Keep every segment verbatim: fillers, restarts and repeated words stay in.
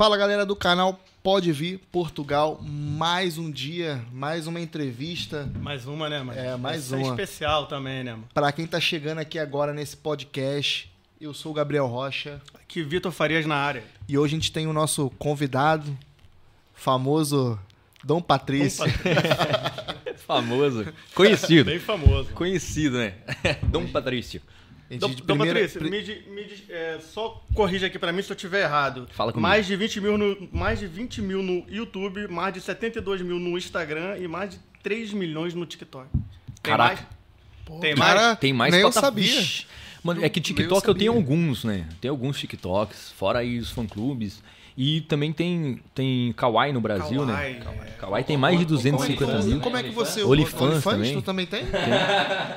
Fala, galera do canal Pode Vir Portugal, mais um dia, mais uma entrevista. Mais uma, né, mano? É, mais uma. Especial também, né, mano? Pra quem tá chegando aqui agora nesse podcast, eu sou o Gabriel Rocha. Aqui, Vitor Farias na área. E hoje a gente tem o nosso convidado, famoso Dom Patrício. Dom Patrício. Famoso. Conhecido. Bem famoso. Conhecido, né? Dom Patrício. Dom, Dom Patrício, pr... me, me, é, só corrija aqui pra mim se eu tiver errado. Fala comigo. Mais de vinte mil no, mais de vinte mil no YouTube, mais de setenta e dois mil no Instagram e mais de três milhões no TikTok. Tem Caraca. Mais? Pô, tem cara, mais? Tem mais? Nem eu sabia. Mano, é que TikTok eu, eu tenho alguns, né? Tem alguns TikToks, fora aí os fã-clubes. E também tem, tem Kawaii no Brasil, Kawaii, né? Kawaii, é. Kawaii tem mais de duzentos e cinquenta mil. Como é que você... OnlyFans também. Tu também tem? tem?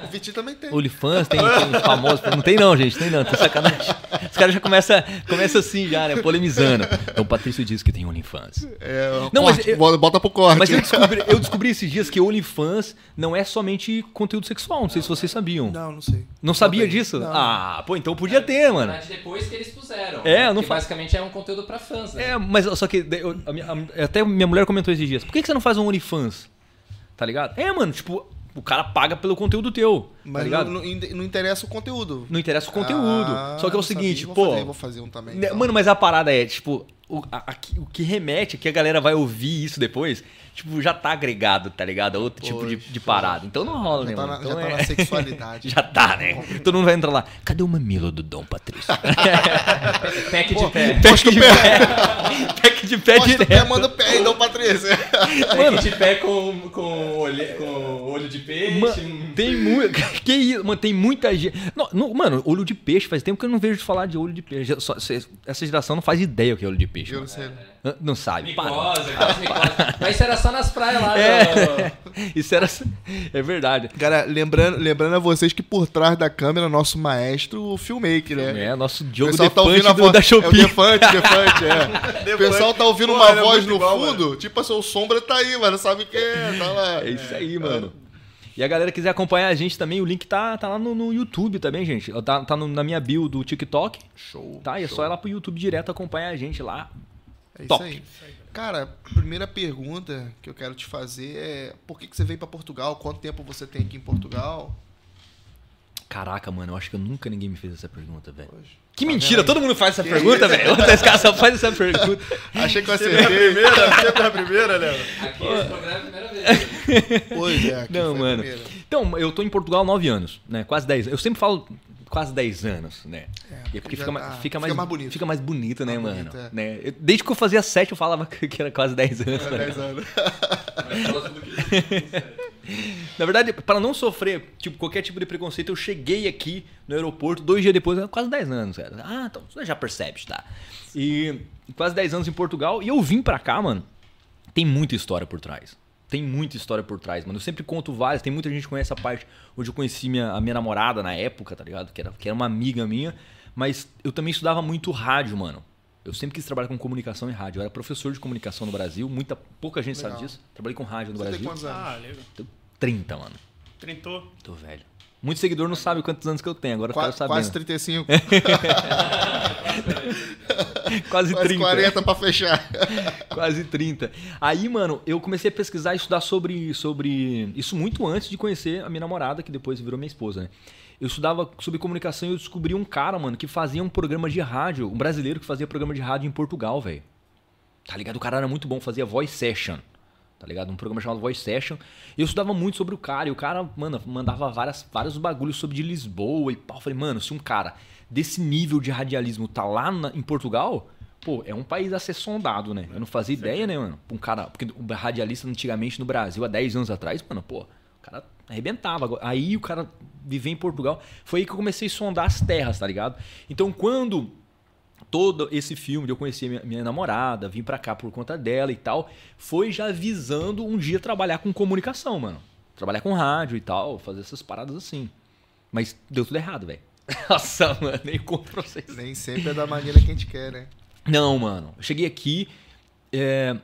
O Vitinho também tem. OnlyFans tem, tem famosos... Não tem não, gente. Tem não. Tem sacanagem. Os caras já começam começa assim, já, né? Polemizando. Então o Patrício diz que tem OnlyFans. É, não, corte, mas eu, bota pro corte. Mas eu descobri, eu descobri esses dias que OnlyFans não é somente conteúdo sexual. Não sei não, se vocês sabiam. Não, não sei. Não sabia não, disso? Não. Ah, pô, então podia é, ter, mano. Depois que eles puseram. É, não que faz. Basicamente é um conteúdo pra fãs. É, mas só que eu, a minha, a, até minha mulher comentou esses dias. Por que, que você não faz um OnlyFans? Tá ligado? É, mano, tipo, o cara paga pelo conteúdo teu. Mas tá ligado? Não, não interessa o conteúdo. Não interessa o conteúdo. Ah, só que é o seguinte, sabia, vou pô... Fazer, vou fazer um também. Né, então. Mano, mas a parada é, tipo, o, a, a, o que remete, que a galera vai ouvir isso depois, tipo, já tá agregado, tá ligado? Outro Poxa. tipo de, de parada. Então não rola, já né, tá mano? Na, então já é... tá na sexualidade. Já tá, né? Todo mundo vai entrar lá. Cadê o mamilo do Dom Patrício? Pack de pé. Pack de pé. Pack de pé direto. Pé, manda o pé aí, Dom Patrício. Pack de pé com, com, olho, com olho de peixe. Man, tem muito... Que isso? Mano, tem muita gente... Não, não, mano, olho de peixe. Faz tempo que eu não vejo falar de olho de peixe. Só, essa geração não faz ideia o que é olho de peixe. Eu não sei. Não, não sabe. Micose, para. Micose. Mas isso era só nas praias lá. É, no... isso era... É verdade. Cara, lembrando, lembrando a vocês que por trás da câmera, nosso maestro, o filmmaker, né? É, nosso Diogo Defante tá do, a... da Shopee. É o Defante, Defante, é. Defante. O pessoal tá ouvindo Pô, uma voz no igual, fundo, mano. Tipo, a sua sombra tá aí, mano. Sabe o que é? Tá lá. É isso aí, é. mano. E a galera quiser acompanhar a gente também, o link tá, tá lá no, no YouTube também, gente. Tá, tá no, na minha bio do TikTok. Show. Tá? E é só ir lá pro YouTube direto acompanhar a gente lá. É Top. Isso aí. Cara, a primeira pergunta que eu quero te fazer é por que, que você veio pra Portugal? Quanto tempo você tem aqui em Portugal? Caraca, mano, eu acho que nunca ninguém me fez essa pergunta, velho. Que tá mentira, vendo? Todo mundo faz essa que pergunta, velho. Os caras só fazem essa pergunta. Achei que eu acertei. Você é a primeira, você é a primeira, Léo. Aqui esse programa é a primeira vez. Pois é, aqui Não, mano. Primeira. Então, eu tô em Portugal há nove anos, né? Quase dez. Eu sempre falo quase dez anos, né? É, porque, porque fica, mais, fica, mais, fica mais bonito. Fica mais bonito, mais né, bonito, mano? É. Né? Eu, desde que eu fazia sete, eu falava que era quase dez anos. Era dez anos. Na verdade, para não sofrer tipo, qualquer tipo de preconceito, eu cheguei aqui no aeroporto, dois dias depois, quase dez anos, cara. Ah, então você já percebe, tá? E quase dez anos em Portugal, e eu vim para cá, mano, tem muita história por trás. Tem muita história por trás, mano. Eu sempre conto várias, tem muita gente que conhece a parte onde eu conheci minha, a minha namorada na época, tá ligado? Que era, que era uma amiga minha, mas eu também estudava muito rádio, mano. Eu sempre quis trabalhar com comunicação e rádio. Eu era professor de comunicação no Brasil. Muita, pouca gente legal. Sabe disso. Trabalhei com rádio no Você Brasil. Tem quantos anos? Ah, legal. trinta, mano. Trintou? Tô velho. Muito seguidor não sabe quantos anos que eu tenho. Agora Qua, eu quero saber. Quase trinta e cinco. Quase, quase trinta. Quase quarenta pra fechar. Quase trinta. Aí, mano, eu comecei a pesquisar e estudar sobre, sobre... Isso muito antes de conhecer a minha namorada, que depois virou minha esposa, né? Eu estudava sobre comunicação e eu descobri um cara, mano, que fazia um programa de rádio, um brasileiro que fazia programa de rádio em Portugal, velho. Tá ligado? O cara era muito bom, fazia voice session, tá ligado? Um programa chamado voice session. E eu estudava muito sobre o cara e o cara, mano, mandava várias, vários bagulhos sobre de Lisboa e pau. Eu falei, mano, se um cara desse nível de radialismo tá lá na, em Portugal, pô, é um país a ser sondado, né? Eu não fazia ideia, né, mano? Um cara, porque um radialista antigamente no Brasil, há dez anos atrás, mano, pô, o cara... arrebentava. Aí o cara vivia em Portugal. Foi aí que eu comecei a sondar as terras, tá ligado? Então, quando todo esse filme, eu conheci minha, minha namorada, vim pra cá por conta dela e tal, foi já visando um dia trabalhar com comunicação, mano. Trabalhar com rádio e tal, fazer essas paradas assim. Mas deu tudo errado, velho. Nossa, mano, nem conto pra vocês. Nem sempre é da maneira que a gente quer, né? Não, mano. Eu cheguei aqui é,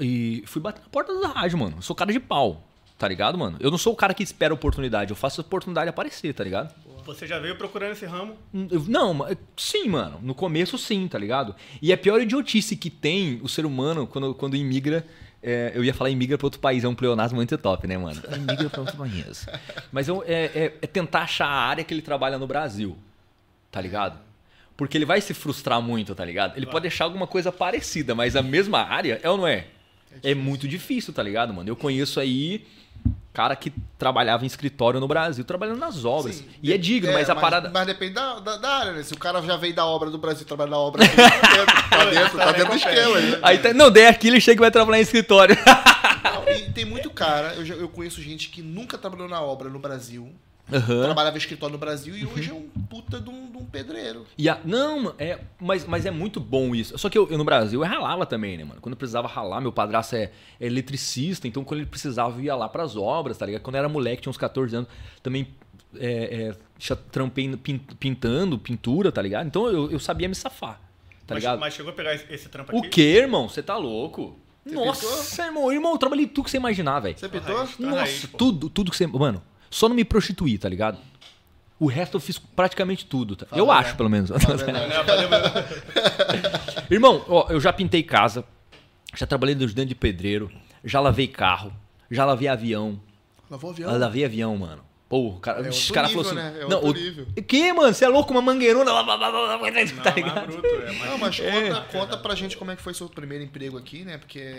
e fui bater na porta da rádio, mano. Eu sou cara de pau. Tá ligado, mano? Eu não sou o cara que espera oportunidade. Eu faço a oportunidade aparecer, tá ligado? Boa. Você já veio procurando esse ramo? Não, sim, mano. No começo, sim, tá ligado? E a pior idiotice que tem o ser humano quando, quando imigra... É, eu ia falar imigra para outro país, é um pleonasmo muito top, né, mano? Imigra para outro país. Mas eu, é, é, é tentar achar a área que ele trabalha no Brasil, tá ligado? Porque ele vai se frustrar muito, tá ligado? Ele vai. Pode achar alguma coisa parecida, mas a mesma área, é ou não é? É, é muito difícil, tá ligado, mano? Eu conheço aí cara que trabalhava em escritório no Brasil, trabalhando nas obras. Sim, e de, é digno, é, mas a mas, parada... Mas depende da, da, da área, né? Se o cara já veio da obra do Brasil, trabalha na obra... Tá dentro, tá dentro, tá dentro do esquema. Né? Aí tá, não, daí aquilo e chega que vai trabalhar em escritório. Não, e tem muito cara... Eu, já, eu conheço gente que nunca trabalhou na obra no Brasil... Uhum. Trabalhava em escritório no Brasil e hoje uhum. é um puta de um, de um pedreiro. Yeah. Não, é, mas, mas é muito bom isso. Só que eu, eu no Brasil eu ralava também, né, mano? Quando eu precisava ralar, meu padrasto é, é eletricista, então quando ele precisava eu ia lá pras obras, tá ligado? Quando eu era moleque, tinha uns quatorze anos, também é, é, trampei pintando, pintura, tá ligado? Então eu, eu sabia me safar, tá mas, ligado? Mas chegou a pegar esse trampo aqui? O quê, irmão? Você tá louco? Você Nossa, pintou? irmão, irmão, eu trabalhei tudo que você imaginar, velho. Você pintou? Nossa, tá aí, tudo, tudo que você... Mano... Só não me prostituir, tá ligado? O resto eu fiz praticamente tudo. Tá? Eu acho, pelo menos. Irmão, ó, eu já pintei casa, já trabalhei de ajudante de pedreiro, já lavei carro, já lavei avião. Lavou avião? Lavei avião, mano. Pô, cara, é os caras falaram assim... Né? É não, o... Que, mano? Você é louco? Uma mangueirona... Blá, blá, blá, blá, blá, não, tá ligado? Bruto, é mais... Não, mas é. conta, conta pra gente como é que foi seu primeiro emprego aqui, né? Porque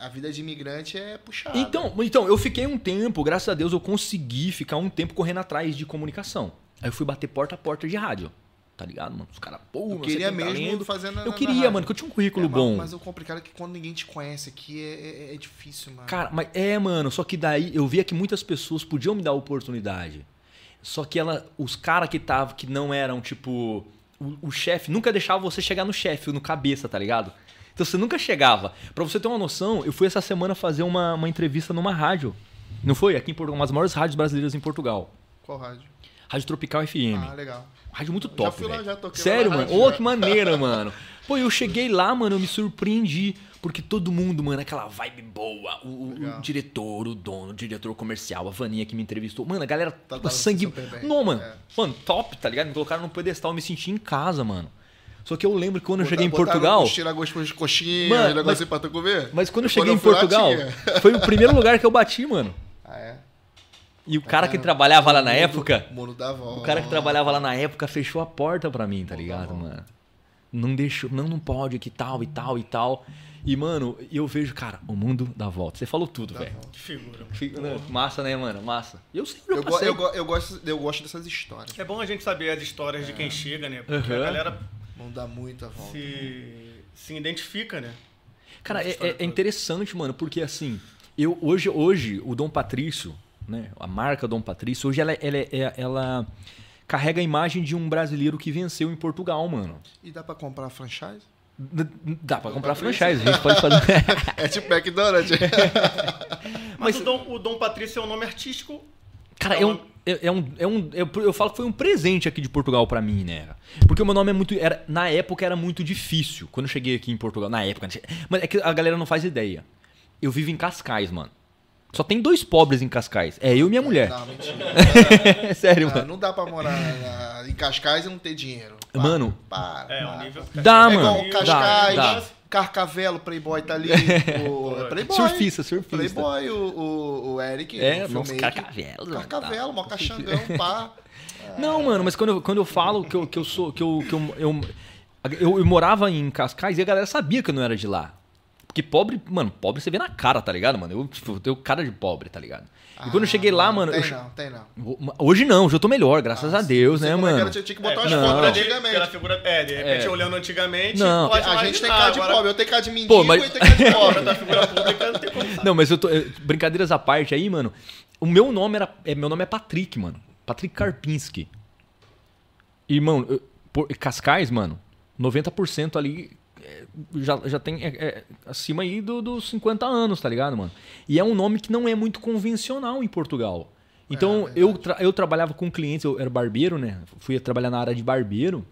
a vida de imigrante é puxada. Então, então, eu fiquei um tempo, graças a Deus, eu consegui ficar um tempo correndo atrás de comunicação. Aí eu fui bater porta a porta de rádio. Tá ligado, mano? Os caras, pô, eu queria mesmo fazer na, Eu queria, na mano, que eu tinha um currículo é, bom. Mas o complicado é que quando ninguém te conhece aqui é, é, é difícil, mano. Cara, mas é, mano, só que daí eu via que muitas pessoas podiam me dar oportunidade. Só que ela, os caras que tava, que não eram, tipo, o, o chefe, nunca deixava você chegar no chefe, no cabeça, tá ligado? Então você nunca chegava. Pra você ter uma noção, eu fui essa semana fazer uma, uma entrevista numa rádio. Não foi? Aqui em Portugal, uma das maiores rádios brasileiras em Portugal. Qual rádio? Rádio Tropical F M. Ah, legal. Rádio muito top, já fui lá, já toquei. Sério, lá mano? Ô, oh, que maneira, mano. Pô, eu cheguei lá, mano, eu me surpreendi. Porque todo mundo, mano, aquela vibe boa. O, o diretor, o dono, o diretor comercial, a Vaninha que me entrevistou. Mano, a galera tá, tá sangue... Não, mano. É. Mano, top, tá ligado? Me colocaram no pedestal, eu me senti em casa, mano. Só que eu lembro que quando Botar, eu cheguei em Portugal... Botaram gostos de coxinha, mano, negócio pra tu comer. Mas quando eu cheguei quando eu em Portugal, lá, foi o primeiro lugar que eu bati, mano. Ah, é? E o cara que trabalhava lá na época... Moro da avó. O cara que trabalhava lá na época fechou a porta pra mim, tá ligado, mano? Não deixou... Não, não pode, que tal, e tal, e tal. E, mano, eu vejo, cara, o mundo dá volta. Você falou tudo, velho. Que figura. Mano. Massa, né, mano? Massa. Eu sempre eu, eu, eu, eu, gosto, eu gosto dessas histórias. É bom a gente saber as histórias é. de quem chega, né? Porque uhum. a galera... Não dá muita volta. Se, se identifica, né? Cara, é, é, é interessante, mano, porque, assim... Eu, hoje, hoje, o Dom Patrício... Né? A marca Dom Patrício, hoje ela, ela, ela, ela carrega a imagem de um brasileiro que venceu em Portugal, mano. E dá pra comprar franchise? D dá pra Dom comprar Patrício? franchise, a gente pode fazer. É tipo McDonald's. Mas, Mas o, Dom, o Dom Patrício é um nome artístico? Cara, é, é um... Nome... É um, é um, eu, eu falo que foi um presente aqui de Portugal pra mim, né? Porque o meu nome é muito... Era, na época era muito difícil, quando eu cheguei aqui em Portugal. Na época... Mas é que a galera não faz ideia. Eu vivo em Cascais, mano. Só tem dois pobres em Cascais. É eu e minha mulher. Não, mentira. Sério, não, mano. Não dá pra morar na, em Cascais e não ter dinheiro. Para, mano. Para. É, para. É um nível... Dá, é mano. Igual Cascais, dá, dá. Carcavelo, Playboy tá ali. O, é Playboy. Surfista, surfista. Playboy, o, o, o Eric. É, nossa, Carcavelo. Carcavelo, mó caxangão, pá. Não, mano, mas quando eu, quando eu falo que eu, que eu sou... que, eu, que eu, eu, eu, eu morava em Cascais e a galera sabia que eu não era de lá. Porque pobre, mano, pobre você vê na cara, tá ligado, mano? Eu, tipo, eu tenho cara de pobre, tá ligado? Ah, e quando eu cheguei lá, mano... Tem eu... não, tem não. Hoje não, hoje eu tô melhor, graças ah, a Deus, né, mano? Eu tinha que botar é, umas fotos antigamente. Pela figura, é, de repente, é. olhando antigamente... Não. Pode a gente tem cara de agora... pobre, eu tenho cara de mendigo. Pô, mas... e tenho cara de pobre. Da figura pública, não tem como falar. Não, mas eu tô... Brincadeiras à parte aí, mano. O meu nome era... Meu nome é Patrick, mano. Patrick Karpinski. E, mano, eu... Por... Cascais, mano, noventa por cento ali... Já, já tem é, é, acima aí do, dos cinquenta anos, tá ligado, mano? E é um nome que não é muito convencional em Portugal. Então, é, é eu, tra eu trabalhava com clientes, eu era barbeiro, né? Fui trabalhar na área de barbeiro,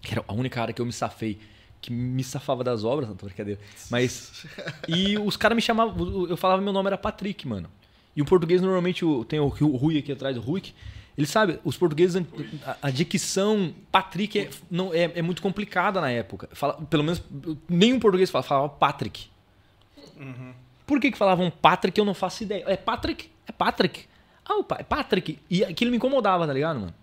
que era a única área que eu me safei, que me safava das obras, não tô brincadeira. Mas, e os caras me chamavam, eu falava meu nome era Patrick, mano. E o português, normalmente, tem o Rui aqui atrás, o Rui, Ele sabe, os portugueses, a, a dicção Patrick é, não, é, é muito complicada na época. Fala, pelo menos, nenhum português falava, falava Patrick. Uhum. Por que que falavam Patrick? Eu não faço ideia. É Patrick? É Patrick. Ah, é Patrick. E aquilo me incomodava, tá ligado, mano?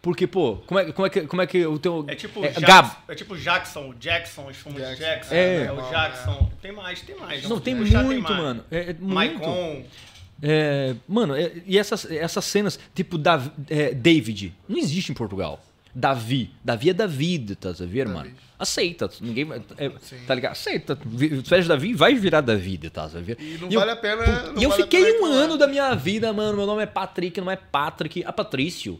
Porque, pô, como é, como é, que, como é que o teu... É tipo, é, Jackson, é tipo Jackson, o Jackson, os filmes Jackson, Jackson é, né? O Jackson. É. Tem mais, tem mais. Não, não tem, puxar, muito, tem mais. Mano. É, é muito, mano. É, mano, é, e essas, essas cenas, tipo Davi, é, David, não existe em Portugal. Davi. Davi é David, tá a ver, David. Mano? Aceita. Ninguém é, tá ligado? Aceita. Tu és Davi, vai virar David, tá a ver? E não e vale eu, a pena... E eu, vale eu fiquei um ano da minha vida, mano, meu nome é Patrick, não é Patrick, é Patrício.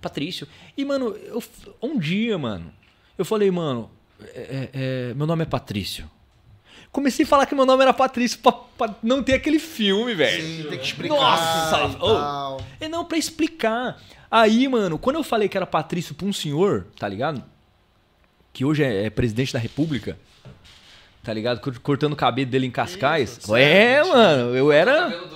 Patrício. E, mano, eu, um dia, mano, eu falei, mano, é, é, meu nome é Patrício. Comecei a falar que meu nome era Patrício pra, pra não ter aquele filme, velho. Sim, tem que explicar. Nossa! E, oh. e não, pra explicar. Aí, mano, quando eu falei que era Patrício pra um senhor, tá ligado? Que hoje é, é presidente da república, tá ligado? Cortando o cabelo dele em Cascais. Isso, é, certo, mano, eu era... O cabelo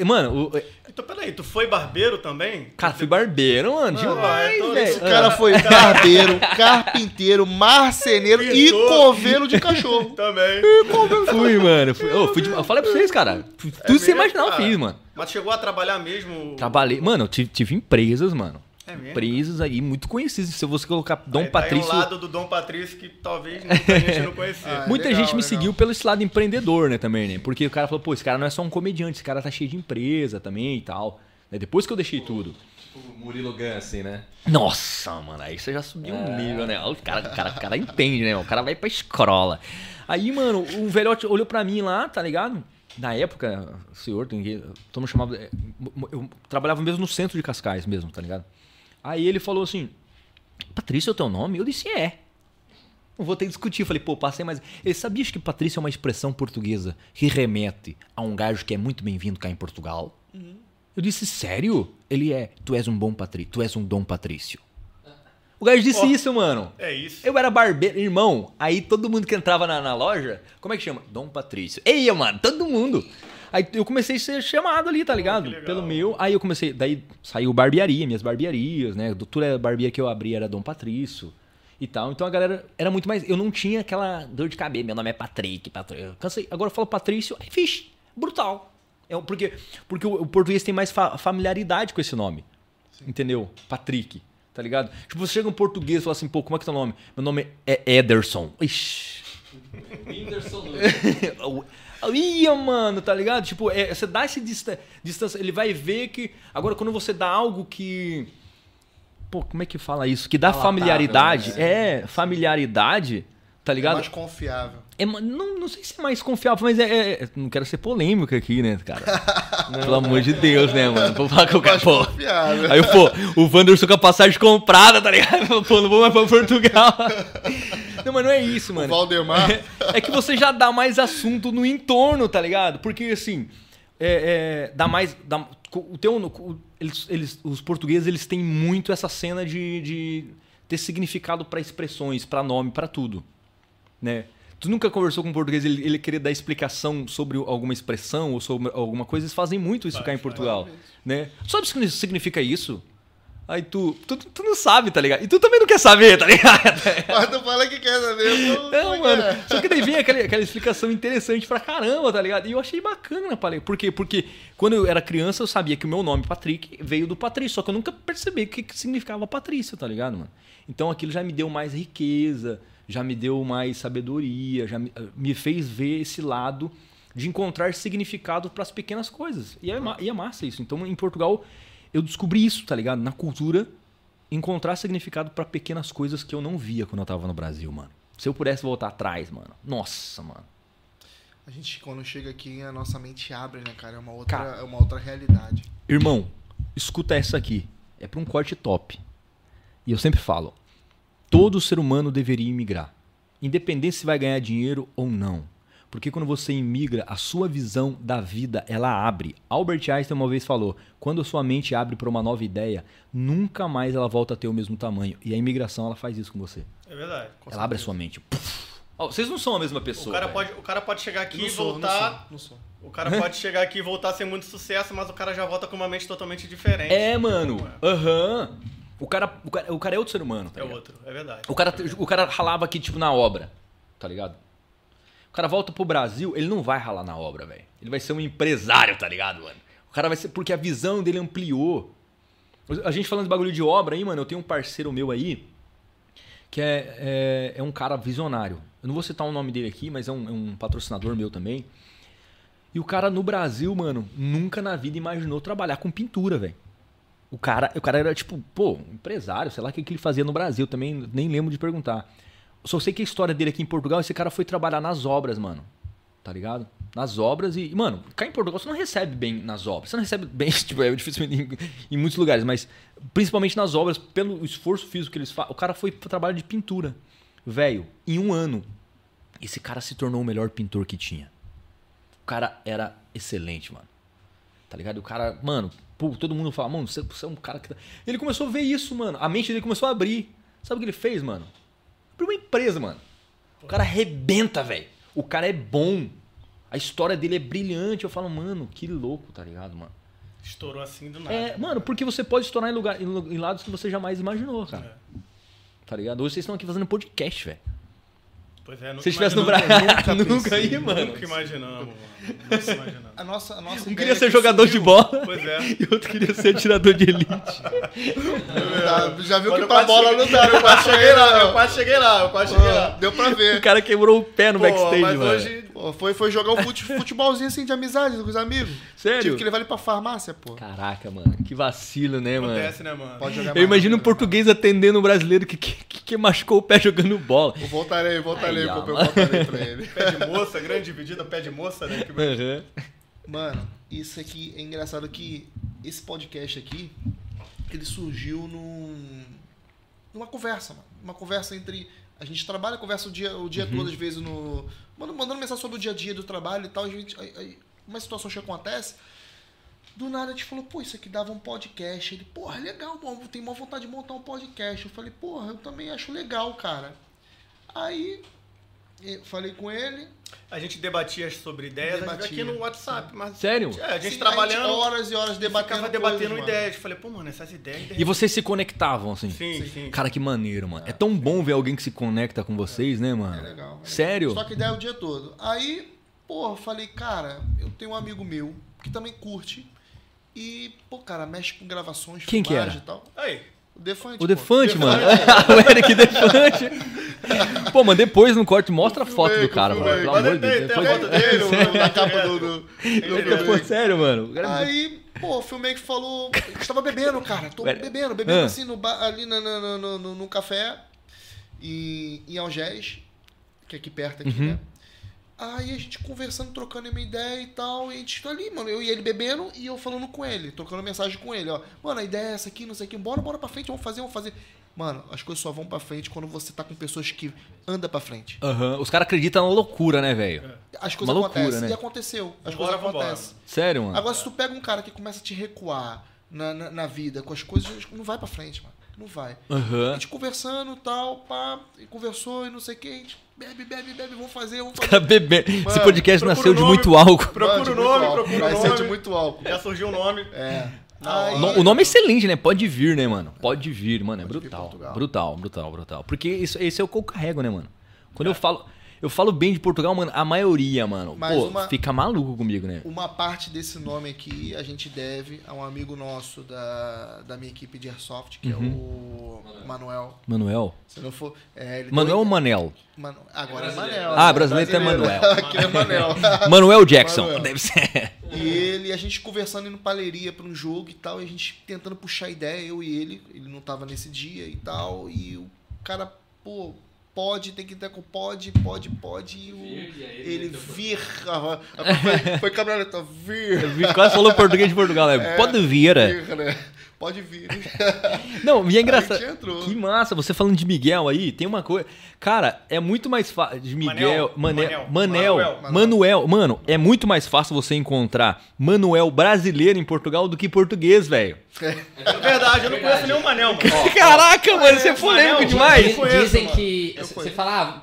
do... Mano, o... Então, peraí, tu foi barbeiro também? Cara, fui barbeiro, mano. Não, demais, tô... Esse cara foi barbeiro, carpinteiro, marceneiro e coveiro de cachorro. Também. E coveiro. Fui, mano. Fui, oh, fui de... Eu falei pra vocês, cara. Tudo é sem imaginar, eu fiz, mano. Mas chegou a trabalhar mesmo? Trabalhei. Mano, eu tive, tive empresas, mano. É mesmo? Empresas aí muito conhecidas. Se você colocar Dom aí, Patrício... Tá aí um lado do Dom Patrício que talvez muita gente não conhecia. Ah, muita legal, gente me legal. seguiu pelo esse lado empreendedor, né, também, né? Porque o cara falou, pô, esse cara não é só um comediante, esse cara tá cheio de empresa também e tal. Né? Depois que eu deixei o, tudo. O Murilo Gun, assim, né? Nossa, mano, aí você já subiu é. um nível, né? O cara, o cara, o cara entende, né? O cara vai pra escrola. Aí, mano, o velhote olhou pra mim lá, tá ligado? Na época, o senhor, todo mundo chamava... Eu trabalhava mesmo no centro de Cascais mesmo, tá ligado? Aí ele falou assim, Patrício é o teu nome? Eu disse, é. Não vou ter que discutir. Falei, pô, passei mais... Ele sabia que Patrício é uma expressão portuguesa que remete a um gajo que é muito bem-vindo cá em Portugal? Uhum. Eu disse, sério? Ele é, tu és um bom Patrício, tu és um Dom Patrício. O gajo disse oh, isso, mano. É isso. Eu era barbeiro, irmão. Aí todo mundo que entrava na, na loja, como é que chama? Dom Patrício. Ei, mano, todo mundo. Aí eu comecei a ser chamado ali, tá ligado? Oh, pelo meu. Aí eu comecei, daí saiu barbearia, minhas barbearias, né? A doutora barbearia que eu abri era Dom Patrício e tal. Então a galera era muito mais... Eu não tinha aquela dor de cabelo. Meu nome é Patrick, Patrício. Eu cansei. Agora eu falo Patrício, aí fixe, brutal. É porque, porque o português tem mais fa familiaridade com esse nome. Sim. Entendeu? Patrick, tá ligado? Tipo, você chega um português e fala assim, pô, como é que é o teu nome? Meu nome é Ederson. Ixi. Whindersson. Ia, mano, tá ligado? Tipo, é, você dá esse distan distância, ele vai ver que... Agora, quando você dá algo que... Pô, como é que fala isso? Que dá Alatável, familiaridade. Né? É, familiaridade, tá ligado? É mais confiável. É, não, não sei se é mais confiável, mas é... é não quero ser polêmico aqui, né, cara? Não, Pelo amor de Deus, né, mano? Vou falar que eu quero... Aí, pô, o Wanderson com a passagem comprada, tá ligado? Pô, não vou mais pra Portugal. Não, mas não é isso, mano. O Valdemar. É, é que você já dá mais assunto no entorno, tá ligado? Porque, assim, é, é, dá mais... Dá, o teu, o, eles, eles, os portugueses, eles têm muito essa cena de, de ter significado pra expressões, pra nome, pra tudo, né? Tu nunca conversou com um português, ele, ele querer dar explicação sobre alguma expressão ou sobre alguma coisa, eles fazem muito isso cá em Portugal, né? Sabe o que significa isso? Aí tu, tu, tu não sabe, tá ligado? E tu também não quer saber, tá ligado? Mas tu fala que quer saber. Não, não mano. Quer. Só que daí vem aquela, aquela explicação interessante pra caramba, tá ligado? E eu achei bacana, falei. Por quê? Porque quando eu era criança, eu sabia que o meu nome, Patrick, veio do Patrício. Só que eu nunca percebi o que significava Patrício, tá ligado, mano? Então aquilo já me deu mais riqueza, já me deu mais sabedoria, já me, me fez ver esse lado de encontrar significado pras pequenas coisas. E é, e é massa isso. Então em Portugal... Eu descobri isso, tá ligado? Na cultura, encontrar significado pra pequenas coisas que eu não via quando eu tava no Brasil, mano. Se eu pudesse voltar atrás, mano. Nossa, mano. A gente, quando chega aqui, a nossa mente abre, né, cara? É uma outra, cara, é uma outra realidade. Irmão, escuta essa aqui. É pra um corte top. E eu sempre falo, todo ser humano deveria imigrar. Independente se vai ganhar dinheiro ou não. Porque quando você imigra, a sua visão da vida, ela abre. Albert Einstein uma vez falou, quando a sua mente abre para uma nova ideia, nunca mais ela volta a ter o mesmo tamanho. E a imigração, ela faz isso com você. É verdade. Ela certeza. abre a sua mente. Puff, Oh, vocês não são a mesma pessoa. O cara, pode, o cara pode chegar aqui e voltar. Não sou, não sou. O cara pode chegar aqui e voltar a ser muito sucesso, mas o cara já volta com uma mente totalmente diferente. É, mano. Aham. Uhum. O, cara, o, cara, o cara é outro ser humano. Tá é ligado? Outro, é verdade. O cara, o cara ralava aqui, tipo, na obra. Tá ligado? O cara volta pro Brasil, ele não vai ralar na obra, velho. Ele vai ser um empresário, tá ligado, mano? O cara vai ser. Porque a visão dele ampliou. A gente falando de bagulho de obra aí, mano, eu tenho um parceiro meu aí. Que é, é, é um cara visionário. Eu não vou citar o nome dele aqui, mas é um, é um patrocinador meu também. E o cara no Brasil, mano, nunca na vida imaginou trabalhar com pintura, velho. O cara, o cara era tipo, pô, empresário, sei lá o que, que ele fazia no Brasil. Também nem lembro de perguntar. Só sei que a história dele aqui em Portugal, esse cara foi trabalhar nas obras, mano. Tá ligado? Nas obras e... Mano, cá em Portugal você não recebe bem nas obras. Você não recebe bem, tipo, é difícil em, em muitos lugares, mas principalmente nas obras, pelo esforço físico que eles fazem. O cara foi pro trabalho de pintura. Velho, em um ano, esse cara se tornou o melhor pintor que tinha. O cara era excelente, mano. Tá ligado? O cara, mano... Pô, todo mundo fala, mano, você, você é um cara que tá... Ele começou a ver isso, mano. A mente dele começou a abrir. Sabe o que ele fez, mano? Abriu uma empresa, mano. O cara arrebenta, velho. O cara é bom. A história dele é brilhante. Eu falo, mano, que louco, tá ligado, mano? Estourou assim do nada. É, mano, porque você pode estourar em, lugar, em, em lados que você jamais imaginou, cara. É. Tá ligado? Hoje vocês estão aqui fazendo podcast, velho. Pois é, nunca. Se estivesse no Brasil, nunca, nunca aí, mano. Nunca imaginamos, mano. Nunca imaginamos. A nossa, a nossa um queria ser que jogador subiu. De bola, pois é. E outro queria ser tirador de elite. Tá, já viu. Quando que pra bola não dá, eu quase cheguei lá, eu quase cheguei lá, eu quase cheguei lá. Deu pra ver. O cara quebrou o pé no pô, backstage, mas mano. Hoje, pô, foi, foi jogar um fute, futebolzinho assim de amizade com os amigos. Sério? Tive que levar ele pra farmácia, pô. Caraca, mano, que vacilo, né, mano? Acontece, né, mano? Pode jogar. Eu imagino um português atendendo um brasileiro que, que, que machucou o pé jogando bola. Eu voltarei, voltarei. Aí, pô, eu botarei pra ele. Pé de moça, grande dividida, pé de moça, né? Uhum. Mano, isso aqui é engraçado que esse podcast aqui, ele surgiu num, numa conversa, mano. Uma conversa entre... A gente trabalha, conversa o dia, o dia uhum. todo, às vezes, no... Mandando mensagem sobre o dia a dia do trabalho e tal. A gente, aí, aí, uma situação que acontece... Do nada a gente falou, pô, isso aqui dava um podcast. Ele, porra, legal, mano, tem maior vontade de montar um podcast. Eu falei, porra, eu também acho legal, cara. Aí, eu falei com ele. A gente debatia sobre ideias, debatia. Aqui no WhatsApp. Mas, sério? É, a gente sim, trabalhando. A gente horas e horas debatendo. Ficava debatendo coisas, ideias. Eu falei, pô, mano, essas ideias. ideias... E vocês se conectavam, assim? Sim, sim. Cara, que maneiro, mano. É, é tão sim. bom ver alguém que se conecta com vocês, é, né, mano? É legal. É. Sério? Só que ideia o dia todo. Aí, porra, eu falei, cara, eu tenho um amigo meu que também curte. E, pô, cara, mexe com gravações, quem que era? E tal. Aí. O Defante, o Defante, mano. Defante. O Eric Defante. Pô, mano, depois no corte mostra a foto do cara, mano. Pelo amor de Deus. Tem a foto dele na capa do... Sério, mano. Aí, pô, o filme que falou... Eu estava bebendo, cara. Tô bebendo, bebendo assim no bar, ali no, no, no, no, no café em, em Algés, que é aqui perto, aqui, uhum. né? Aí a gente conversando, trocando uma ideia e tal, e a gente tá ali, mano, eu e ele bebendo e eu falando com ele, trocando mensagem com ele, ó. Mano, a ideia é essa aqui, não sei o que, bora, bora pra frente, vamos fazer, vamos fazer. Mano, as coisas só vão pra frente quando você tá com pessoas que andam pra frente. Aham, uhum. Os caras acreditam na loucura, né, velho? É. As coisas uma acontecem, loucura, né? E aconteceu, as bora, coisas acontecem. Bora. Sério, mano? Agora, se tu pega um cara que começa a te recuar na, na, na vida com as coisas, não vai pra frente, mano. Não vai. Uhum. A gente conversando e tal, pá, e conversou e não sei o que, a gente bebe, bebe, bebe, vamos fazer, vamos fazer. Bebe. Mano, esse podcast nasceu de muito álcool. Procura o nome, procura o nome. Nasceu de muito álcool. Já surgiu o nome. É. Aí, o nome é excelente, né? Pode vir, né, mano? Pode vir, mano. É brutal. Brutal, brutal, brutal. Porque isso, esse é o que eu carrego, né, mano? Quando é. eu falo eu falo bem de Portugal, mano, a maioria, mano, mas pô, uma, fica maluco comigo, né? Uma parte desse nome aqui a gente deve a um amigo nosso da, da minha equipe de Airsoft, que uhum. é o Manuel. Manuel? Se não for... É, ele Manuel ou Manel? Manu... Agora é, é Manel. Ah, brasileiro, brasileiro é Manuel. Aqui é Manel. Manuel Jackson. Manuel. Deve ser. E ele, a gente conversando indo paleria pra um jogo e tal, e a gente tentando puxar ideia, eu e ele, ele não tava nesse dia e tal, e o cara, pô... Pode, tem que ter com pode, pode, pode. E o, vir, e aí, ele vir. Ah, foi foi cabraleta, vir. Quase falou português de Portugal, né? É, pode vir, vir né? Pode vir. Não, e é engraçado. Que massa, você falando de Miguel aí, tem uma coisa. Cara, é muito mais fácil. De Miguel, Manel, Manel, Manel, Manuel, Manuel. Manuel. Mano, é muito mais fácil você encontrar Manuel brasileiro em Portugal do que português, velho. É verdade, eu não conheço nenhum Manel, mano. Caraca, mano, você é polêmico demais. Dizem que você fala, ah,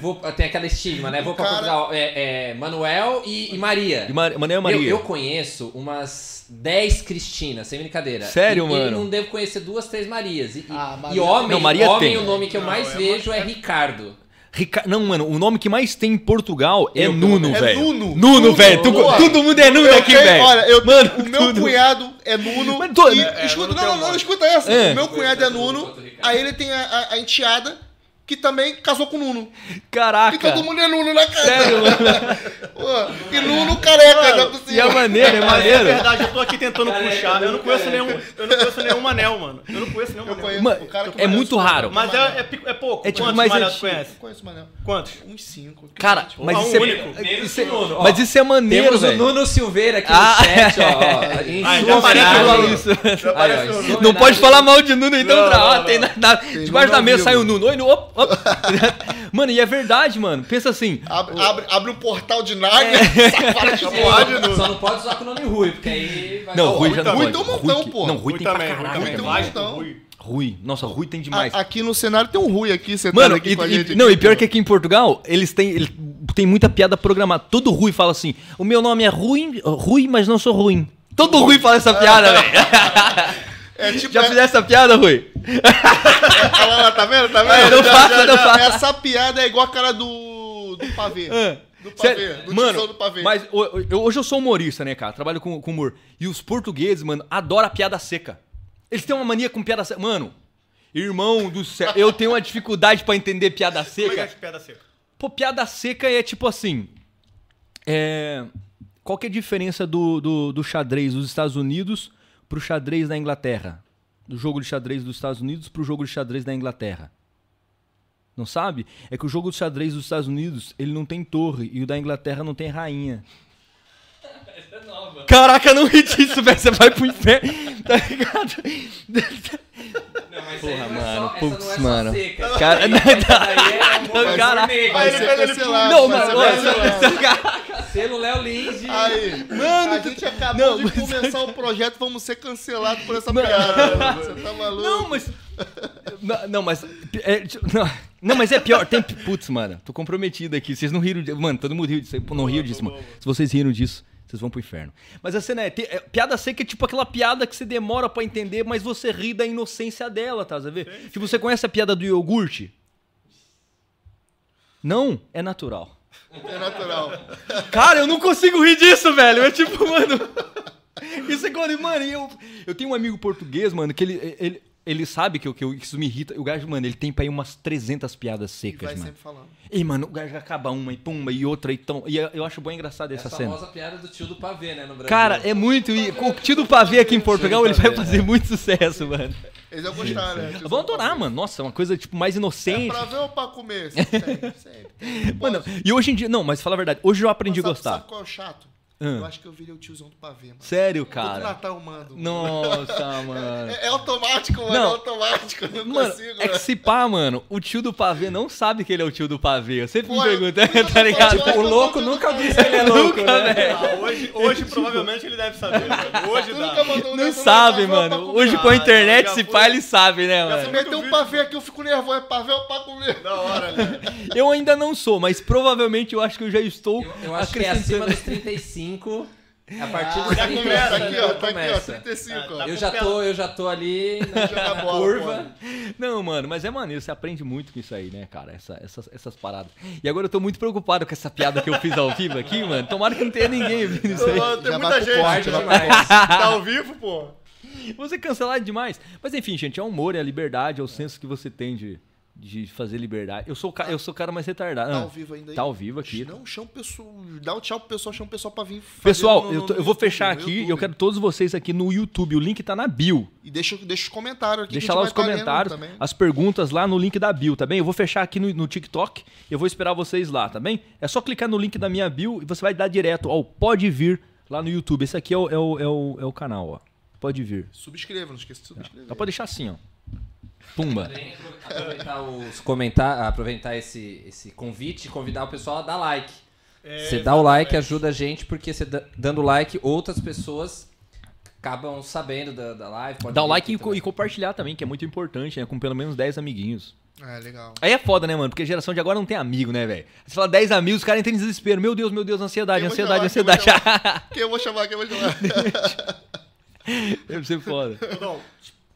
vou, tem aquela estigma, né? Vou pra cara... Portugal, é, é, Manuel e, e Maria. Manuel e Maria. Maria. Eu, eu conheço umas dez Cristinas, sem brincadeira. Sério, e, mano? Eu não devo conhecer duas, três Marias. E, ah, Maria... e homem, não, Maria homem tem. O nome que eu não, mais é vejo uma... é Ricardo. Rica... Não, mano, o nome que mais tem em Portugal é eu, Nuno, velho. É Nuno. Nuno, velho. Todo mundo é Nuno eu aqui, velho. Olha, eu, mano, o meu tudo. cunhado é Nuno. Mas tô, e, é, escuta, não, não, não, não, escuta essa. É. O meu cunhado é Nuno, aí ele tem a, a, a enteada que também casou com o Nuno. Caraca. E todo mundo é Nuno na casa. Sério, mano. E Nuno careca. Mano, e é maneiro, é maneiro. É verdade, eu tô aqui tentando careca, puxar. Eu não conheço careca. nenhum eu não conheço nenhum Manel, mano. Eu não conheço nenhum Manel. Mano, é muito raro. Mas é, é, é pouco. É tipo, quantos Manel tu conhece? Eu conheço Manel. Quantos? Uns cinco. Cara, tipo, mas, isso único. É, isso é, ó, mas isso é maneiro, temos velho. Temos o Nuno Silveira aqui ah, no chat, ó. Não pode falar mal de Nuno, então. Debaixo da mesa sai o Nuno. Oi, Nuno. Mano, e é verdade, mano. Pensa assim. Abre, o... abre, abre um portal de Naga. É. Só, só não pode usar com o nome Rui, porque aí vai. Não, Rui já não pode. Rui tem um montão, pô. Não, Rui, Rui tem também, pra caralho. Rui tem um montão. Rui. Rui. Nossa, Rui tem demais. A, aqui no cenário tem um Rui aqui, você tá aqui e, com a gente. E, não, e pior que aqui em Portugal, eles têm... Eles... Tem muita piada programada. Todo Rui fala assim, o meu nome é Rui, Rui, mas não sou ruim. Todo Rui fala essa piada, velho. É, tipo, já é... fizesse essa piada, Rui? Olha lá, tá vendo? Tá vendo? É, não já, faça, já, não já. faça. Essa piada é igual a cara do, do pavê. É. Do pavê, Sério? do mano, do pavê. Mas eu, hoje eu sou humorista, né, cara? Trabalho com, com humor. E os portugueses, mano, adoram a piada seca. Eles têm uma mania com piada seca. Mano, irmão do céu, eu tenho uma dificuldade pra entender piada seca. Como é que é piada seca? Pô, piada seca é tipo assim... É... Qual que é a diferença do, do, do xadrez dos Estados Unidos... pro xadrez da Inglaterra. Do jogo de xadrez dos Estados Unidos pro jogo de xadrez da Inglaterra. Não sabe? É que o jogo de xadrez dos Estados Unidos, ele não tem torre. E o da Inglaterra não tem rainha. Essa é nova. Caraca, não ri disso, velho. Você vai pro inferno. Tá ligado? Não, mas porra, mano. Putz, mano. Cara, não é. Caraca. Não, mano. Selo Léo Lins. Aí. Mano, a gente acabou de começar o projeto, vamos ser cancelados por essa piada. Você tá maluco? Não, mas. Não, mas. Não, mas é pior. Tem. Putz, mano. Tô comprometido aqui. Vocês não riram disso. Mano, todo mundo riu disso. Não riu disso, mano. Se vocês riram disso. Vocês vão pro inferno. Mas a cena é, tem, é... Piada seca é tipo aquela piada que você demora pra entender, mas você ri da inocência dela, tá? Você vê? Sim, sim. Tipo, você conhece a piada do iogurte? Não? É natural. É natural. Cara, eu não consigo rir disso, velho. É tipo, mano... Isso é quando... Mano, eu... Eu tenho um amigo português, mano, que ele... ele... Ele sabe que, eu, que eu, isso me irrita. O gajo, mano, ele tem pra ir umas trezentas piadas secas, e vai mano. Sempre falando. E, mano, o gajo acaba uma e pumba e outra e tão... E eu acho bem engraçada essa cena. É a famosa cena. Piada do tio do pavê, né, no Brasil. Cara, é muito... E, o tio do pavê aqui em Portugal, ele vai fazer muito sucesso, mano. Eles vão gostar, né? Vão adorar, mano. Nossa, uma coisa, tipo, mais inocente. É pra ver ou pra comer? Sempre, sempre. Mano, e hoje em dia... Não, mas fala a verdade. Hoje eu aprendi a gostar. Sabe qual é o chato? Hum. Eu acho que eu virei o tiozão do pavê, mano. Sério, cara? Todo Natal eu mando. Nossa, mano. É, é automático, mano. Não. É automático. Eu não mano, consigo, é que se pá, mano, o tio do pavê não sabe que ele é o tio do pavê. Eu sempre Pô, me pergunto, eu, tá ligado? Tipo, o louco nunca disse que ele é louco, né? Ah, hoje, hoje é, tipo... provavelmente ele deve saber. Mano. Hoje dá. Nunca mandou, não sabe, mano. Hoje com a internet, se pá, ele sabe, né, mano? Se meter um pavê aqui, eu fico nervoso. É pavê ou pra comer? Da hora, né? Eu ainda não sou, mas provavelmente eu acho que eu já estou... Eu acho que é acima dos trinta e cinco. A partir ah, do já começa, tá aqui, ó, tá começa. Aqui, ó, trinta e cinco, ó. Eu já tô, eu já tô ali na, na curva. Não, mano, mas é maneiro, você aprende muito com isso aí, né, cara? Essa, essas, essas paradas. E agora eu tô muito preocupado com essa piada que eu fiz ao vivo aqui, mano. Tomara que não tenha ninguém ouvindo isso aí. Tem já muita gente. Forte, tá ao vivo, pô. Você é cancelado demais. Mas enfim, gente, é o humor, é a liberdade, é o senso que você tem de... De fazer liberdade. Eu sou o eu sou cara mais retardado. Tá ao vivo ainda aí? Tá ao vivo aqui. Não, chama o pessoal. Dá um tchau pro pessoal, chama o pessoal pra vir. Pessoal, no, no, eu, tô, eu vou fechar aqui. Eu quero todos vocês aqui no YouTube. O link tá na bio. E deixa, deixa os comentários aqui. Deixa lá os comentários, as perguntas lá no link da bio, tá bem? Eu vou fechar aqui no, no TikTok. Eu vou esperar vocês lá, tá bem? É só clicar no link da minha bio e você vai dar direto ao Pode Vir lá no YouTube. Esse aqui é o, é o, é o, é o canal, ó. Pode Vir. Subscreva, não esqueça de subscrever. Dá pra deixar assim, ó. Pumba. Aproveitar, os comentar, aproveitar esse, esse convite e convidar o pessoal a dar like. É, você dá o like, ajuda a gente, porque você dando like, outras pessoas acabam sabendo da, da live. Pode dá o like e, co e compartilhar também, que é muito importante, né? Com pelo menos dez amiguinhos. É, legal. Aí é foda, né, mano? Porque a geração de agora não tem amigo, né, velho? Você fala dez amigos, os caras entram em desespero. Meu Deus, meu Deus, ansiedade, ansiedade, ansiedade. Quem eu vou chamar? Quem eu vou chamar? Deve ser foda. Então,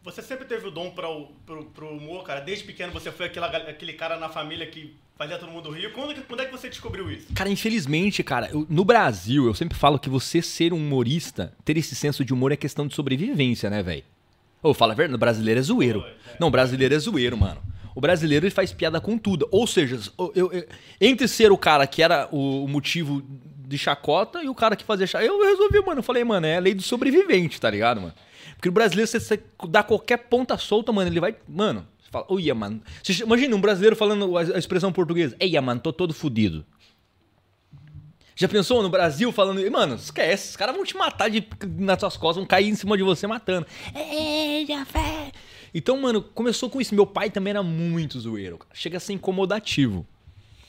você sempre teve o dom pra o, pro, pro humor, cara? Desde pequeno você foi aquela, aquele cara na família que fazia todo mundo rir. Quando, quando é que você descobriu isso? Cara, infelizmente, cara, eu, no Brasil, eu sempre falo que você ser um humorista, ter esse senso de humor é questão de sobrevivência, né, velho? Ou fala a verdade, brasileiro é zoeiro. Não, brasileiro é zoeiro, mano. O brasileiro ele faz piada com tudo. Ou seja, eu, eu, entre ser o cara que era o motivo de chacota e o cara que fazia chacota, eu resolvi, mano. Eu falei, mano, é a lei do sobrevivente, tá ligado, mano? Porque o brasileiro, você, você dá qualquer ponta solta, mano, ele vai... Mano, você fala, uia, mano. Você, imagina um brasileiro falando a expressão portuguesa. Eia, mano, tô todo fudido. Já pensou no Brasil falando... Mano, esquece. Os caras vão te matar de, nas suas costas, vão cair em cima de você matando. Eia, fé... Então, mano, começou com isso. Meu pai também era muito zoeiro, cara. Chega a ser incomodativo,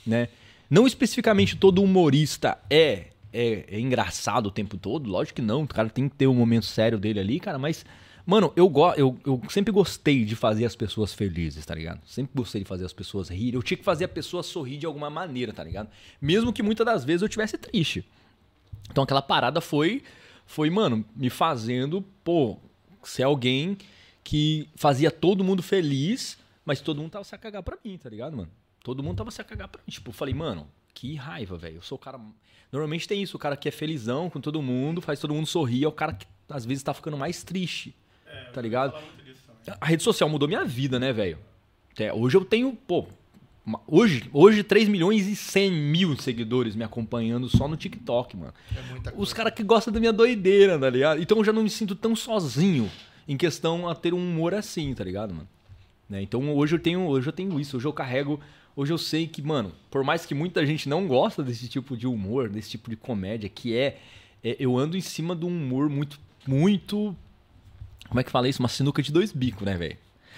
né? Não especificamente todo humorista é, é, é engraçado o tempo todo. Lógico que não. O cara tem que ter um momento sério dele ali, cara. Mas, mano, eu, go eu, eu sempre gostei de fazer as pessoas felizes, tá ligado? Sempre gostei de fazer as pessoas rirem. Eu tinha que fazer a pessoa sorrir de alguma maneira, tá ligado? Mesmo que muitas das vezes eu estivesse triste. Então, aquela parada foi, foi, mano, me fazendo, pô, ser alguém... que fazia todo mundo feliz, mas todo mundo tava se a cagar pra mim, tá ligado, mano? Todo mundo tava se a cagar pra mim. Tipo, eu falei, mano, que raiva, velho. Eu sou o cara... Normalmente tem isso, o cara que é felizão com todo mundo, faz todo mundo sorrir, é o cara que às vezes tá ficando mais triste, é, tá ligado? A rede social mudou minha vida, né, velho? Até hoje eu tenho, pô... Hoje, hoje três milhões e cem mil seguidores me acompanhando só no TikTok, mano. É muita coisa. Os caras que gostam da minha doideira, tá ligado? Então eu já não me sinto tão sozinho em questão a ter um humor assim, tá ligado, mano? Né? Então hoje eu, tenho, hoje eu tenho isso, hoje eu carrego, hoje eu sei que, mano, por mais que muita gente não gosta desse tipo de humor, desse tipo de comédia, que é, é eu ando em cima de um humor muito, muito, como é que fala isso? Uma sinuca de dois bicos, né, velho?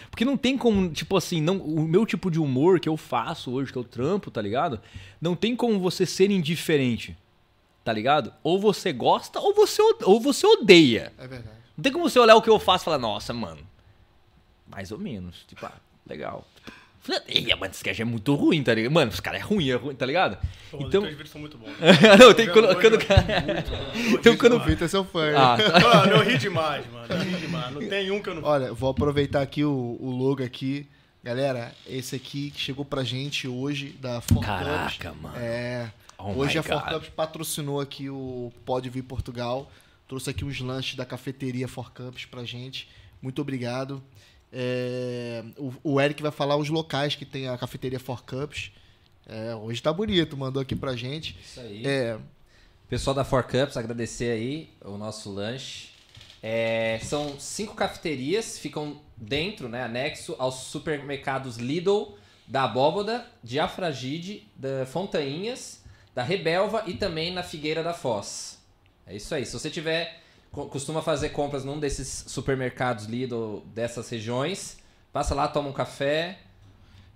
Porque não tem como, tipo assim, não, o meu tipo de humor que eu faço hoje, que eu trampo, tá ligado? Não tem como você ser indiferente, tá ligado? Ou você gosta ou você, ou você odeia. É verdade. Não tem como você olhar o que eu faço e falar, nossa, mano, mais ou menos, tipo, ah, legal. Ei, mano, esse cara é muito ruim, tá ligado? Mano, esse cara é ruim, é ruim, tá ligado? Pô, então... Os teus vídeos são muito bons. Não, tem quando... Então quando... O Vitor é seu fã. Ah, tá. Não, eu ri demais, mano, eu ri demais. Não tem um que eu não... Olha, vou aproveitar aqui o, o logo aqui. Galera, esse aqui que chegou pra gente hoje, da For Camps. Caraca, mano. É, oh hoje a For Camps patrocinou aqui o Pode Vir Portugal. Trouxe aqui uns lanches da cafeteria For Camps pra gente. Muito obrigado. É, o, o Eric vai falar os locais que tem a cafeteria For Camps. É, hoje tá bonito, mandou aqui pra gente. Isso aí. É. Pessoal da For Camps, agradecer aí o nosso lanche. É, são cinco cafeterias, ficam dentro, né, anexo aos supermercados Lidl, da Abóboda, de Afragide, da Fontainhas, da Rebelva e também na Figueira da Foz. É isso aí. Se você tiver, costuma fazer compras num desses supermercados Lidl dessas regiões, passa lá, toma um café.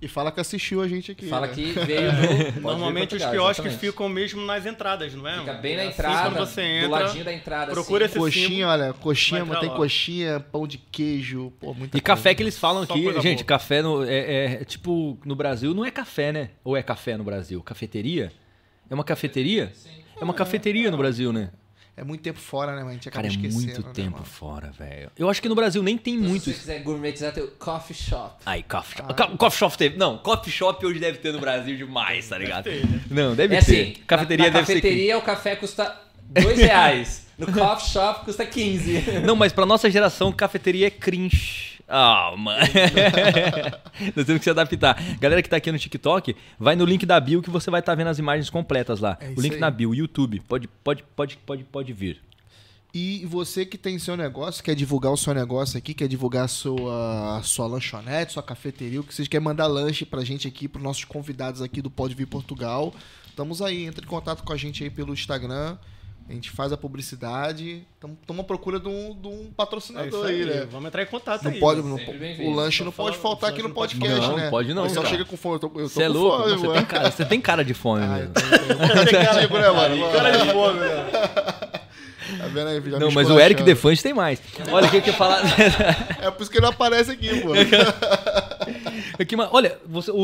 E fala que assistiu a gente aqui. Fala, né, que veio do... Normalmente os quiosques ficam mesmo nas entradas, não é? Fica bem na entrada, assim, quando você entra, do ladinho da entrada. Procura assim. Esse coxinha, olha, coxinha, tem coxinha, pão de queijo, pô, muita E coisa. Café que eles falam aqui, gente, boa. Café no, é, é tipo, no Brasil não é café, né? Ou é café no Brasil? Cafeteria? É uma cafeteria? Sim. É uma cafeteria no Brasil, né? É muito tempo fora, né, mano? A gente acaba esquecendo. Cara, é muito tempo fora, velho. Eu acho que no Brasil nem tem muito isso. Se você quiser gourmetizar, tem o coffee shop. Aí, coffee shop. Ah. Co coffee shop teve. Não, coffee shop hoje deve ter no Brasil demais, tá ligado? Deve ter, né? Não, deve é ter. Assim, cafeteria na, na deve cafeteria, ser. Cafeteria, o café custa dois reais. No coffee shop custa quinze. Não, mas pra nossa geração, cafeteria é cringe. Ah, oh, mano. Nós temos que se adaptar. Galera que tá aqui no TikTok, vai no link da bio que você vai estar tá vendo as imagens completas lá. É o link aí. Na bio, YouTube. Pode, pode, pode, pode, pode vir. E você que tem seu negócio, quer divulgar o seu negócio aqui, quer divulgar a sua, a sua lanchonete, sua cafeteria, o que vocês querem mandar lanche pra gente aqui, pros nossos convidados aqui do Pode Vir Portugal. Estamos aí, entra em contato com a gente aí pelo Instagram. A gente faz a publicidade, estamos à procura de um, de um patrocinador é aí, aí, né? Vamos entrar em contato não aí. Pode, não, o lanche não pode faltar aqui no podcast, não, né? Não, pode não. Você só chega com fome, eu tô, eu tô é com louco, fome. Você tem, cara, você tem cara de fome, ah, mesmo. Você tem cara de fome, mano. Cara de fome, velho. Tá vendo aí, já não, mas o Eric Defante tem mais. Olha, o que eu ia falar... É por isso que ele não aparece aqui, mano. Aqui, olha, você, o,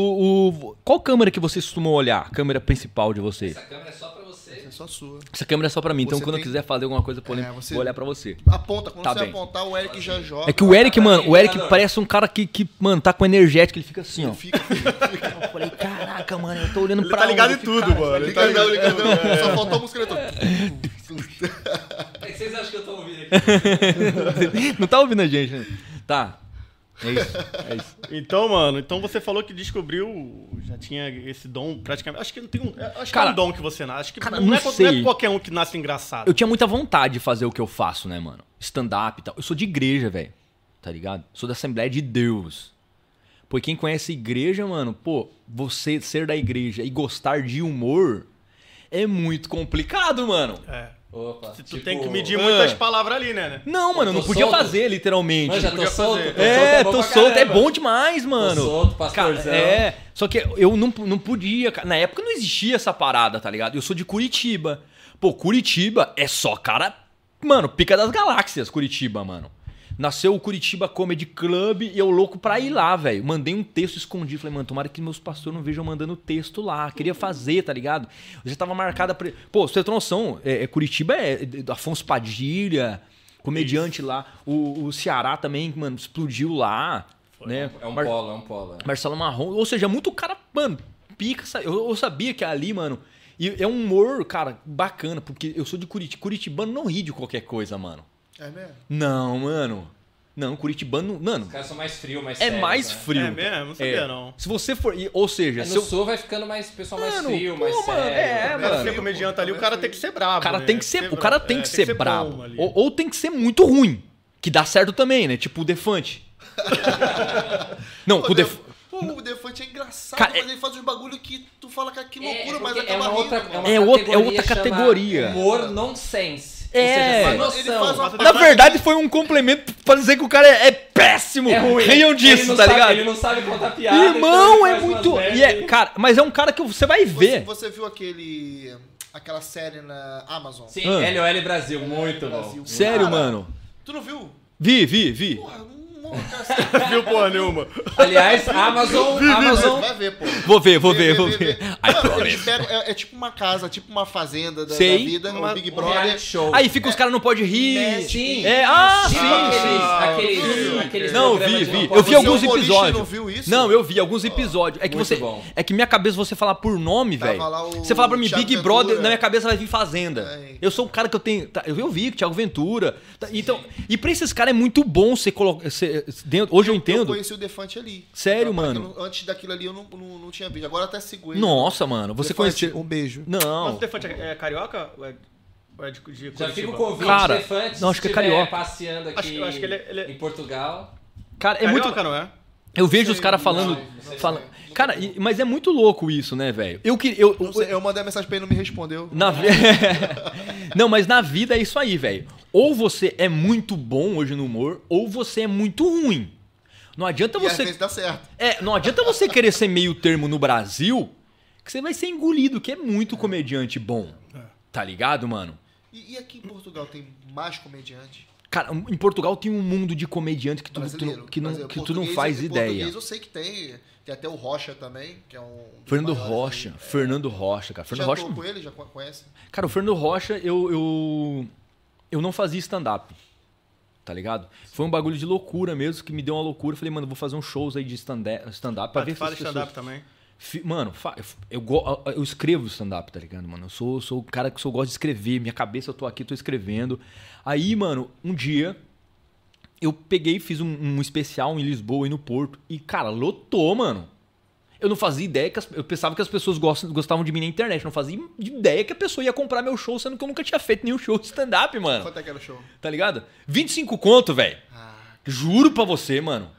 o, qual câmera que você costumou olhar? A câmera principal de vocês? Essa câmera é só pra você. Essa é só sua. Essa câmera é só pra mim. Então, você quando tem... eu quiser fazer alguma coisa polêmica, é, vou olhar pra você. Aponta. Quando tá você bem. apontar, o Eric já joga. É que o Eric, mano, o Eric parece um cara que, que mano, tá com energético. Ele fica assim, ó. Fica, fica, fica. Eu falei, caraca, mano, eu tô olhando ele pra lá. Tá ligado em tudo, mano. Ele, ele tá ligado, ligado, ligado, ligado. É. Só faltou a música. Ele é que vocês acham que eu tô ouvindo aqui? Não tá ouvindo a gente, né? Tá. É isso, é isso. Então, mano, então você falou que descobriu, já tinha esse dom praticamente. Acho que não tem um, acho cara, que é um dom que você nasce. Acho que cara, não, não, é, não é qualquer um que nasce engraçado. Eu tinha muita vontade de fazer o que eu faço, né, mano? Stand-up e tal. Eu sou de igreja, velho. Tá ligado? Sou da Assembleia de Deus. Pô, quem conhece igreja, mano, pô, você ser da igreja e gostar de humor é muito complicado, mano. É. Opa, Se tu tipo... tem que medir muitas ah. palavras ali, né? Não, mano, eu não podia solto. fazer, literalmente. Mas já tô solto, tô é, solto, é tô solto, é bom demais, mano. Tô solto, pastorzão. É, só que eu não, não podia, na época não existia essa parada, tá ligado? Eu sou de Curitiba. Pô, Curitiba é só, cara, mano, pica das galáxias, Curitiba, mano. Nasceu o Curitiba Comedy Club e eu louco pra ir lá, velho. Mandei um texto escondido. Falei, mano, tomara que meus pastores não vejam mandando texto lá. Queria fazer, tá ligado? Eu já tava marcada... Pra... Pô, você tem noção, é, é, Curitiba é, é Afonso Padilha, comediante Isso. lá. O, o Ceará também, mano, explodiu lá. Foi, né? É um Mar... polo, é um polo. É. Marcelo Marrom. Ou seja, muito cara, mano, pica. Eu, eu sabia que ali, mano... E é um humor, cara, bacana. Porque eu sou de Curitiba. Curitibano não ri de qualquer coisa, mano. É mesmo? Não, mano. Não, curitibano... Mano, os caras são mais frios, mais sérios. É mais né? frio. É mesmo? Não sabia, é. não. Se você for... Ou seja... É, no se eu... sul vai ficando mais pessoal mais mano, frio, pô, mais mano, sério. É, mano. Se você é comediante ali, o cara tem que ser brabo. O cara né? tem que ser, o cara tem que é, ser, ser brabo. Ou, ou tem que ser muito ruim. Que dá certo também, né? Tipo o Defante. não, pô, o Defante... Pô, o Defante é engraçado, cara, mas ele faz uns bagulho que tu fala que que loucura, é, mas acaba é uma rindo, outra, é, uma é, outra, é outra categoria. Humor nonsense. É, ou seja, ele faz na verdade foi um complemento pra dizer que o cara é, é péssimo. É ruim. Riam disso, tá sabe, ligado? Ele não sabe contar piada. Irmão, então é muito... E é, cara, mas é um cara que você vai ver. Você, você viu aquele aquela série na Amazon? Sim, ah. L O L Brasil, muito bom. Sério, cara, mano? Tu não viu? Vi, vi, vi. Porra, viu porra nenhuma. Aliás, Amazon, vi, vi, Amazon... Vai ver, pô. Vou ver, vou ver, vou ver. É tipo uma casa, tipo uma fazenda da, da vida, uma, um Big Brother. Um show. Aí fica é. os caras não podem rir. É, sim. É, ah, sim. Ah, aqueles, sim. Aqueles, aqueles não, vi, vi. Não eu vi alguns episódios. Não, viu isso? não, eu vi alguns episódios. É que, você, é que minha cabeça, você falar por nome, velho. Você fala pra mim Big Brother, na minha cabeça vai vir Fazenda. Eu sou um cara que eu tenho... Eu vi o Thiago Ventura. Então, e pra esses caras é muito bom você colocar... Dentro, hoje eu, eu entendo. Eu conheci o Defante ali. Sério, eu, mano? Eu, antes daquilo ali eu não, não, não tinha visto. Agora até segui. Nossa, mano. Você Defante, conhece... Um beijo. Não. Mas o Defante é carioca? Ou é, ou é de, de Já fica o convite, cara, Defante. Não, acho que é carioca. Passeando aqui acho, eu acho que ele é, ele é... em Portugal. Cara, é carioca, muito... não é? Eu vejo sei, os caras falando... Não, fala... não, cara, não. Mas é muito louco isso, né, velho? Eu, eu, eu, eu... eu mandei a mensagem pra ele e não me respondeu. Na... não, mas na vida é isso aí, velho. Ou você é muito bom hoje no humor, ou você é muito ruim. Não adianta você... E às vezes dá certo. É, não adianta você querer ser meio termo no Brasil, que você vai ser engolido, que é muito comediante bom. Tá ligado, mano? E, e aqui em Portugal tem mais comediante? Cara, em Portugal tem um mundo de comediante que tu, tu, que não, que tu não faz ideia. Português eu sei que tem. Tem até o Rocha também, que é um... Fernando Rocha. Aí, Fernando é... Rocha, cara. Fernando já Rocha... com ele? Já conhece? Cara, o Fernando Rocha, eu... eu... Eu não fazia stand-up, tá ligado? Foi um bagulho de loucura mesmo, que me deu uma loucura. Falei, mano, vou fazer uns shows aí de stand-up stand-up pra ah, ver se fala stand-up pessoas... também? Mano, eu, eu, eu escrevo stand-up, tá ligado, mano? Eu sou, sou o cara que só gosto de escrever. Minha cabeça, eu tô aqui, tô escrevendo. Aí, mano, um dia, eu peguei e fiz um, um especial em Lisboa e no Porto. E, cara, lotou, mano. Eu não fazia ideia, que as, eu pensava que as pessoas gostavam de mim na internet. Não fazia ideia que a pessoa ia comprar meu show, sendo que eu nunca tinha feito nenhum show de stand-up, mano. Quanto é que era o show? Tá ligado? vinte e cinco conto, velho. Ah. Juro pra você, mano.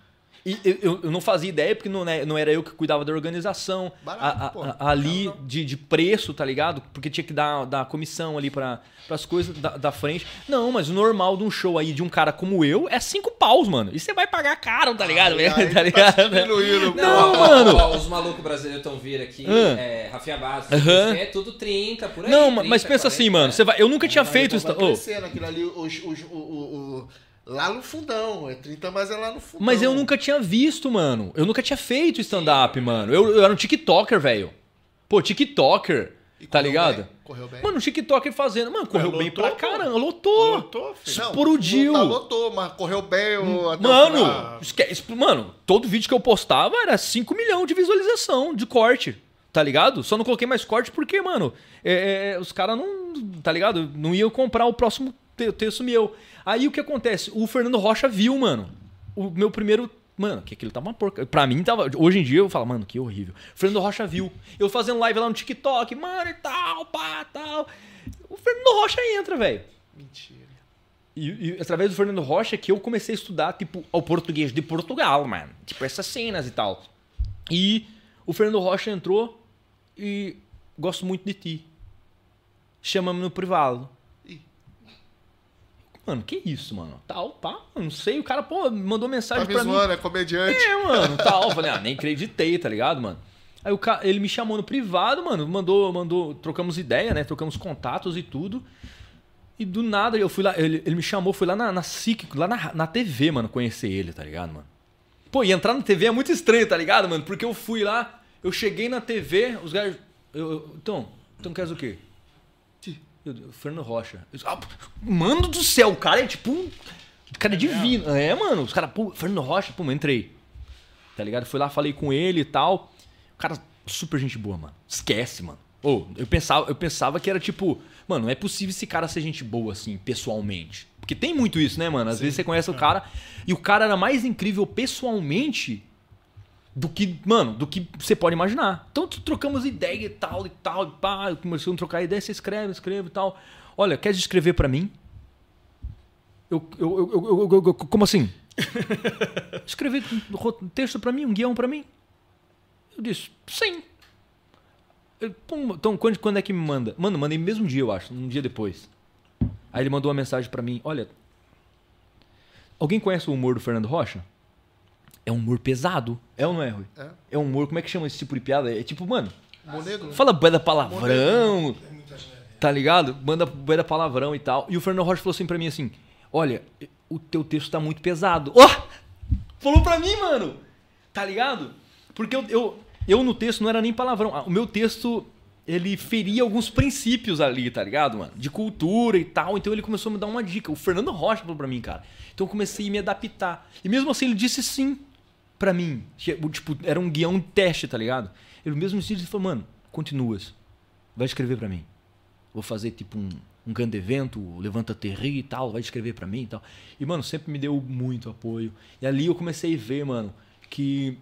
E eu, eu não fazia ideia, porque não, né, não era eu que cuidava da organização. Barato, a, a, a, ali não, não. De, de preço, tá ligado? Porque tinha que dar, dar comissão ali pra, pras coisas da, da frente. Não, mas o normal de um show aí de um cara como eu é cinco paus, mano. E você vai pagar caro, tá ligado? Ai, ai, tá ligado? Tá diminuindo, não, mano. Os malucos brasileiros estão vir aqui, ah. é, Rafinha Bastos, uh-huh. é tudo trinta, por aí. Não, trinta, mas pensa quarenta, assim, mano. Né? Você vai, eu nunca tinha não, feito... Vai esta... oh. naquilo ali, os... os, os, os, os, os Lá no fundão, é trinta, mas é lá no fundão. Mas eu nunca tinha visto, mano. Eu nunca tinha feito stand-up, mano. Eu, eu era um TikToker, velho. Pô, TikToker, e tá ligado? Bem. Correu bem. Mano, um TikToker fazendo. Mano, correu é, bem lotou, pra caramba. Lotou. Lotou, filho. Explodiu. Não, não tá, lotou, mas correu bem. Eu, até mano, pra... esque... mano, todo vídeo que eu postava era cinco milhões de visualização, de corte. Tá ligado? Só não coloquei mais corte porque, mano, é, é, os caras não... Tá ligado? Não iam comprar o próximo... texto meu. Aí o que acontece? O Fernando Rocha viu, mano. O meu primeiro... Mano, que aquilo tava uma porca. Pra mim tava... Hoje em dia eu falo, mano, que horrível. O Fernando Rocha viu. Eu fazendo live lá no TikTok, mano, e tal, pá, tal. O Fernando Rocha entra, velho. Mentira. E, e através do Fernando Rocha que eu comecei a estudar, tipo, o português de Portugal, mano. Tipo, essas cenas e tal. E o Fernando Rocha entrou e... Gosto muito de ti. Chama-me no privado. Mano, que isso, mano? Tal, pá, não sei. O cara, pô, mandou mensagem pra mim. Tá me zoando, é comediante. É, mano, tal. Falei, ah, nem acreditei, tá ligado, mano? Aí o cara, ele me chamou no privado, mano. Mandou, mandou, trocamos ideia, né? Trocamos contatos e tudo. E do nada, eu fui lá, ele, ele me chamou, fui lá na, na S I C, lá na, na T V, mano, conhecer ele, tá ligado, mano? Pô, e entrar na T V é muito estranho, tá ligado, mano? Porque eu fui lá, eu cheguei na T V, os caras... Eu, eu, então, então queres o quê? Fernando Rocha. Ah, mano do céu, o cara é tipo um... O cara é divino. É, mano. Os caras, pô, Fernando Rocha, pô, entrei. Tá ligado? Fui lá, falei com ele e tal. O cara, super gente boa, mano. Esquece, mano. Oh, eu, pensava, eu pensava que era tipo... Mano, não é possível esse cara ser gente boa, assim, pessoalmente. Porque tem muito isso, né, mano? Às Sim. vezes você conhece é. o cara... E o cara era mais incrível pessoalmente... Do que, mano, do que você pode imaginar. Então trocamos ideia e tal, e tal, e pá, começamos a trocar ideia, você escreve, escreve e tal. Olha, quer escrever pra mim? Eu, eu, eu, eu, eu, eu como assim? Escrever um texto pra mim, um guião pra mim? Eu disse, sim. Eu, então, quando, quando é que me manda? Mano, mandei no mesmo dia, eu acho, um dia depois. Aí ele mandou uma mensagem pra mim, olha, alguém conhece o humor do Fernando Rocha? É um humor pesado. É ou não é, Rui? É. É um humor... Como é que chama esse tipo de piada? É tipo, mano... Monedo. Fala bela palavrão. Tá ligado? Manda bela palavrão e tal. E o Fernando Rocha falou assim pra mim assim... Olha, o teu texto tá muito pesado. Ó! Oh! Falou pra mim, mano! Tá ligado? Porque eu, eu, eu no texto não era nem palavrão. O meu texto... Ele feria alguns princípios ali, tá ligado, mano? De cultura e tal. Então ele começou a me dar uma dica. O Fernando Rocha falou pra mim, cara. Então eu comecei a me adaptar. E mesmo assim ele disse sim... Pra mim, tipo, era um guião de teste, tá ligado? Ele mesmo me disse, falou, mano, continuas. Vai escrever pra mim. Vou fazer, tipo, um, um grande evento, levanta-terri e tal, vai escrever pra mim e tal. E, mano, sempre me deu muito apoio. E ali eu comecei a ver, mano, que...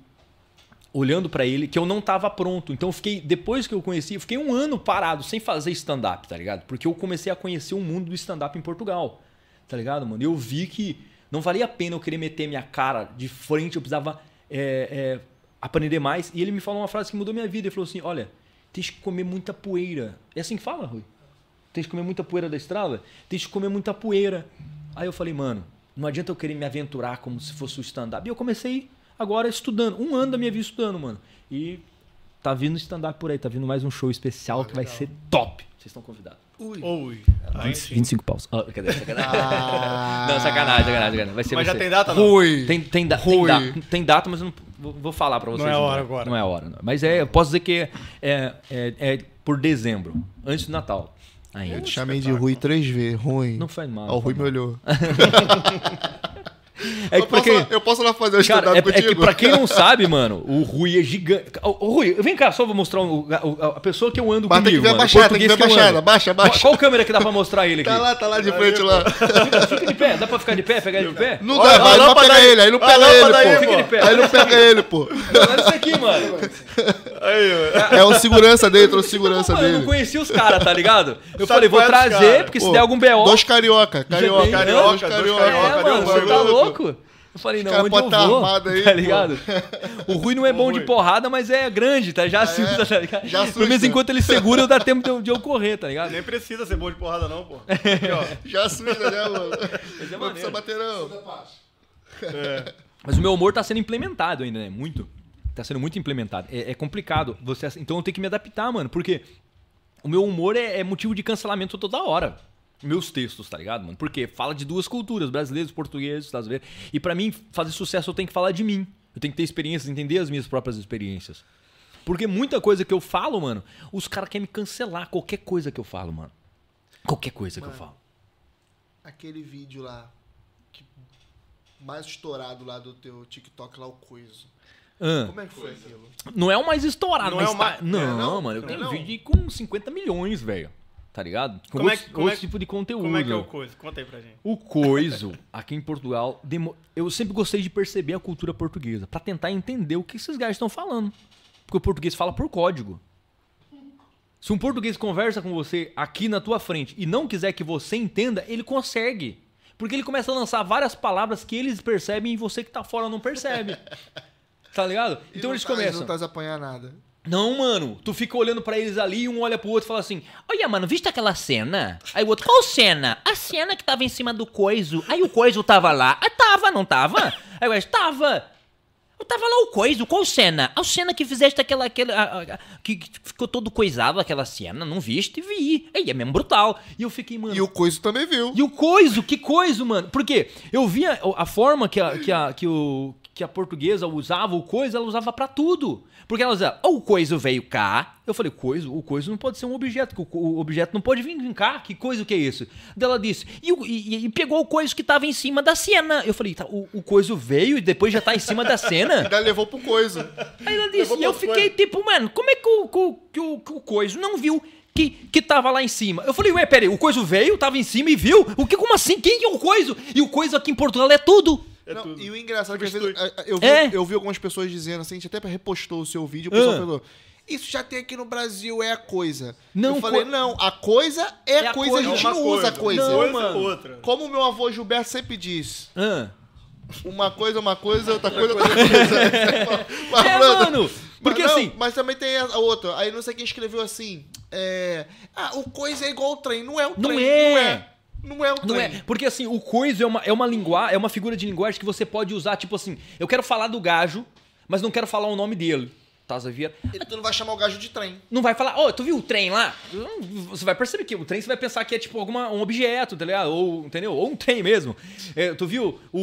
Olhando pra ele, que eu não tava pronto. Então eu fiquei, depois que eu conheci, eu fiquei um ano parado, sem fazer stand-up, tá ligado? Porque eu comecei a conhecer o mundo do stand-up em Portugal, tá ligado, mano? E eu vi que não valia a pena eu querer meter minha cara de frente, eu precisava... É, é, aprender mais. E ele me falou uma frase que mudou minha vida. Ele falou assim, olha, tens que comer muita poeira. É assim que fala, Rui? Tens que comer muita poeira da estrada? Tens que comer muita poeira. Aí eu falei, mano, não adianta eu querer me aventurar como se fosse o stand-up. E eu comecei agora estudando. Um ano da minha vida estudando, mano. E tá vindo stand-up por aí. Tá vindo mais um show especial ah, que legal. Vai ser top. Vocês estão convidados. Ui. Ui. vinte, vinte e cinco paus. Oh, cadê? Sacanagem. Ah. Não, sacanagem, sacanagem, sacanagem. Vai ser, mas vai já ser. Tem data, não? Rui. Tem, tem, da, Rui. Tem, da, tem data, mas eu não vou, vou falar pra vocês. Não é hora não, agora. Não é hora. Não. Mas é, eu posso dizer que é, é, é por dezembro, antes do Natal. Aí, eu te chamei de Rui três vezes. Ruim. Não faz mal. Ó, o Rui me olhou. É eu, posso quem... lá, eu posso lá fazer o stand-up é, contigo? É que pra quem não sabe, mano, o Rui é gigante. O Rui, vem cá, só vou mostrar o, o, a pessoa que eu ando Mas comigo, tem que ver baixar, tem que ver baixada, baixa, baixa. Qual, qual câmera que dá pra mostrar ele aqui? Tá lá, tá lá de frente, lá. Fica, fica de pé, dá pra ficar de pé, pegar ele de pé? Não dá, vai, não pega ele, aí não pega ele, pô. Fica de pé. Aí não pega ele, pô. Olha isso aqui, mano. É o segurança dele, trouxe segurança dele. Eu não conheci os caras, tá ligado? Eu falei, vou trazer, porque se der algum B O... Dois carioca, carioca, carioca, carioca, tá louco? Eu falei, não, onde eu vou, aí, tá ligado? Pô. O Rui não é bom Rui. de porrada, mas é grande, tá? Já assusta, é, tá ligado? Já assusta. Pelo menos enquanto ele segura, eu dá tempo de eu, de eu correr, tá ligado? Nem precisa ser bom de porrada não, pô. Aqui, ó. Já assusta, né, mano? Mas é não precisa bater não. É. Mas o meu humor tá sendo implementado ainda, né? Muito. Tá sendo muito implementado. É, é complicado. Você, então eu tenho que me adaptar, mano, porque o meu humor é, é motivo de cancelamento toda hora. meus textos, tá ligado, mano? Porque fala de duas culturas, brasileiros, portugueses, tá vendo? E pra mim, fazer sucesso, eu tenho que falar de mim. Eu tenho que ter experiências, entender as minhas próprias experiências. Porque muita coisa que eu falo, mano, os caras querem me cancelar. Qualquer coisa que eu falo, mano. Qualquer coisa mano, que eu falo. Aquele vídeo lá, que mais estourado lá do teu TikTok, lá o Coiso. Ah. Como é que foi aquilo? Não é o mais estourado, não mas é o tá... mais... Não, é, não, mano, eu não, tenho não. vídeo com cinquenta milhões, velho. Tá ligado? Com como outro, é que, como outro é que, tipo de conteúdo. Como é que é o Coiso? Conta aí pra gente. O Coiso, aqui em Portugal, demo... eu sempre gostei de perceber a cultura portuguesa, pra tentar entender o que esses gajos estão falando. Porque o português fala por código. Se um português conversa com você aqui na tua frente e não quiser que você entenda, ele consegue. Porque ele começa a lançar várias palavras que eles percebem e você que tá fora não percebe. Tá ligado? E então eles tá, começam... não estás a apanhar nada. Não, mano. Tu fica olhando pra eles ali e um olha pro outro e fala assim... Olha, mano, viste aquela cena? Aí o outro... Qual cena? A cena que tava em cima do Coiso. Aí o Coiso tava lá. Ah, tava, não tava? Aí o outro... Tava. Eu tava lá o Coiso. Qual cena? A cena que fizeste aquela... aquela a, a, que ficou todo coisado aquela cena. Não viste? Vi. Aí é mesmo brutal. E eu fiquei, mano... E o Coiso também viu. E o Coiso? Que Coiso, mano? Por quê? Eu via a forma que, a, que, a, que o... que a portuguesa usava o Coiso, ela usava pra tudo. Porque ela usava, ou o Coiso veio cá. Eu falei, Coiso? O Coiso não pode ser um objeto, que o objeto não pode vir cá. Que Coiso que é isso? Daí ela disse, e, e, e pegou o Coiso que tava em cima da cena. Eu falei, tá, o, o Coiso veio e depois já tá em cima da cena? E daí levou pro Coiso. Aí ela disse, e eu fiquei coisa. tipo, mano, como é que o, que o, que o Coiso não viu que, que tava lá em cima? Eu falei, ué, peraí, o Coiso veio, tava em cima e viu? O que, como assim? Quem é o Coiso? E o Coiso aqui em Portugal é tudo. É não, e o engraçado é que às vezes, eu, vi, é. eu vi algumas pessoas dizendo assim, a gente até repostou o seu vídeo, o pessoal ah. falou, isso já tem aqui no Brasil, é a coisa. Não, eu falei, co... não, a coisa é, é a coisa, coisa, a gente não coisa. usa a coisa. Não, coisa mano. Outra. Como o meu avô Gilberto sempre diz, ah. uma coisa é uma coisa, outra coisa é outra coisa. É, mano, porque mas, não, assim... Mas também tem a outra, aí não sei quem escreveu assim, é, ah, o coisa é igual o trem, não é o trem, não é. Não é. Não é o Não é, porque assim, o coiso é uma, é uma linguagem, é uma figura de linguagem que você pode usar, tipo assim, eu quero falar do gajo, mas não quero falar o nome dele. Tá, Zavia? Tu não vai chamar o gajo de trem. Não vai falar, ó, oh, tu viu o trem lá? Você vai perceber que o trem, você vai pensar que é tipo alguma, um objeto, tá ligado? Ou, entendeu? Ou um trem mesmo. É, tu viu o,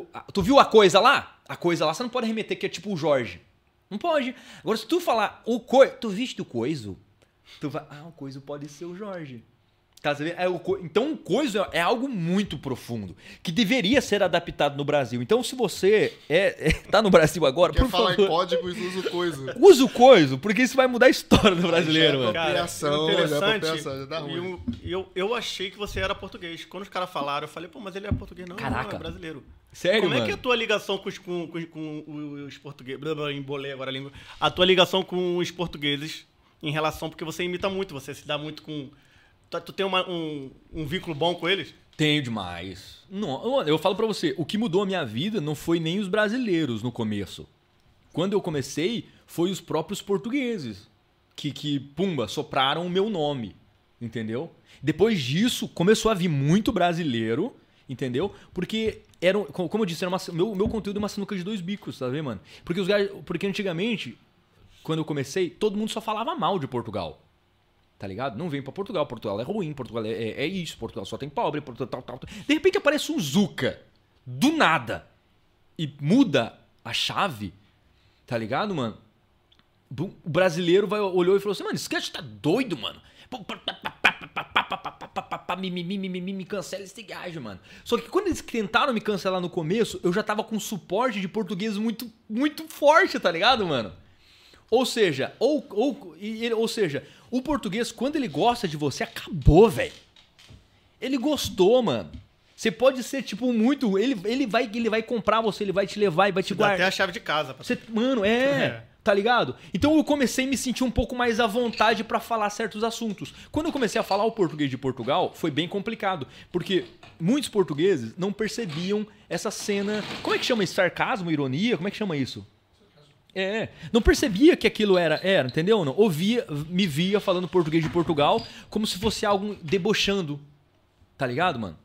o a, tu viu a coisa lá? A coisa lá, você não pode remeter que é tipo o Jorge. Não pode. Agora, se tu falar o coiso, tu viste o coiso? Tu vai, ah, o coiso pode ser o Jorge. Então, o coiso é algo muito profundo, que deveria ser adaptado no Brasil. Então, se você é, é, tá no Brasil agora, quer por falar favor... em códigos, usa o coiso. Usa o coiso, porque isso vai mudar a história do brasileiro. Mano. Cara, apropriação, interessante, apropriação, dá ruim. Eu, eu, eu achei que você era português. Quando os caras falaram, eu falei, pô, mas ele é português. Não, Caraca. não é brasileiro. Sério, Como mano? é que é a tua ligação com os, com, com, com os portugueses... Embolei agora a língua. A tua ligação com os portugueses em relação... Porque você imita muito, você se dá muito com... Tu, tu tem uma, um, um vínculo bom com eles? Tenho demais. Não, eu, eu falo pra você, o que mudou a minha vida não foi nem os brasileiros no começo. Quando eu comecei, foi os próprios portugueses que, que pumba, sopraram o meu nome, entendeu? Depois disso, começou a vir muito brasileiro, entendeu? Porque, era, como eu disse, era uma, meu, meu conteúdo é uma sinuca de dois bicos, tá vendo, mano? Porque, os, porque antigamente, quando eu comecei, todo mundo só falava mal de Portugal. Tá ligado? Não vem pra Portugal, Portugal é ruim, Portugal é, é, é isso, Portugal só tem pobre, Portugal tal, tal, tal. De repente aparece um Zuka, do nada, e muda a chave, tá ligado, mano? O brasileiro vai, olhou e falou assim, mano, esse gajo tá doido, mano. Me cancela esse gajo, mano. Só que quando eles tentaram me cancelar no começo, eu já tava com suporte de português muito, muito forte, tá ligado, mano? Ou seja, ou, ou, ou seja, o português, quando ele gosta de você, acabou, velho. Ele gostou, mano. Você pode ser, tipo, muito... Ele, ele, vai, ele vai comprar você, ele vai te levar e vai te guardar. Até a chave de casa. Você, mano, é, é, tá ligado? Então eu comecei a me sentir um pouco mais à vontade pra falar certos assuntos. Quando eu comecei a falar o português de Portugal, foi bem complicado. Porque muitos portugueses não percebiam essa cena... Como é que chama isso? Sarcasmo, ironia? Como é que chama isso? É, não percebia que aquilo era, era, entendeu? Não, ouvia, me via falando português de Portugal como se fosse algo debochando, tá ligado, mano?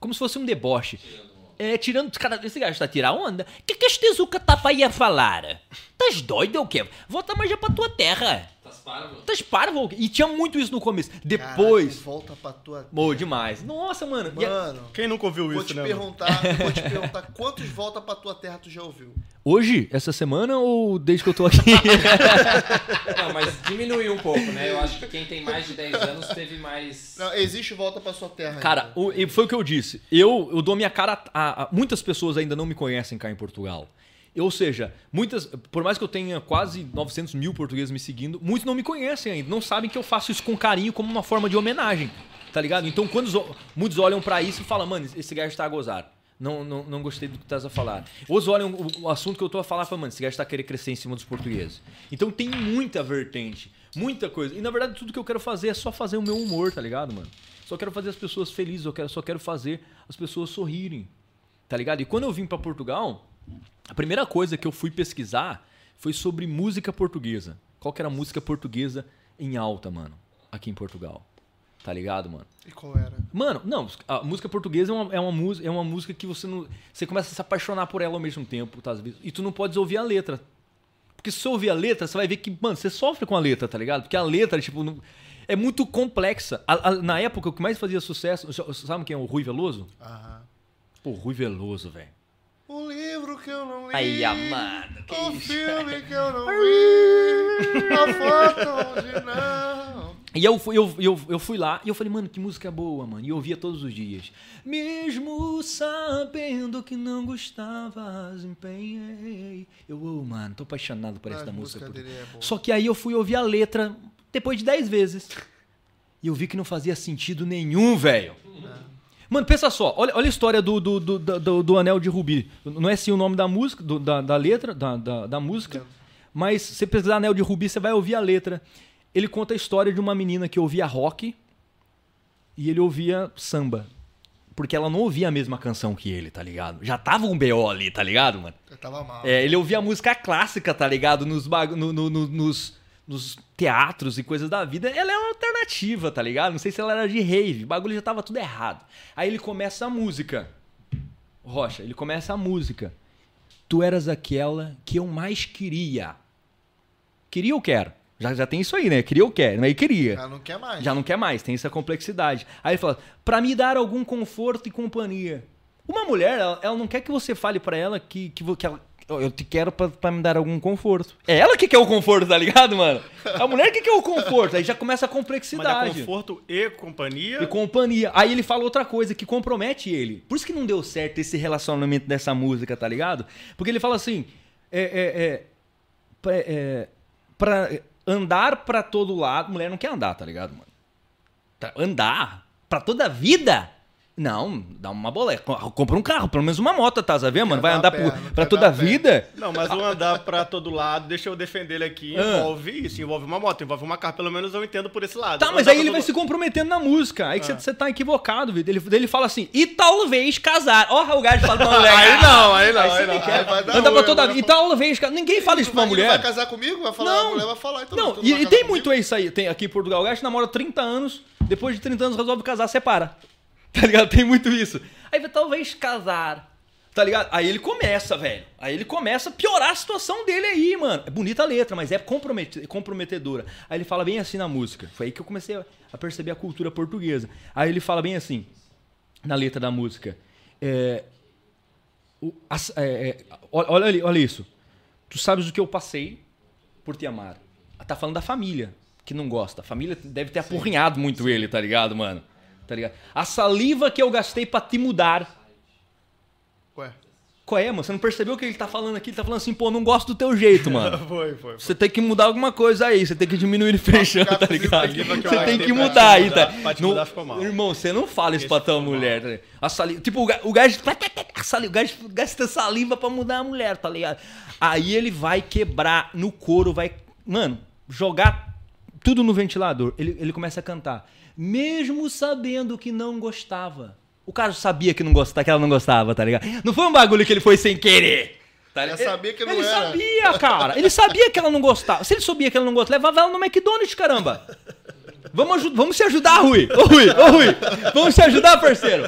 Como se fosse um deboche. Tirando onda. É, tirando, cara, esse gajo tá tirando onda. Que que este Zuka tá pra ir a falar? Tás doido ou o quê? Volta mais já pra tua terra. Tás parvo. Tás parvo. E tinha muito isso no começo. Depois... Caraca, volta pra tua... Mô, demais. Nossa, mano. Mano... A... Quem nunca ouviu vou isso, te né? Perguntar, vou te perguntar quantos volta pra tua terra tu já ouviu? Hoje? Essa semana ou desde que eu tô aqui? Não, mas diminuiu um pouco, né? Eu acho que quem tem mais de dez anos teve mais... Não, existe volta pra sua terra. Cara, o, foi o que eu disse. Eu, eu dou minha cara... A, a, muitas pessoas ainda não me conhecem cá em Portugal. Ou seja, muitas, por mais que eu tenha quase novecentos mil portugueses me seguindo, muitos não me conhecem ainda, não sabem que eu faço isso com carinho como uma forma de homenagem, tá ligado? Então, quando os, muitos olham pra isso e falam, mano, esse gajo tá a gozar, não, não, não gostei do que estás a falar. Outros olham o, o assunto que eu tô a falar e falam, mano, esse gajo tá a querer crescer em cima dos portugueses. Então, tem muita vertente, muita coisa. E, na verdade, tudo que eu quero fazer é só fazer o meu humor, tá ligado, mano? Só quero fazer as pessoas felizes, eu quero, só quero fazer as pessoas sorrirem, tá ligado? E quando eu vim pra Portugal... A primeira coisa que eu fui pesquisar foi sobre música portuguesa. Qual que era a música portuguesa em alta, mano, aqui em Portugal? Tá ligado, mano? E qual era? Mano, não, a música portuguesa é uma, é uma, é uma música que você não, você começa a se apaixonar por ela ao mesmo tempo, tá? E tu não pode ouvir a letra. Porque se você ouvir a letra, você vai ver que, mano, você sofre com a letra, tá ligado? Porque a letra, tipo, não, é muito complexa. A, a, na época, o que mais fazia sucesso... Sabe quem é o Rui Veloso? Aham. Pô, Rui Veloso, velho. O livro que eu não li, ai, amado, que o isso? filme que eu não vi, a foto onde não. E eu, eu, eu, eu fui lá e eu falei, mano, que música boa, mano. E eu ouvia todos os dias. Mesmo sabendo que não gostavas, empenhei. Eu, oh, mano, tô apaixonado por essa da música. música dele é boa. Só que aí eu fui ouvir a letra depois de dez vezes. E eu vi que não fazia sentido nenhum, velho. Mano, pensa só, olha, olha a história do, do, do, do, do Anel de Rubi. Não é assim o nome da música, do, da, da letra, da, da, da música, mas se você pesquisar Anel de Rubi, você vai ouvir a letra. Ele conta a história de uma menina que ouvia rock e ele ouvia samba. Porque ela não ouvia a mesma canção que ele, tá ligado? Já tava um B O ali, tá ligado, mano? Eu tava mal. É, ele ouvia a música clássica, tá ligado? Nos, bag... no, no, no, nos... nos teatros e coisas da vida, ela é uma alternativa, tá ligado? Não sei se ela era de rave, o bagulho já tava tudo errado. Aí ele começa a música. Rocha, ele começa a música. Tu eras aquela que eu mais queria. Queria ou quero? Já, já tem isso aí, né? Queria ou quero? Aí queria. Já não quer mais. Já não quer mais, tem essa complexidade. Aí ele fala, pra me dar algum conforto e companhia. Uma mulher, ela, ela não quer que você fale pra ela que, que, que ela... Eu te quero pra, pra me dar algum conforto. É ela que quer o conforto, tá ligado, mano? A mulher que quer o conforto. Aí já começa a complexidade. Mas é conforto e companhia? E companhia. Aí ele fala outra coisa que compromete ele. Por isso que não deu certo esse relacionamento dessa música, tá ligado? Porque ele fala assim... É, é, é, pra, é, pra andar pra todo lado... Mulher não quer andar, tá ligado, mano? Pra andar pra toda a vida... Não, dá uma boleia. Compra um carro, pelo menos uma moto, tá, sabe, mano? Vai andar perna, pro, pra toda a vida. Não, mas o andar pra todo lado, deixa eu defender ele aqui, ah. envolve isso, envolve uma moto, envolve uma carro, pelo menos eu entendo por esse lado. Tá, mas aí ele vai se comprometendo na música, aí que você ah. tá equivocado, viu? Ele, ele fala assim, e talvez casar. Ó, o gajo fala pra mulher. aí não, aí não, aí, aí não. Quer. Aí andar pra toda a vida, e talvez casar. Ninguém fala isso pra uma mulher. Vai casar comigo, vai falar, não. a mulher vai falar. Então não, não e, e tem muito comigo. Isso aí, tem aqui em Portugal, o gajo namora trinta anos, depois de trinta anos resolve casar, separa. Tá ligado? Tem muito isso. Aí vai talvez casar. Tá ligado? Aí ele começa, velho. Aí ele começa a piorar a situação dele aí, mano. É bonita a letra, mas é comprometedora. Aí ele fala bem assim na música. Foi aí que eu comecei a perceber a cultura portuguesa. Aí ele fala bem assim, na letra da música. É, o, a, é, olha, olha isso. Tu sabes o que eu passei por te amar. Tá falando da família, que não gosta. A família deve ter apurrinhado muito ele, tá ligado, mano? Tá ligado? A saliva que eu gastei pra te mudar. Ué? Qual é, mano? Você não percebeu o que ele tá falando aqui? Ele tá falando assim, pô, não gosto do teu jeito, mano. foi, foi, foi. Você tem que mudar alguma coisa aí. Você tem que diminuir ele fechando, tá ligado? Você tem que mudar aí, tá? Pra te mudar ficou mal. Irmão, você não fala isso pra tua mulher, tá ligado? A saliva... Tipo, o gajo... O gajo gasta saliva pra mudar a mulher, tá ligado? Aí ele vai quebrar no couro, vai... Mano, jogar tudo no ventilador. Ele, ele começa a cantar... Mesmo sabendo que não gostava. O cara sabia que, não gostava, que ela não gostava, tá ligado? Não foi um bagulho que ele foi sem querer. Tá ligado? Ele sabia que não ele era. sabia, cara. Ele sabia que ela não gostava. Se ele sabia que ela não gostava, levava ela no McDonald's, caramba. Vamos, vamos se ajudar, Rui. Ô, Rui, ô, Rui. Vamos se ajudar, parceiro.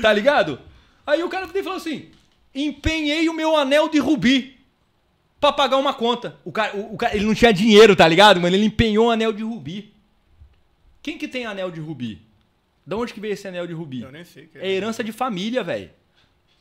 Tá ligado? Aí o cara falou assim, empenhei o meu anel de rubi. pra pagar uma conta. O cara, o, o cara, ele não tinha dinheiro, tá ligado, mano? Ele empenhou um anel de rubi. Quem que tem anel de rubi? Da onde que veio esse anel de rubi? Eu nem sei. É herança de família, velho.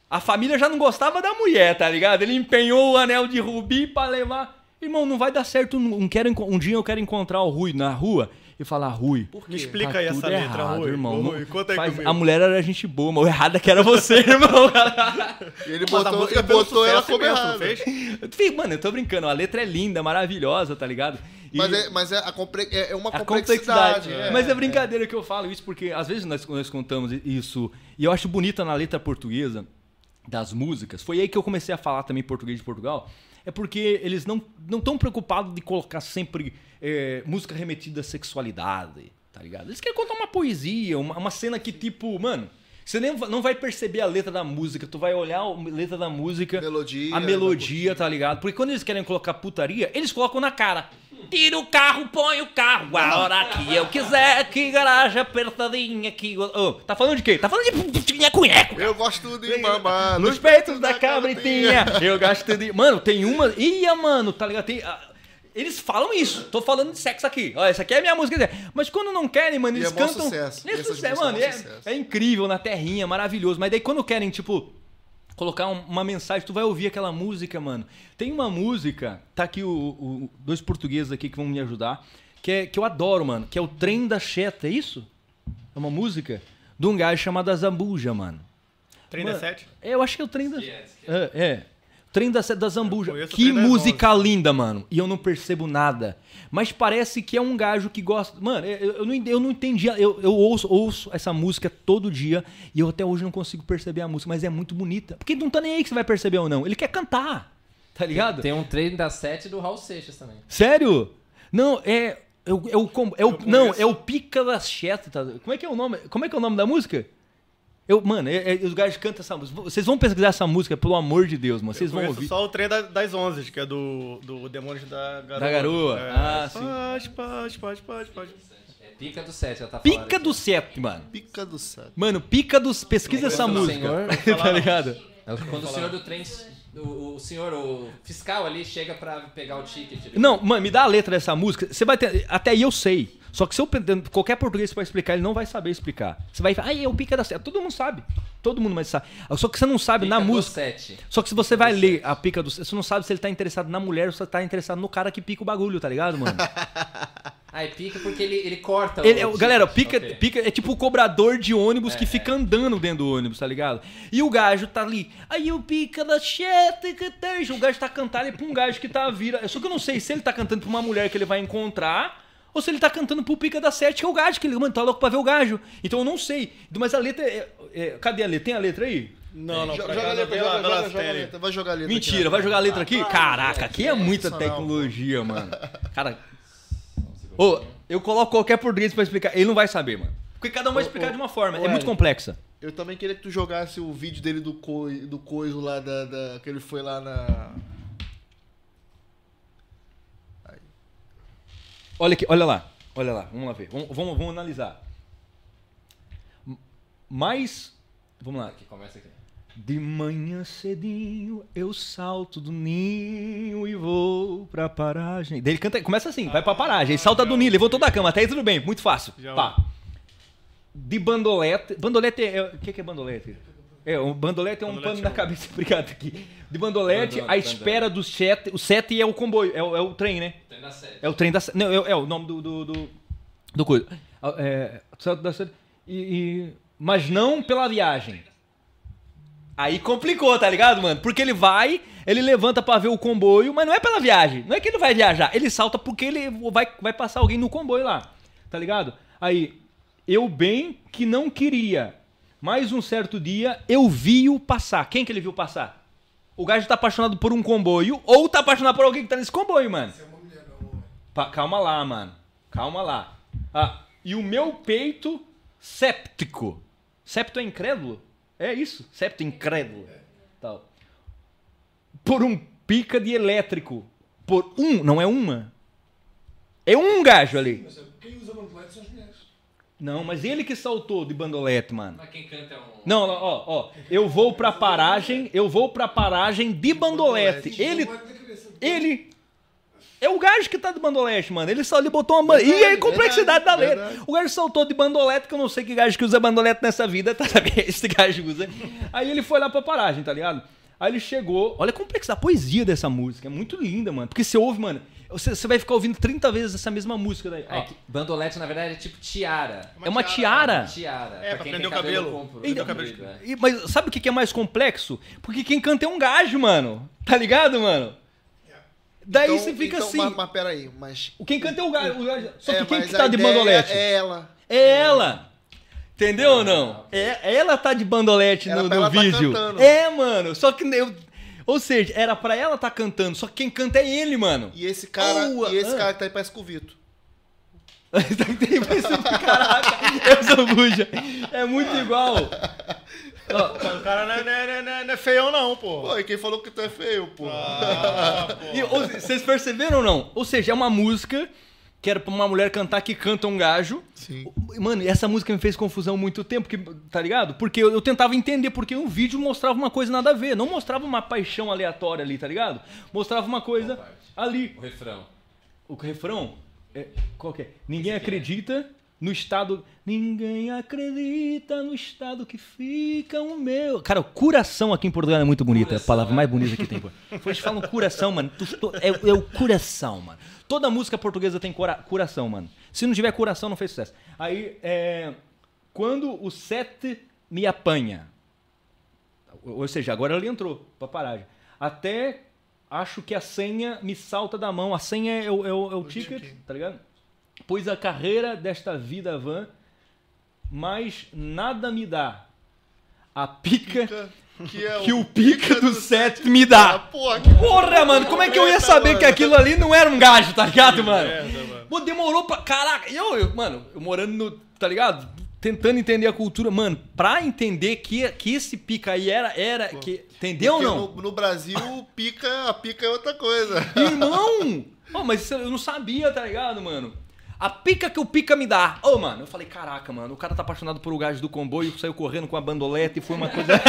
A família já não gostava da mulher, tá ligado? Ele empenhou o anel de rubi pra levar... Irmão, não vai dar certo. Um, um dia eu quero encontrar o Rui na rua e falar, Rui... Por me explica tá aí essa errado, letra, Rui. Irmão, Rui, não, conta aí faz, comigo. A mulher era gente boa, mas o errado é que era você, irmão. Ele botou, ele botou ela como errado. Mano, eu tô brincando. A letra é linda, maravilhosa, tá ligado? E mas é, mas é, a compre... é uma a complexidade. complexidade. É, mas é brincadeira é. que eu falo isso, porque às vezes nós, nós contamos isso. E eu acho bonita na letra portuguesa das músicas. Foi aí que eu comecei a falar também português de Portugal. É porque eles não estão não preocupados de colocar sempre é, música remetida à sexualidade, tá ligado? Eles querem contar uma poesia, uma, uma cena que tipo, mano, você nem, não vai perceber a letra da música, tu vai olhar a letra da música, melodia, a melodia, tá ligado? Porque quando eles querem colocar putaria, eles colocam na cara. Tira o carro, põe o carro, a hora que eu quiser, que garagem apertadinha, que... Oh, tá falando de quê? Tá falando de tinha-cunheco. Eu gosto de mamar nos peitos da cabritinha. Eu gosto de... Mano, tem uma... Ia, mano, tá ligado? Tem... Eles falam isso. Tô falando de sexo aqui. Ó, essa aqui é a minha música. Mas quando não querem, mano, eles e é cantam... Sucesso. É sucesso, mano, é, sucesso. É incrível, na terrinha, maravilhoso. Mas daí quando querem, tipo... Colocar uma mensagem, tu vai ouvir aquela música, mano. Tem uma música, tá aqui o, o dois portugueses aqui que vão me ajudar, que, é, que eu adoro, mano, que é o Trem da Cheta, é isso? É uma música de um gajo chamado Zambuja, mano. Trem da Sete? É, eu acho que é o Trem da... É, é. é. Trem da Sete da Zambuja. Que música linda, mano. E eu não percebo nada. Mas parece que é um gajo que gosta... Mano, eu, eu, não, eu não entendi... Eu, eu ouço, ouço essa música todo dia e eu até hoje não consigo perceber a música, mas é muito bonita. Porque não tá nem aí que você vai perceber ou não. Ele quer cantar, tá ligado? Tem, tem um Trem da Sete do Raul Seixas também. Sério? Não, é... Eu, eu, eu, eu, não, é o Pica da Cheta. Tá? Como é que é o nome? Como é que é o nome da música? Eu, mano, é, é, os gajos cantam essa música. Vocês vão pesquisar essa música, pelo amor de Deus, mano. Vocês vão ouvir. Só o Trem da, das Onze, que é do, do Demônios da Garoa. Da Garoa. É. Ah, sim. Pode, pode, pode, pode, pode. É Pica do Sete, já tá falando. Pica do Sete, mano. Pica do Sete. Mano, Pica dos... Pesquisa essa música. Tá ligado? Quando o senhor do trem... O, o senhor, o fiscal ali, chega pra pegar o ticket. Ele... Não, mano, me dá a letra dessa música. Você vai ter... Até aí eu sei. Só que se eu qualquer português que vai explicar, ele não vai saber explicar. Você vai falar, ah, é o Pica da Sete. Todo mundo sabe. Todo mundo mais sabe. Só que você não sabe pica na música. Sete. Só que se você pica vai ler sete. A Pica do Sete, você não sabe se ele tá interessado na mulher ou se tá interessado no cara que pica o bagulho, tá ligado, mano? Ah, é pica porque ele, ele corta o... Ele, galera, pica, okay. Pica é tipo o cobrador de ônibus é, que fica é. andando dentro do ônibus, tá ligado? E o gajo tá ali. Aí o Pica da Sete que tem. O gajo tá cantando pra um gajo que tá vira. Só que eu não sei se ele tá cantando pra uma mulher que ele vai encontrar... Ou se ele tá cantando pro Pica da Sete, que é o gajo, que ele, mano, tá louco pra ver o gajo. Então eu não sei. Mas a letra é... é cadê a letra? Tem a letra aí? Não, é, não. Joga, joga a letra, joga, joga, joga a letra. Vai jogar a letra. Mentira, aqui, vai jogar a letra aqui? Ah, caraca, aqui é muita tecnologia, mano. Cara... Ô, eu coloco qualquer português pra explicar. Ele não vai saber, mano. Porque cada um vai explicar de uma forma. É muito complexa. Eu também queria que tu jogasse o vídeo dele do, co... do coiso lá, da, da... que ele foi lá na... Olha aqui, olha lá, olha lá, vamos lá ver, vamos, vamos, vamos analisar. Mas, vamos lá. Aqui, começa aqui. De manhã cedinho eu salto do ninho e vou pra paragem. Daí ele canta, começa assim, ah, vai pra paragem, ah, salta do ninho, levantou da cama, até aí tudo bem, muito fácil. Pá. De bandolete, bandolete é, o que é bandolete? É, o bandolete é um bandolete pano é um... na cabeça, obrigado aqui. De bandolete, bandolete à espera bandolete. do sete. O sete é o comboio, é o, é o trem, né? Trem da sete. É o trem da sete. Não, é, é o nome do... do, do, do coisa. É, e, e, mas não pela viagem. Aí complicou, tá ligado, mano? Porque ele vai, ele levanta pra ver o comboio, mas não é pela viagem. Não é que ele vai viajar. Ele salta porque ele vai, vai passar alguém no comboio lá, tá ligado? Aí, eu bem que não queria... Mais um certo dia, eu vi-o passar. Quem que ele viu passar? O gajo tá apaixonado por um comboio ou tá apaixonado por alguém que tá nesse comboio, mano. É uma mulher, não. Pa, calma lá, mano. Calma lá. Ah, e o meu peito séptico. Septo é incrédulo? É isso? Septo incrédulo. É. Tal. Por um pica de elétrico. Por um, não é uma. É um gajo ali. Mas quem usa bandoletes são as mulheres. Não, mas ele que saltou de bandolete, mano. Mas quem canta é um... Não, ó, ó. Eu vou pra paragem, eu vou pra paragem de bandolete. Ele, Ele é o gajo que tá de bandolete, mano. Ele só ele botou uma... Verdade, e aí, complexidade verdade, da letra. Verdade. O gajo saltou de bandolete, que eu não sei que gajo que usa bandolete nessa vida, tá ligado? Esse gajo usa. Aí ele foi lá pra paragem, tá ligado? Aí ele chegou... Olha a complexidade, a poesia dessa música. É muito linda, mano. Porque você ouve, mano... Você, você vai ficar ouvindo trinta vezes essa mesma música daí. É que bandolete, na verdade, é tipo tiara. Uma é uma tiara? Tiara. tiara. É, pra, pra prender o cabelo. cabelo, compro, e, cabelo de... e, mas sabe o que é mais complexo? Porque quem canta é um gajo, mano. Tá ligado, mano? Yeah. Daí então, você fica então, assim... Mas, mas peraí, mas... Quem canta é o gajo. O gajo... Só que é, quem que tá de bandolete? É ela. É ela. Entendeu ah, ou não? É, ela tá de bandolete no, no vídeo. Tá é, mano. Só que... eu Ou seja, era pra ela tá cantando, só que quem canta é ele, mano. E esse cara, oh, e esse ah. cara que tá aí parece com o Vitor. Caraca, eu sou buja. É muito igual. Ó, o cara não é, não é, não é feião não, pô. Pô, e quem falou que tu é feio, pô? Ah, vocês perceberam ou não? Ou seja, é uma música que era pra uma mulher cantar que canta um gajo. Sim. Mano, e essa música me fez confusão muito tempo, que, tá ligado? Porque eu, eu tentava entender, porque um vídeo mostrava uma coisa nada a ver. Não mostrava uma paixão aleatória ali, tá ligado? Mostrava uma coisa ali. O refrão. O refrão? É, qual que é? Ninguém Esse acredita é. no estado... Ninguém acredita no estado que fica o meu... Cara, o coração aqui em Portugal é muito bonita. Coração, a palavra mais bonita que tem. Quando falam coração, mano. É, é o coração, mano. Toda música portuguesa tem cora coração, mano. Se não tiver coração, não fez sucesso. Aí, é, quando o sete me apanha, ou seja, agora ele entrou pra paragem. Até acho que a senha me salta da mão. A senha é o, é o, é o ticket, ticket, tá ligado? Pois a carreira desta vida vã, mas nada me dá a pica... pica. Que, é que o pica do set me dá. Porra, porra, mano, como é que eu ia saber que aquilo ali não era um gajo, tá ligado, mano? Pô, demorou pra... Caraca, eu, eu mano, eu morando no... Tá ligado? Tentando entender a cultura. Mano, pra entender que, que esse pica aí era... era que, entendeu ou não? No, no Brasil, pica, a pica é outra coisa. Irmão! Oh, mas eu não sabia, tá ligado, mano? A pica que o pica me dá. Ô, oh, mano, eu falei, caraca, mano, o cara tá apaixonado por o gajo do comboio, saiu correndo com a bandoleta e foi uma coisa...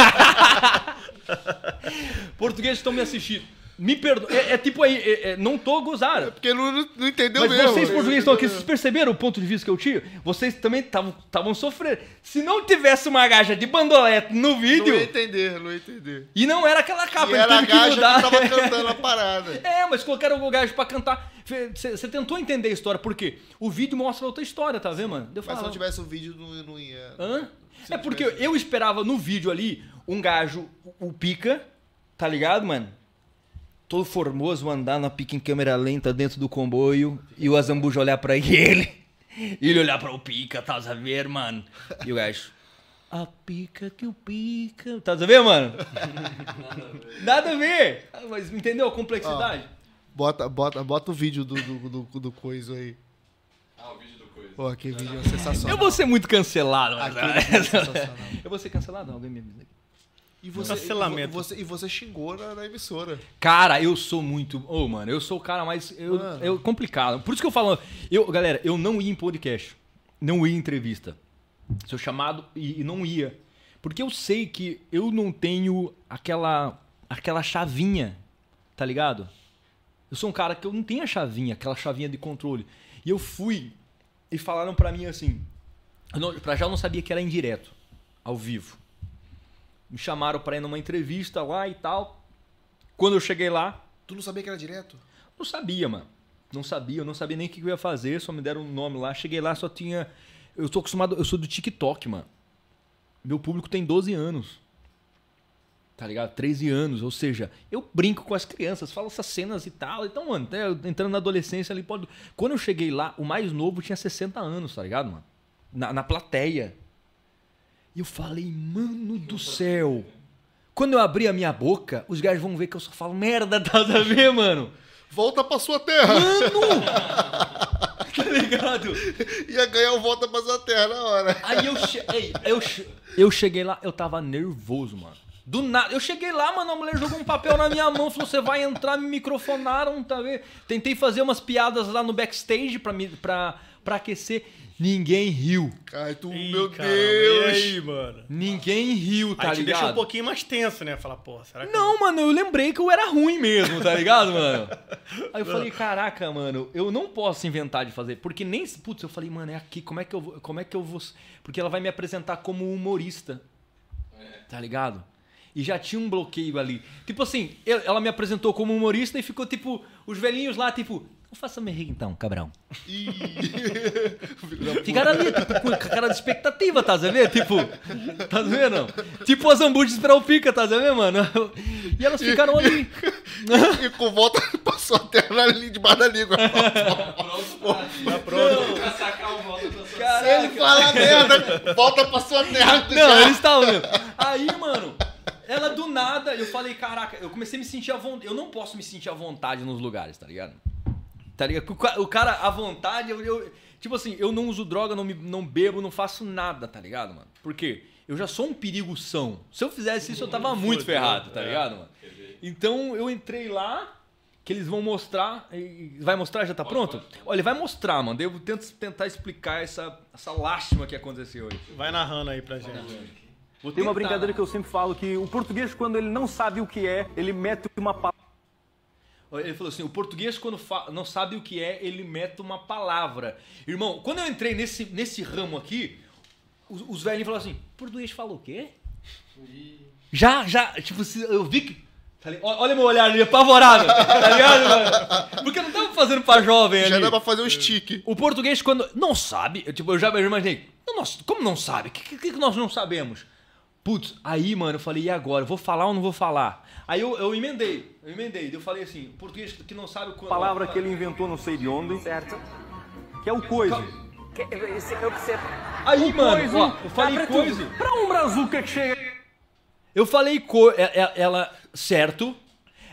Portugueses estão me assistindo. Me perdoa. É, é tipo aí, é, é, não tô gozando. É porque não, não entendeu Mas mesmo. Mas vocês portugueses estão aqui, vocês perceberam o ponto de vista que eu tinha? Vocês também estavam sofrendo. Se não tivesse uma gaja de bandoleta no vídeo... Não ia entender, não ia entender. E não era aquela capa, e ele teve que mudar. Era a gaja que tava cantando a parada. É, mas colocaram o gajo pra cantar. Você tentou entender a história, por quê? O vídeo mostra outra história, tá vendo, mano? Eu mas falava. Se não tivesse o vídeo, não, não ia... Hã? Se é porque tivesse... eu esperava no vídeo ali um gajo, o pica, tá ligado, mano? Todo formoso andar na pica em câmera lenta dentro do comboio e o Azambuja olhar pra ele e ele olhar pra o pica, tá a ver, mano? E o gajo, a pica que o pica... Tá a ver, mano? Nada a ver! Mas entendeu a complexidade? Ó, bota, bota, bota o vídeo do, do, do, do coiso aí. Ah, o vídeo do coiso. Pô, aquele vídeo é sensacional. Eu vou ser muito cancelado, mas... É Eu vou ser cancelado? Alguém me avisa aqui. E você, cancelamento. E você, e você xingou na, na emissora. Cara, eu sou muito... Ô, oh, mano, eu sou o cara mais... Eu, eu, complicado. Por isso que eu falo... Eu, galera, eu não ia em podcast. Não ia em entrevista. Sou chamado e, e não ia. Porque eu sei que eu não tenho aquela, aquela chavinha, tá ligado? Eu sou um cara que eu não tenho a chavinha, aquela chavinha de controle. E eu fui e falaram pra mim assim... Não, pra já eu não sabia que era em direto, ao vivo. Me chamaram pra ir numa entrevista lá e tal. Quando eu cheguei lá... Tu não sabia que era direto? Não sabia, mano. Não sabia, eu não sabia nem o que eu ia fazer, só me deram um nome lá. Cheguei lá, só tinha... Eu tô acostumado... Eu sou do TikTok, mano. Meu público tem doze anos. Tá ligado? treze anos, ou seja, eu brinco com as crianças, falo essas cenas e tal. Então, mano, até entrando na adolescência ali... pode. Quando eu cheguei lá, o mais novo tinha sessenta anos, tá ligado, mano? Na, na plateia. E eu falei, mano do céu. Quando eu abrir a minha boca, os gajos vão ver que eu só falo merda, tá a ver, mano? Volta pra sua terra. Mano! Tá ligado? Ia ganhar o volta pra sua terra na hora. Aí eu, che... Ei, eu, che... eu cheguei lá, eu tava nervoso, mano. Do nada. Eu cheguei lá, mano, a mulher jogou um papel na minha mão, falou, você vai entrar, me microfonaram, tá vendo? Tentei fazer umas piadas lá no backstage pra... Me... pra... pra aquecer, ninguém riu. Cai tu, Ih, meu cara, Deus! E aí, mano? Ninguém riu, tá aí ligado? Aí te deixou um pouquinho mais tenso, né? Falar, pô, será que... Não, eu... mano, eu lembrei que eu era ruim mesmo, tá ligado, mano? Aí eu falei, caraca, mano, eu não posso inventar de fazer, porque nem... Putz, eu falei, mano, é aqui, como é que eu vou... Como é que eu vou... Porque ela vai me apresentar como humorista, tá ligado? E já tinha um bloqueio ali. Tipo assim, ela me apresentou como humorista e ficou tipo, os velhinhos lá, tipo, não faça me rir então, cabrão. Ficaram ali, tipo, com a cara de expectativa, tá vendo? Tipo, tá vendo? Tipo as hambúrgueres pra o pica, tá vendo, mano? E elas ficaram ali. E com volta passou até ali debaixo da língua. Tá pronto pra sacar o voto da sua terra. Se ele falar merda, volta pra sua terra. Não, eles estavam mesmo. Aí, mano... Ela do nada, eu falei, caraca, eu comecei a me sentir à vontade. Eu não posso me sentir à vontade nos lugares, tá ligado? Tá ligado? O cara, à vontade, eu, eu tipo assim, eu não uso droga, não, me, não bebo, não faço nada, tá ligado, mano? Por quê? Eu já sou um perigução. Se eu fizesse isso, eu tava muito ferrado, tá ligado, mano? Então, eu entrei lá, que eles vão mostrar. Vai mostrar? Já tá pronto? Olha, ele vai mostrar, mano. Eu tento tentar explicar essa, essa lástima que aconteceu hoje. Vai narrando aí pra gente. Tem uma brincadeira que eu sempre falo, que o português, quando ele não sabe o que é, ele mete uma palavra. Ele falou assim, o português, quando não sabe o que é, ele mete uma palavra. Irmão, quando eu entrei nesse, nesse ramo aqui, os, os velhinhos falaram assim, português falou o quê? E... Já, já, tipo, eu vi que... Olha meu olhar ali, apavorado, tá ligado, mano? Porque eu não tava fazendo pra jovem ali. Já dá pra fazer um stick. O português, quando não sabe, eu, tipo, eu já imaginei, não, nossa, como não sabe? O que, que, que nós não sabemos? Putz, aí, mano, eu falei, e agora? Eu vou falar ou não vou falar? Aí eu, eu emendei, eu emendei. Eu falei assim, português que não sabe... Quando... Palavra que ele inventou não sei de onde. Certo. Que é o coisa. Que, eu percebo. Aí, o mano, coisa, ó, eu falei pra coisa. Tudo. Pra um brazuca que chega... Eu falei coisa, ela, certo.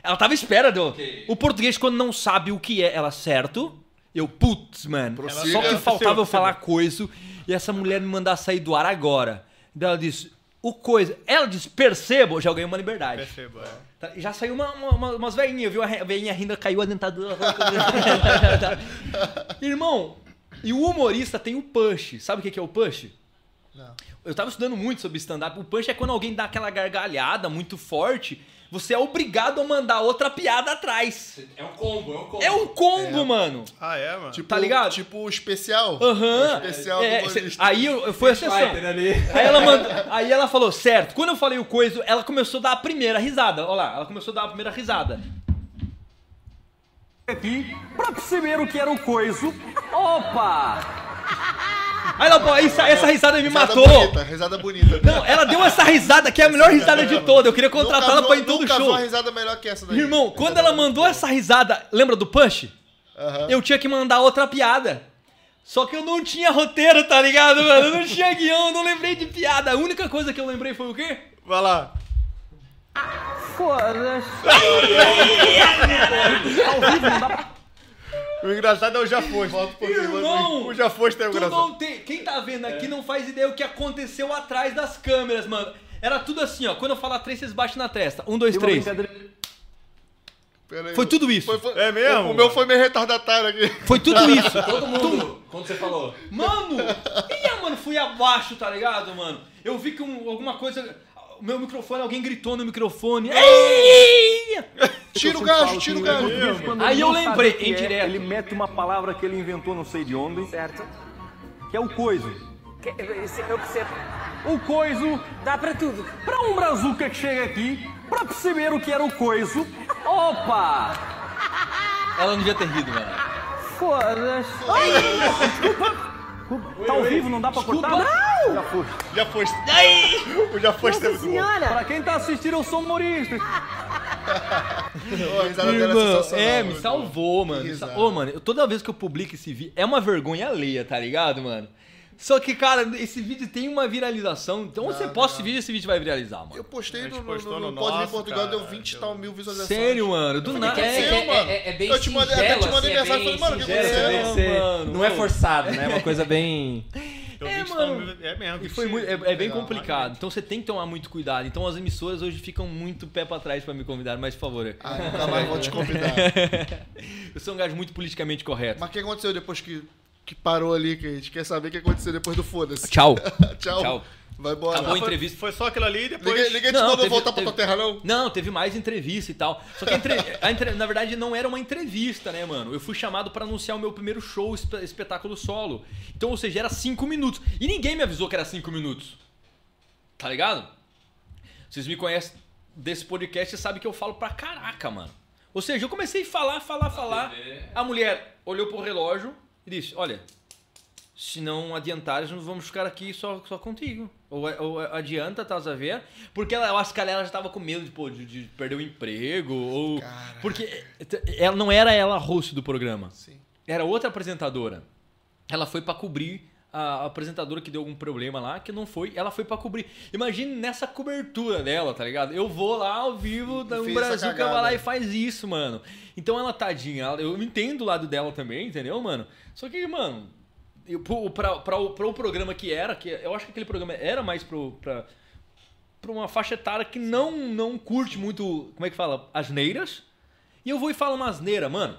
Ela tava à espera, do... okay. O português quando não sabe o que é, ela, certo. Eu, putz, mano, Prossiga. Só que faltava eu falar coisa e essa mulher me mandar sair do ar agora. Daí ela disse... O coisa, ela diz, percebo, já ganhei uma liberdade. Percebo, é. Já saiu uma, uma, umas velhinhas, viu? A velhinha rindo, caiu a dentadura. Irmão, e o humorista tem o punch. Sabe o que é o punch? Não. Eu tava estudando muito sobre stand-up. O punch é quando alguém dá aquela gargalhada muito forte, você é obrigado a mandar outra piada atrás. É um combo, é um combo. É um combo, é. Mano. Ah, é, mano? Tipo, tá ligado? Tipo o especial. Aham. Uhum. Especial é, do cê, aí eu, eu fui a sessão. Ali. Aí, ela manda, aí ela falou, certo. Quando eu falei o coisa, ela começou a dar a primeira risada. Olha lá, ela começou a dar a primeira risada. Aqui, pra perceber o que era o coisa. Opa! Aí ela, pô, essa, essa risada me risada matou. Bonita, risada bonita. Não, ela deu essa risada que é a melhor risada de toda. Eu queria contratá-la pra ir em todo o show. Uma risada melhor que essa daí. Irmão, quando ela mandou essa risada, lembra do punch? Uh-huh. Eu tinha que mandar outra piada. Só que eu não tinha roteiro, tá ligado, mano? Eu não tinha guião, eu não lembrei de piada. A única coisa que eu lembrei foi o quê? Vai lá. Foda-se. O engraçado é o já foste. Irmão, o já foste é engraçado. Tem, quem tá vendo aqui é. Não faz ideia o que aconteceu atrás das câmeras, mano. Era tudo assim, ó. Quando eu falar três, vocês batem na testa. Um, dois, três. Foi tudo isso. Foi, foi, é mesmo? O, o meu foi meio retardatário aqui. Foi tudo isso. Todo mundo. Tudo. Quando você falou. Mano, e eu, mano, fui abaixo, tá ligado, mano? Eu vi que um, alguma coisa... Meu microfone, alguém gritou no microfone. Ei! Tira o gajo, tira o gajo. Aí eu lembrei, em direto. Ele mete uma palavra que ele inventou não sei de onde. Certo. Que é o coiso. Eu percebo. O coiso... Dá pra tudo. Pra um brazuca que chega aqui, pra perceber o que era o coiso... Opa! Ela não devia ter rido, mano. Foda-se. Desculpa. Tá ao vivo, não dá pra cortar? Não! Já foste. Já foste. Ai! Já foste. Nossa senhora! Pra quem tá assistindo, eu sou humorista. Irmão, é, me salvou, mano. Ô, mano, toda vez que eu publico esse vídeo, é uma vergonha alheia, tá ligado, mano? Só que, cara, esse vídeo tem uma viralização. Então, não, você posta não. esse vídeo, esse vídeo vai viralizar, mano. Eu postei no, no, no, no Pode Vir Portugal, cara, deu vinte e tal mil visualizações. Sério, mano? Do nada. É, é, é, é bem eu te mandei, singelo, até te mandei assim, mensagem e é falei, mano, o que aconteceu? Não, não, não é forçado, né? É uma coisa bem... É, mano. É mesmo. E foi muito, é, é bem não, complicado. Não. Então você tem que tomar muito cuidado. Então as emissoras hoje ficam muito pé pra trás pra me convidar, mas por favor. Ah, nunca mais vou te convidar. Eu sou um gajo muito politicamente correto. Mas o que aconteceu depois que... que parou ali, que a gente quer saber o que aconteceu depois do foda-se. Tchau. Tchau. Tchau. Vai embora. Acabou a entrevista. Foi, foi só aquilo ali e depois... Ninguém, ninguém te não, mandou teve, voltar teve, pra tua terra, não? Não, teve mais entrevista e tal. Só que, a entre... a entre... na verdade, não era uma entrevista, né, mano? Eu fui chamado pra anunciar o meu primeiro show, espetáculo solo. Então, ou seja, era cinco minutos. E ninguém me avisou que era cinco minutos. Tá ligado? Vocês me conhecem desse podcast e sabem que eu falo pra caraca, mano. Ou seja, eu comecei a falar, falar, falar. A mulher olhou pro relógio e disse, olha... Se não adiantares, vamos ficar aqui só, só contigo. Ou, ou adianta, tá a ver? Porque ela, eu acho que ela já tava com medo de, pô, de, de perder o emprego. Ou... Porque ela, não era ela a host do programa. Sim. Era outra apresentadora. Ela foi pra cobrir a, a apresentadora que deu algum problema lá, que não foi. Ela foi pra cobrir. Imagina nessa cobertura dela, tá ligado? Eu vou lá ao vivo no um Brasil, que vai lá e faz isso, mano. Então ela, tadinha, ela, eu entendo o lado dela também, entendeu, mano? Só que, mano... Para o, o programa que era, que eu acho que aquele programa era mais para uma faixa etária que não, não curte muito, como é que fala, asneiras. E eu vou e falo uma asneira, mano.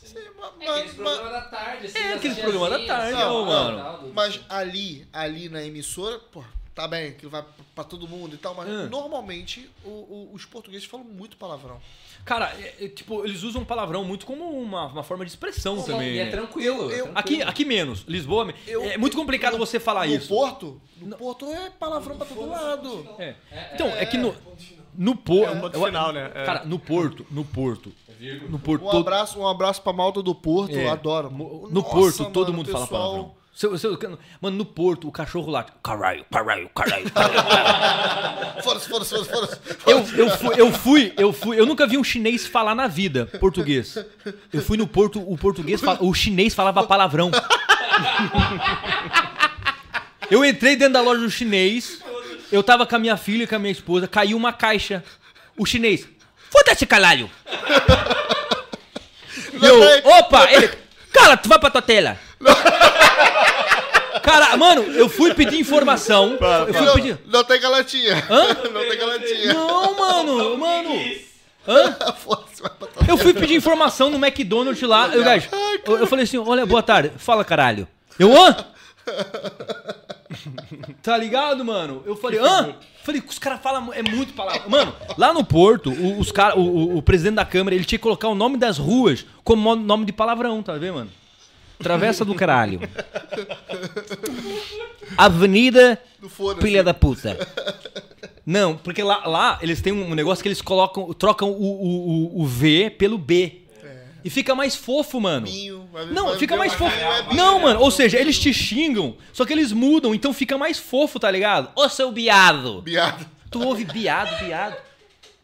Sim, mas, é aquele mas, programa mas, da tarde. Assim, é aquele programa da tarde, não, não, mano. Não, mas ali, ali na emissora, pô, tá bem, que vai para todo mundo e tal, mas hum. normalmente o, o, os portugueses falam muito palavrão. Cara, é, é, tipo, eles usam palavrão muito como uma, uma forma de expressão não, também. E é tranquilo. Eu, eu, aqui, tranquilo. Aqui menos. Lisboa, eu, é muito complicado eu, você falar no isso. No Porto? No não. Porto é palavrão pra todo lado. É. É, então, é, é que no... No Porto... É o ponto final, né? É. Cara, no Porto, no Porto... No Porto um, abraço, um abraço pra malta do Porto, é. Eu adoro. No Nossa, Porto, mano, todo mundo pessoal... fala palavrão. Seu, seu, mano, no Porto, o cachorro lá... Caralho, caralho, caralho, caralho. Fora-se, fora-se, fora-se. Eu, eu, fui, eu fui, eu fui... Eu nunca vi um chinês falar na vida português. Eu fui no Porto, o português... O chinês falava palavrão. Eu entrei dentro da loja do chinês. Eu tava com a minha filha e com a minha esposa. Caiu uma caixa. O chinês... Foda-se, caralho. Eu... Opa! Ele... Cara, tu vai pra tua tela. Cara, mano, eu fui pedir informação. Mano, eu fui não, pedir... não tem galatinha. Hã? Não tem galatinha. Não, mano, mano. Hã? Eu fui pedir informação no McDonald's lá. Eu, eu, eu falei assim, olha, boa tarde. Fala, caralho. Eu, hã? Tá ligado, mano? Eu falei, hã? Falei, os caras falam, é muito palavra. Mano, lá no Porto, os cara, o, o, o presidente da Câmara, ele tinha que colocar o nome das ruas como nome de palavrão, tá vendo, mano? Travessa do caralho. Avenida Pilha da Puta. Não, porque lá, lá eles têm um negócio que eles colocam, trocam o, o, o V pelo B. É. E fica mais fofo, mano. Binho, não, fica mais fofo. É não, mano, ou seja, eles te xingam, só que eles mudam, então fica mais fofo, tá ligado? Ô, seu biado. Biado. Tu ouve biado, biado.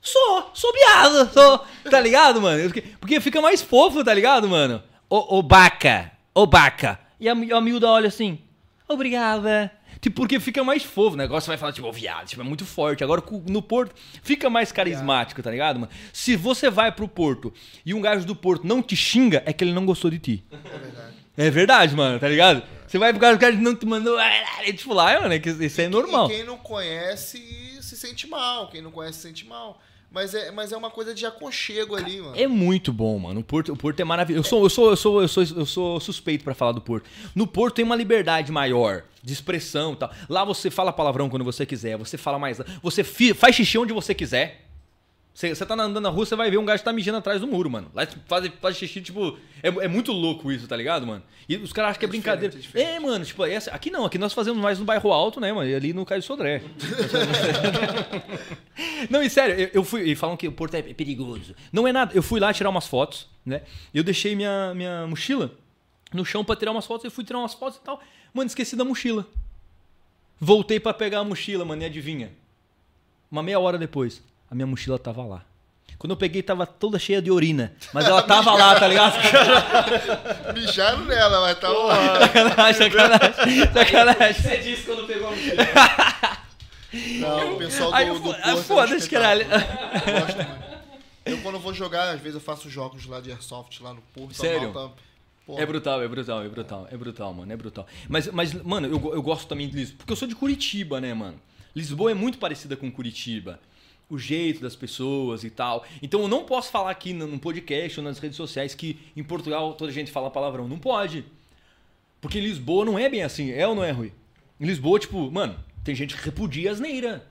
Sou, sou biado. Sou, tá ligado, mano? Porque fica mais fofo, tá ligado, mano? Ô, ô, baca. Ô, baca. E a, a miúda olha assim, obrigada. Tipo, porque fica mais fofo, o negócio vai falar, tipo, ô, viado, tipo, é muito forte. Agora, no Porto, fica mais carismático, tá ligado, mano? Se você vai pro Porto e um gajo do Porto não te xinga, é que ele não gostou de ti. É verdade. É verdade, mano, tá ligado? Você vai pro cara, o cara não te mandou, tipo, lá, mano, é que isso é normal. E quem não conhece se sente mal, quem não conhece se sente mal. Mas é, mas é uma coisa de aconchego ali, mano. É muito bom, mano. O Porto, o Porto é maravilhoso. Eu sou, eu sou, eu sou, eu sou, eu sou suspeito pra falar do Porto. No Porto tem uma liberdade maior de expressão e tal. Lá você fala palavrão quando você quiser, você fala mais... Você faz xixi onde você quiser. Você, você tá andando na rua, você vai ver um gajo que tá mijando atrás do muro, mano. Lá faz, faz xixi, tipo... É, é muito louco isso, tá ligado, mano? E os caras acham que é, é brincadeira. É, é, mano, tipo... É, aqui não, aqui nós fazemos mais no bairro alto, né, mano? E ali no Caio Sodré. Não, e sério, eu, eu fui... E falam que o Porto é perigoso. Não é nada. Eu fui lá tirar umas fotos, né? Eu deixei minha, minha mochila no chão pra tirar umas fotos. Eu fui tirar umas fotos e tal. Mano, esqueci da mochila. Voltei pra pegar a mochila, mano. E adivinha? Uma meia hora depois... A minha mochila tava lá. Quando eu peguei, tava toda cheia de urina. Mas ela tava lá, tá ligado? Mijaram nela, mas tava lá. Sacanagem, sacanagem. Sacanagem. Aí, você disse quando pegou a mochila. Não, o pessoal do, do Porto... Foda-se, caralho. Eu gosto, mano. Eu, quando eu vou jogar, às vezes eu faço jogos lá de Airsoft, lá no Porto. Sério? Tá... Porra. É brutal, é brutal, é brutal. É brutal, mano, é brutal. Mas, mas mano, eu, eu gosto também de Lisboa. Porque eu sou de Curitiba, né, mano? Lisboa é muito parecida com Curitiba. O jeito das pessoas e tal. Então eu não posso falar aqui num podcast ou nas redes sociais que em Portugal toda gente fala palavrão. Não pode. Porque Lisboa não é bem assim, é ou não é, Rui? Em Lisboa, tipo, mano, tem gente que repudia asneira.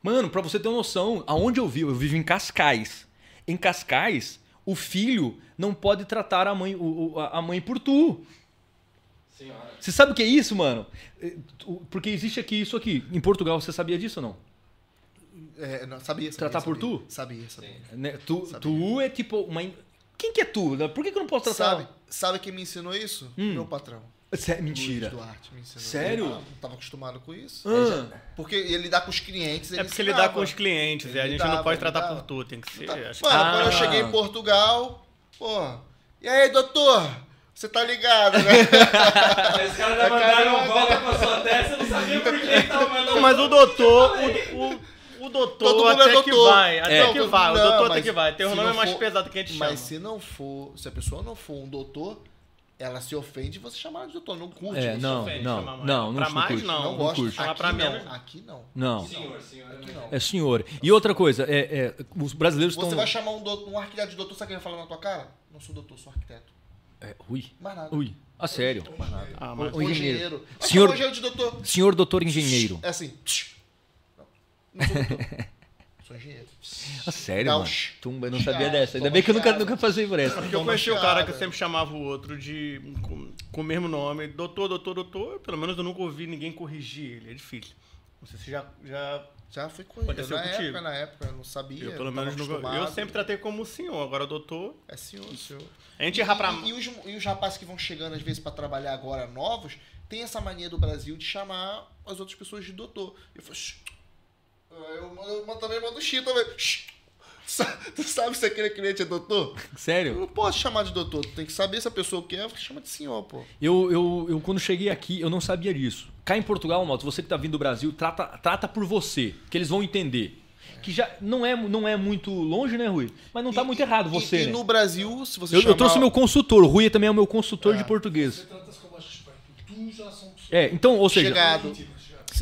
Mano, pra você ter uma noção, aonde eu vivo? Eu vivo em Cascais. Em Cascais, o filho não pode tratar a mãe, o, a mãe por tu. Senhora. Você sabe o que é isso, mano? Porque existe aqui isso aqui. Em Portugal, você sabia disso ou não? É, não sabia, sabia. Tratar sabia, por sabia, tu? Sabia, sabia. Né? Tu, sabia. Tu é tipo uma... Quem que é tu? Por que que eu não posso tratar? Sabe, sabe quem me ensinou isso? Hum. Meu patrão. Cê, mentira. Luiz Duarte me ensinou. Sério? Eu não tava acostumado com isso. Ah. Já, porque ele dá com os clientes. Ele é porque ensinava. Ele dá com os clientes. Ele e a gente dava, não pode tratar dava. por tu. Tem que ser. Tá. Mano, ah. quando eu cheguei em Portugal, pô. E aí, doutor? Você tá ligado, né? Esse cara já mandaram volta com a sua testa. Eu não sabia por que ele tava mandando. Mas o doutor. O, o, O doutor Todo mundo até é doutor. que vai, até é. que vai, o doutor não, até que vai. Tem um nome for, mais pesado que a gente mas chama. Mas se não for, se a pessoa não for um doutor, ela se ofende você chamar de doutor. Não curte. É, não, ofende, não, não, não, não. Pra mais curte. não, não gosto. Aqui, aqui, não, aqui não. Não. Senhor, senhor. Aqui não. É senhor. E outra coisa, é, é, os brasileiros estão... Você vai chamar um, doutor, um arquiteto de doutor, sabe quem vai falar na tua cara? Não sou doutor, sou arquiteto. É, ui. Mais nada. Ui. Ah, sério? Mais nada. Ah, mas... O engenheiro. Senhor, engenheiro de doutor. Senhor doutor engenheiro. É assim... Não sou doutor. Sou engenheiro. Ah, sério, não, mano? Tumba, eu não sabia cara, dessa. Ainda bem que eu nunca, nunca fazia por essa. Porque eu conheci o cara que eu sempre chamava o outro de, com, com o mesmo nome. Doutor, doutor, doutor. Pelo menos eu nunca ouvi ninguém corrigir ele. É difícil. Não sei se já... Já, já foi corrigido. Aconteceu na contigo. Época, na época, eu não sabia. Eu, pelo não menos, nunca, eu sempre tratei como senhor. Agora, doutor... É senhor, senhor. A gente e, erra pra... e, e, os, e os rapazes que vão chegando, às vezes, pra trabalhar agora, novos, tem essa mania do Brasil de chamar as outras pessoas de doutor. Eu falo... Eu, eu, eu também mando X também. Tu sabe se aquele cliente é doutor? Sério? Eu não posso chamar de doutor. Tu tem que saber se a pessoa que é, chama de senhor, pô. Eu, eu, eu quando cheguei aqui, eu não sabia disso. Cá em Portugal, Malta, você que tá vindo do Brasil, trata, trata por você, que eles vão entender. É. Que já não é, não é muito longe, né, Rui? Mas não tá e, muito e, errado você, E, e né? no Brasil, se você eu, chamar... Eu trouxe meu consultor. O Rui também é o meu consultor é. de português. Você trata as coisas, tu já são pessoas. É, então, ou seja... Chegado. Sim.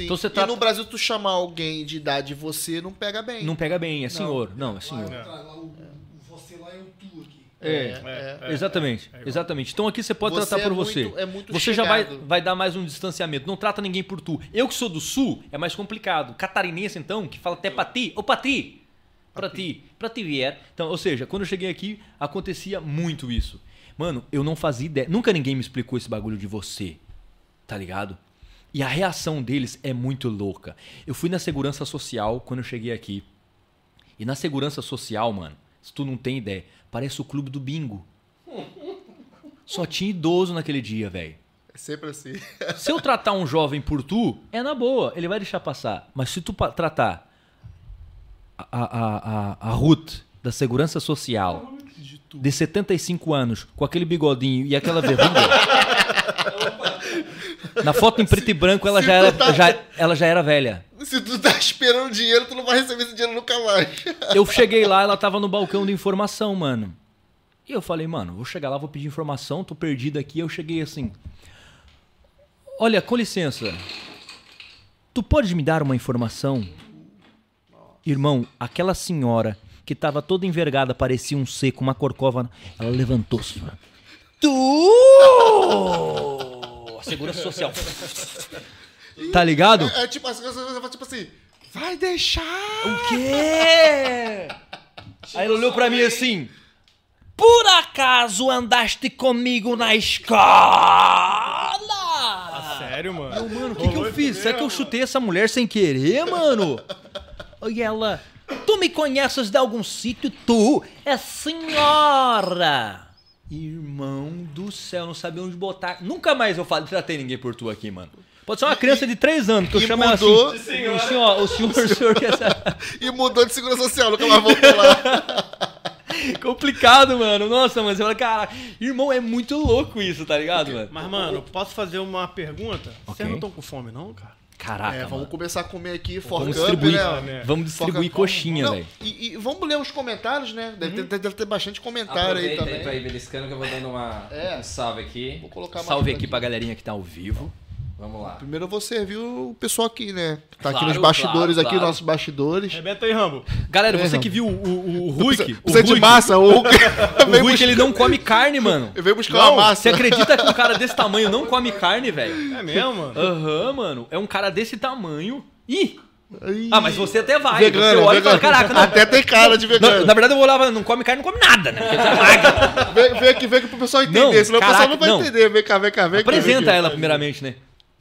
Então você tá... E no Brasil, tu chamar alguém de idade você não pega bem. Não pega bem, é senhor. Não, não é senhor. Lá, é. Lá, o, o você lá é o tu aqui. É, é, é, é exatamente. É exatamente. Então aqui você pode você tratar por é você. Muito, é muito você chegado. já vai, vai dar mais um distanciamento. Não trata ninguém por tu. Eu que sou do Sul, é mais complicado. Catarinense, então, que fala até pra ti. Ô, pra ti. Pra ti. Pra ti vier. Então, ou seja, quando eu cheguei aqui, acontecia muito isso. Mano, eu não fazia ideia. Nunca ninguém me explicou esse bagulho de você. Tá ligado? E a reação deles é muito louca. Eu fui na segurança social quando eu cheguei aqui. E na segurança social, mano, se tu não tem ideia, parece o clube do bingo. Só tinha idoso naquele dia, velho. É sempre assim. Se eu tratar um jovem por tu, é na boa, ele vai deixar passar. Mas se tu tratar a, a, a, a Ruth da segurança social de setenta e cinco anos com aquele bigodinho e aquela verruga... Na foto em preto se, e branco, ela já, era, tá, já, ela já era velha. Se tu tá esperando dinheiro, tu não vai receber esse dinheiro nunca mais. Eu cheguei lá, ela tava no balcão de informação, mano. E eu falei, mano, vou chegar lá, vou pedir informação, tô perdido aqui. Eu cheguei assim... Olha, com licença. Tu pode me dar uma informação? Irmão, aquela senhora que tava toda envergada, parecia um seco, uma corcova... Ela levantou-se. Tu... A segurança social. Tá ligado? É, é tipo, a segurança social fala tipo assim, vai deixar! O quê? Aí ele olhou pra mim assim, por acaso andaste comigo na escola? Ah, sério, mano? Eu, mano, o que, que eu fiz? Será que eu chutei essa mulher sem querer, mano? E ela, tu me conheces de algum sítio? Tu é senhora! Irmão do céu, não sabia onde botar. Nunca mais eu falo, tratei ninguém por tu aqui, mano. Pode ser uma criança de três anos, que eu chamo ela assim. O senhor, o senhor, o senhor que essa... E mudou de segurança social, nunca mais voltou lá. Complicado, mano. Nossa, mas eu falo, caraca, irmão, é muito louco isso, tá ligado, mano? Mas, mano, posso fazer uma pergunta? Okay. Vocês não estão com fome, não, cara? Caraca, é, vamos mano. começar a comer aqui, For Camps, né? Vamos distribuir coxinha, velho. E, e vamos ler os comentários, né? Deve, uhum. ter, deve ter bastante comentário Aproveita aí também. Aproveita aí pra ir beliscando que eu vou dando uma, é. um salve aqui. Vou colocar salve mais aqui pra galerinha que tá ao vivo. Vamos lá. Primeiro eu vou servir o pessoal aqui, né? Que tá claro, aqui nos bastidores, claro, aqui, claro. Nossos bastidores. Rebenta aí, Rambo. Galera, é, você Rambo. Que viu o, o, o Rui... Precisa, precisa de massa. O, o Rui, que ele não come carne, mano. Eu veio buscar não, uma massa. Você acredita que um cara desse tamanho não come carne, velho? É mesmo, mano? Aham, uhum, mano. É um cara desse tamanho. Ih! Ah, mas você até vai. Vegano, você olha e fala, caraca, não. Até tem cara de vegano. Não, na verdade, eu vou lá, não come carne, não come nada, né? Porque você é magro. Vem, vem aqui, vem aqui pro pessoal entender. Não, senão caraca, o pessoal não vai não. entender. Vem cá, vem cá, vem cá. Apresenta vem cá. Ela primeiramente, né?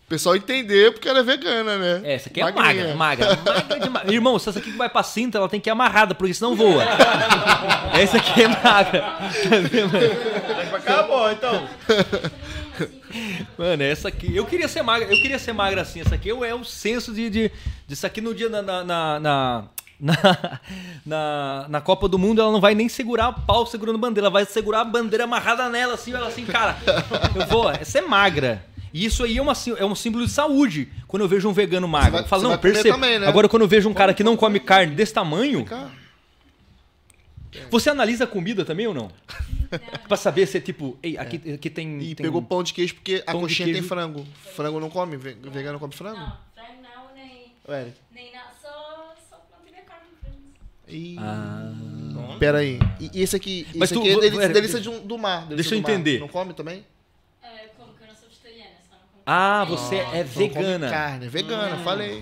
O pessoal entender porque ela é vegana, né? É, essa aqui é magra, magra, magra demais. Irmão, essa aqui que vai pra cinta, ela tem que ir amarrada, porque senão voa. Essa aqui é magra. Acabou, então. Mano, essa aqui... Eu queria ser magra, eu queria ser magra assim. Essa aqui é o senso de... de disso aqui no dia na na, na, na, na... na Copa do Mundo, ela não vai nem segurar a pau segurando bandeira. Ela vai segurar a bandeira amarrada nela, assim. Ela assim, cara, eu vou... Essa é magra. E isso aí é, uma, é um símbolo de saúde. Quando eu vejo um vegano magro, vai, eu falo, não, perceba. Também, né? Agora, quando eu vejo um cara que não come carne desse tamanho... Você analisa a comida também ou não? Pra saber se é tipo... Ei, aqui, é. aqui tem... E tem pegou um... pão de queijo porque a coxinha tem frango. Frango não come? Vegano não come frango? Não, frango não, nem... Ué. Nem nada, só, só não tem carne de frango. E... Ah... Pera aí. E, e esse aqui... Mas esse tu, aqui é delícia, delícia de um, do mar. Deixa eu entender. Não come também? Ah, você ah, é vegana. Carne, vegana, hum. falei.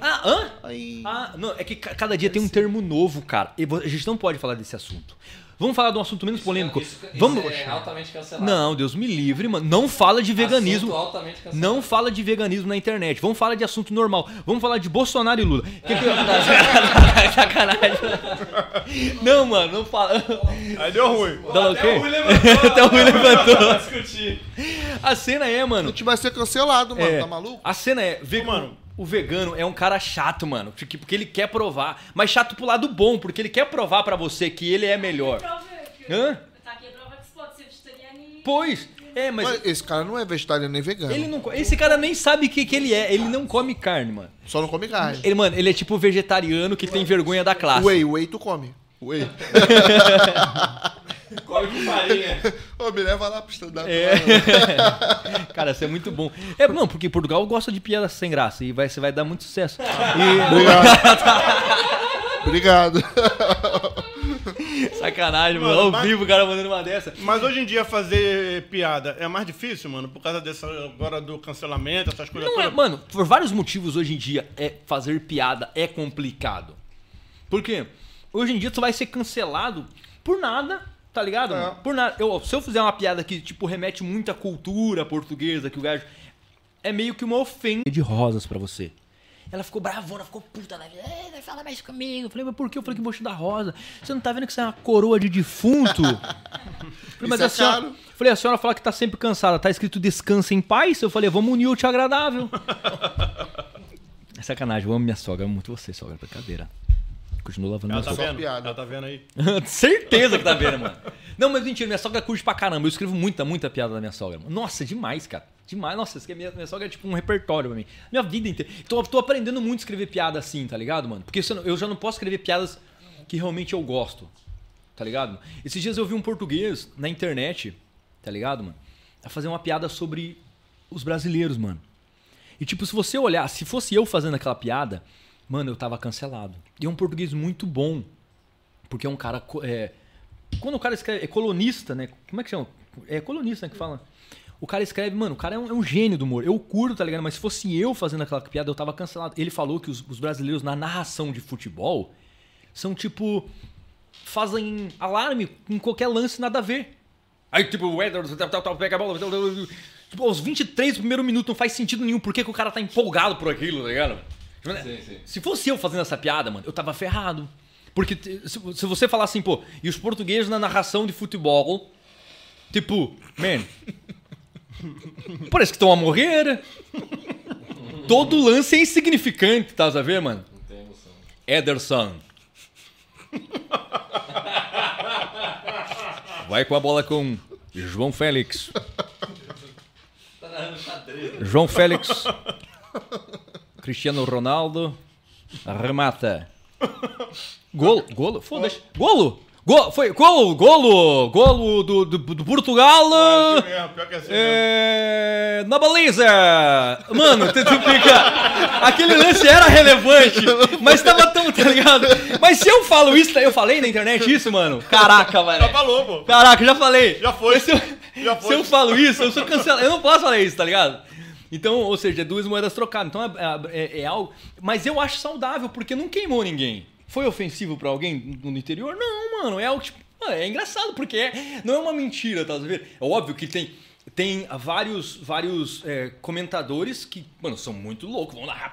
Ah, hã? Ah, não, é que cada dia tem um termo novo, cara. E a gente não pode falar desse assunto. Vamos falar de um assunto menos polêmico. Isso, isso Vamos... é altamente cancelado. Não, Deus me livre, mano. Não fala de veganismo. Não fala de veganismo na internet. Vamos falar de assunto normal. Vamos falar de Bolsonaro e Lula. Que que... Sacanagem. Não, mano, não fala. Aí deu ruim. Dá até o Rui levantou. Até o Rui levantou. A cena é, mano... Tu vai ser cancelado, mano. É. Tá maluco? A cena é... Vê, mano. O vegano é um cara chato, mano, porque ele quer provar. Mas chato pro lado bom, porque ele quer provar pra você que ele é melhor. Hã? Tá aqui a prova que você pode ser vegetariano e... Pois, é, mas... mas esse cara não é vegetariano nem vegano. Ele não... Esse cara nem sabe o que, que ele é. Ele não come carne, mano. Só não come carne. Ele, mano, ele é tipo vegetariano que Ué. tem vergonha da classe. Whey, whey tu come. Whey. Come com farinha. Ô, me leva lá pra estudar. É. Cara, isso é muito bom. É, não, porque Portugal gosta de piadas sem graça e vai, você vai dar muito sucesso. E... Obrigado. Obrigado. Sacanagem, mano. Ao mas... vivo o cara mandando uma dessa. Mas hoje em dia fazer piada é mais difícil, mano, por causa dessa agora do cancelamento, essas coisas. Não todas. É, mano, por vários motivos hoje em dia é fazer piada é complicado. Por quê? Hoje em dia tu vai ser cancelado por nada. Tá ligado? É. Por nada. Eu, se eu fizer uma piada que, tipo, remete muito à cultura portuguesa, que o gajo... É meio que uma ofensa de rosas pra você. Ela ficou bravona, ficou puta, né? Vai falar mais comigo. Eu falei, mas por que? Eu falei que vou te dar rosa. Você não tá vendo que você é uma coroa de defunto? Falei, mas é a senhora... Caro. Falei, a senhora fala que tá sempre cansada. Tá escrito descansa em paz? Eu falei, vamos unir o te agradável. É sacanagem, eu amo minha sogra. Eu amo muito você, sogra. Brincadeira. Continua lavando ela tá vendo? Piada. Ela tá vendo aí? Certeza que tá vendo, mano. Não, mas mentira, minha sogra curte pra caramba. Eu escrevo muita, muita piada da minha sogra. Nossa, demais, cara. Demais. Nossa, minha, minha sogra é tipo um repertório pra mim. Minha vida inteira. Tô, tô aprendendo muito a escrever piada assim, tá ligado, mano? Porque eu já não posso escrever piadas que realmente eu gosto, tá ligado? Esses dias eu vi um português na internet, tá ligado, mano? A fazer uma piada sobre os brasileiros, mano. E tipo, se você olhar, se fosse eu fazendo aquela piada... Mano, eu tava cancelado. E é um português muito bom. Porque é um cara... É, quando o cara escreve... É colonista, né? Como é que chama? É colonista, né, que fala. O cara escreve... Mano, o cara é um, é um gênio do humor. Eu curto, tá ligado? Mas se fosse eu fazendo aquela piada, eu tava cancelado. Ele falou que os, os brasileiros, na narração de futebol, são tipo... Fazem alarme em qualquer lance, nada a ver. Aí tipo... O Edwards pega a bola... Tipo, aos vinte e três do primeiro minuto não faz sentido nenhum. Por que que o cara tá empolgado por aquilo, tá ligado? Sim, sim. Se fosse eu fazendo essa piada, mano, eu tava ferrado. Porque se você falar assim, pô, e os portugueses na narração de futebol, tipo, man, parece que estão a morrer. Todo lance é insignificante, tá a ver, mano? Não tem emoção. Ederson. Vai com a bola com João Félix. Tá narrando xadrez. João Félix. Cristiano Ronaldo, remata. Golo, golo, foda-se. Golo, Go, foi golo, golo, golo do, do, do Portugal. Ah, é mesmo, pior que é assim é, mesmo. Na baliza. Mano, tu fica... Aquele lance era relevante, mas tava tão, tá ligado? Mas se eu falo isso, eu falei na internet isso, mano. Caraca, mano. Já falou, pô. Caraca, já falei. Já foi. Se eu, já foi. Se eu falo isso, eu sou cancelado. Eu não posso falar isso, tá ligado? Então, ou seja, é duas moedas trocadas. Então é, é, é algo... Mas eu acho saudável, porque não queimou ninguém. Foi ofensivo pra alguém no interior? Não, mano. É algo tipo... Mano, é engraçado, porque é, não é uma mentira, tá vendo? É óbvio que tem, tem vários, vários é, comentadores que, mano, são muito loucos. Vão lá,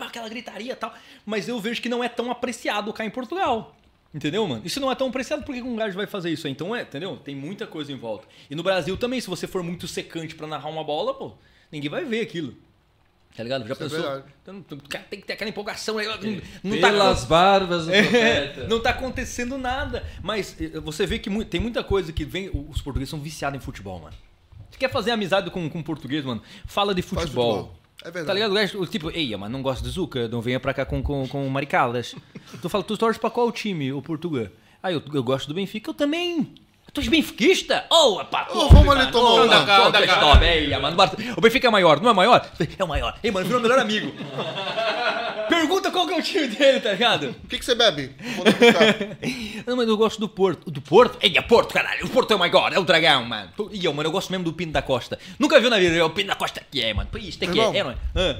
aquela gritaria e tal. Mas eu vejo que não é tão apreciado cá em Portugal. Entendeu, mano? Isso não é tão apreciado, por que um gajo vai fazer isso aí? Então é, entendeu? Tem muita coisa em volta. E no Brasil também, se você for muito secante pra narrar uma bola, pô, ninguém vai ver aquilo. Tá ligado? Já isso pensou? É tem que ter aquela empolgação. Não, não tá pelas barbas do profeta. Não tá acontecendo nada. Mas você vê que tem muita coisa que vem... Os portugueses são viciados em futebol, mano. Você quer fazer amizade com, com português, mano? Fala de futebol. futebol. É verdade. Tá ligado? Tipo, ei, mano, não gosto de Zuca. Não venha pra cá com, com, com maricadas. Tu fala, tu torce pra qual time, o português? Ah, eu, eu gosto do Benfica. Eu também... Tu és benfiquista? Oh, rapaz! Oh, vamos ali tomar uma. Anda cá, anda cá. O Benfica é maior, não é maior? É o maior. Ei, mano, virou meu melhor amigo. Pergunta qual que é o time dele, tá ligado? O que, que você bebe? Não, mas eu gosto do Porto. Do Porto? Ei, é Porto, caralho. O Porto é o maior, é o dragão, mano. E eu, mano, eu gosto mesmo do Pino da Costa. Nunca viu na vida, é o Pino da Costa que é, mano. Isso daqui é, não é? Ah.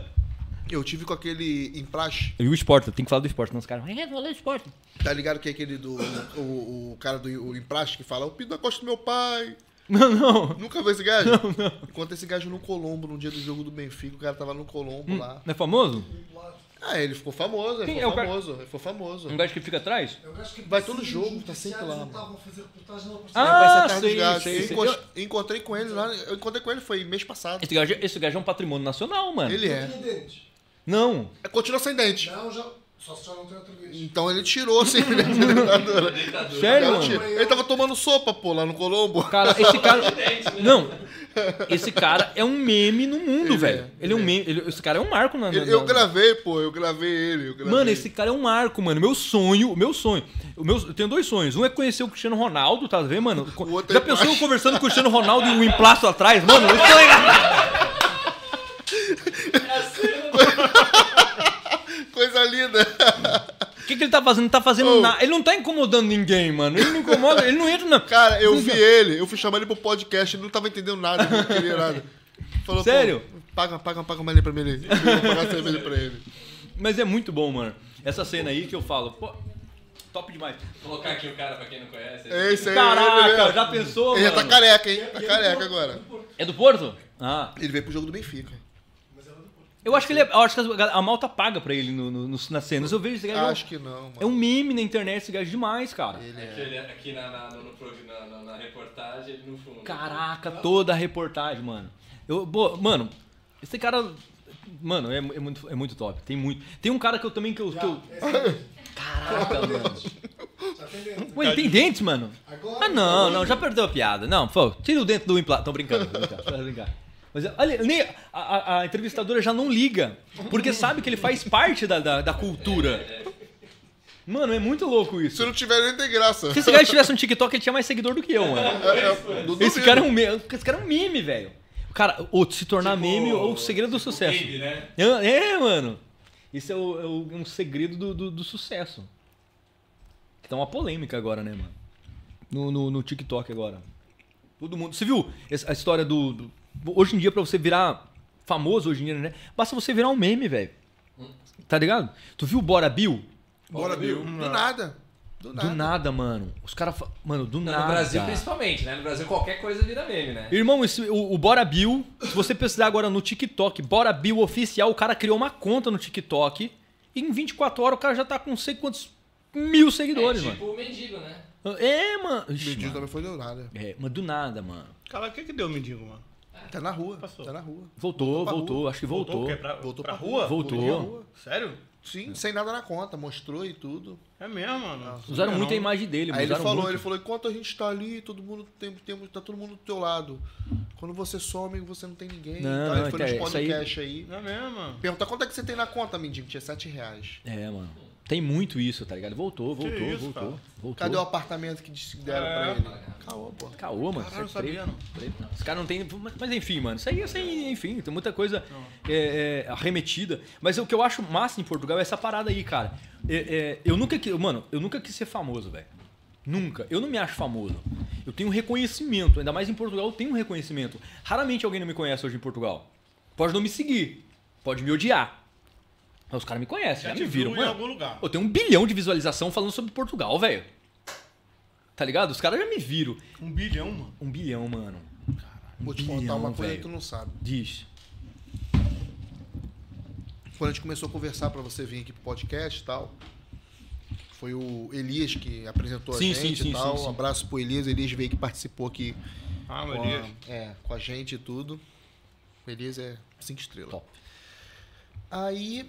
Eu tive com aquele em praxe. E o esporte, tem que falar do esporte, não os caras. É, falei do esporte. Tá ligado que é aquele do. O, o, o cara do o em praxe que fala: o Pino da Costa do meu pai. Não, não. Nunca viu esse gajo? Não, não. Enquanto esse gajo no Colombo, no dia do jogo do Benfica, o cara tava no Colombo hum, lá. Não é famoso? Ah, ele ficou famoso, ele Quem ficou é famoso. Cara... Ele ficou famoso. Um gajo que fica atrás? É um gajo que vai todo jogo, tá sempre lá. Mano. Ah, ah sei, gajo. sei, sei. Encont... Eu... Encontrei com ele lá, eu encontrei com ele, foi mês passado. Esse gajo, esse gajo é um patrimônio nacional, mano. Ele é. Não. É, continua sem dente. Não, já... Só se já não tem outro bicho. Então ele tirou sem dente. Sério, mano? Ele tava tomando sopa, pô, lá no Colombo. Cara, esse cara... Não. Esse cara é um meme no mundo, velho. Ele é um meme. Ele... Esse cara é um marco. Na... Eu, eu gravei, pô. Eu gravei ele. Eu gravei. Mano, esse cara é um marco, mano. Meu sonho... Meu sonho... O meu... Eu tenho dois sonhos. Um é conhecer o Cristiano Ronaldo, tá vendo, mano? Já pensou eu conversando com o Cristiano Ronaldo e o um emplasto atrás? Mano, isso é legal. Coisa linda. O que, que ele tá fazendo? Não tá fazendo oh. nada. Ele não tá incomodando ninguém, mano. Ele não incomoda, ele não entra na... Cara, eu não vi ele, eu fui chamar ele pro podcast, ele não tava entendendo nada, não queria nada. Falou, sério? Paga, paga, paga uma linha pra mim ali. Eu vou pagar a cerveja pra ele. Mas é muito bom, mano. Essa cena aí que eu falo, pô, top demais. Vou colocar aqui o cara pra quem não conhece. É isso aí. Caraca, já pensou, ele mano? Ele já tá careca, hein? Tá careca agora. É do Porto? Ah. Ele veio pro jogo do Benfica. Eu acho que ele é, eu acho que a malta paga pra ele no, no, nas cenas. Eu vejo esse gajo. Acho que não, mano. É um meme na internet esse gajo demais, cara. Ele é. É que ele, aqui na, na, no, na, na, na reportagem, ele não fundo. Caraca, toda a reportagem, mano. Eu, boa, mano, esse cara. Mano, é, é, muito, é muito top. Tem muito. Tem um cara que eu também. Que eu, Já, que eu... Caraca, mano. Já tem dente. Ué, tem dentes, mano? Agora, ah, não, não, já perdeu a piada. Não, pô, tira o dente do implante. Tão brincando, tô brincando, tô brincando. Mas olha, nem a, a, a entrevistadora já não liga, porque sabe que ele faz parte da, da, da cultura. Mano, é muito louco isso. Se não tiver, nem tem graça. Se esse cara tivesse um TikTok, ele tinha mais seguidor do que eu, mano. É, é, esse, cara é um, esse cara é um meme, velho. Cara, ou se tornar tipo, meme ou o segredo tipo do sucesso. Baby, né? É, mano. Isso é, o, é o, um segredo do, do, do sucesso. Que tá uma polêmica agora, né, mano? No, no, no TikTok agora. Todo mundo... Você viu a história do... do hoje em dia, pra você virar famoso hoje em dia, né? Basta você virar um meme, velho. Hum. Tá ligado? Tu viu o Bora Bill? Bora, Bora Bill. Bill. Do nada. Do nada. Do nada, mano. Os caras... Fa... Mano, do Não, nada. No Brasil, principalmente, né? No Brasil, qualquer coisa vira meme, né? Irmão, esse, o, o Bora Bill... Se você pesquisar agora no TikTok, Bora Bill oficial, o cara criou uma conta no TikTok e em vinte e quatro horas o cara já tá com não sei quantos mil seguidores, mano. É tipo mano. O mendigo, né? É, mano. Ixi, o mendigo mano. Também foi do nada. É, mas do nada, mano. Cara, o que que deu o mendigo, mano? Tá na rua, Passou. tá na rua. Voltou, voltou, voltou rua. acho que voltou. Voltou pra, voltou pra, pra rua? Voltou. voltou. Sério? Sim, é. Sem nada na conta, mostrou e tudo. É mesmo, mano. Nossa, usaram muito não. a imagem dele. Aí ele falou, muito. ele falou, enquanto a gente tá ali, todo mundo tem, tem, tá todo mundo do teu lado. Quando você some, você não tem ninguém. Não, tá, ele foi nos podcasts aí. aí. É mesmo, mano. Pergunta, quanto é que você tem na conta, mendigo? Tinha sete reais. É, mano. Tem muito isso, tá ligado? Voltou, voltou, que isso, voltou, voltou. Cadê o apartamento que deram é. pra ele? Caô, pô. Caô, mano. Cara, não sabia, não. Os caras não tem... Mas enfim, mano. Isso aí, isso aí, enfim, tem muita coisa é, é, arremetida. Mas o que eu acho massa em Portugal é essa parada aí, cara. É, é, eu nunca quis... Mano, eu nunca quis ser famoso, velho. Nunca. Eu não me acho famoso. Eu tenho reconhecimento. Ainda mais em Portugal, eu tenho reconhecimento. Raramente alguém não me conhece hoje em Portugal. Pode não me seguir. Pode me odiar. Mas os caras me conhecem, já, já me viram, viu, mano. Em algum lugar. Eu tenho um bilhão de visualização falando sobre Portugal, velho. Tá ligado? Os caras já me viram. Um bilhão, mano? Um bilhão, mano. Caralho. Vou te bilhão, contar uma coisa que tu não sabe. Diz. Quando a gente começou a conversar pra você vir aqui pro podcast e tal, foi o Elias que apresentou sim, a gente sim, e sim, tal. Sim, sim. Um abraço pro Elias. Elias veio que participou aqui ah, com, Elias. A, é, com a gente e tudo. O Elias é cinco estrelas. Top. Aí...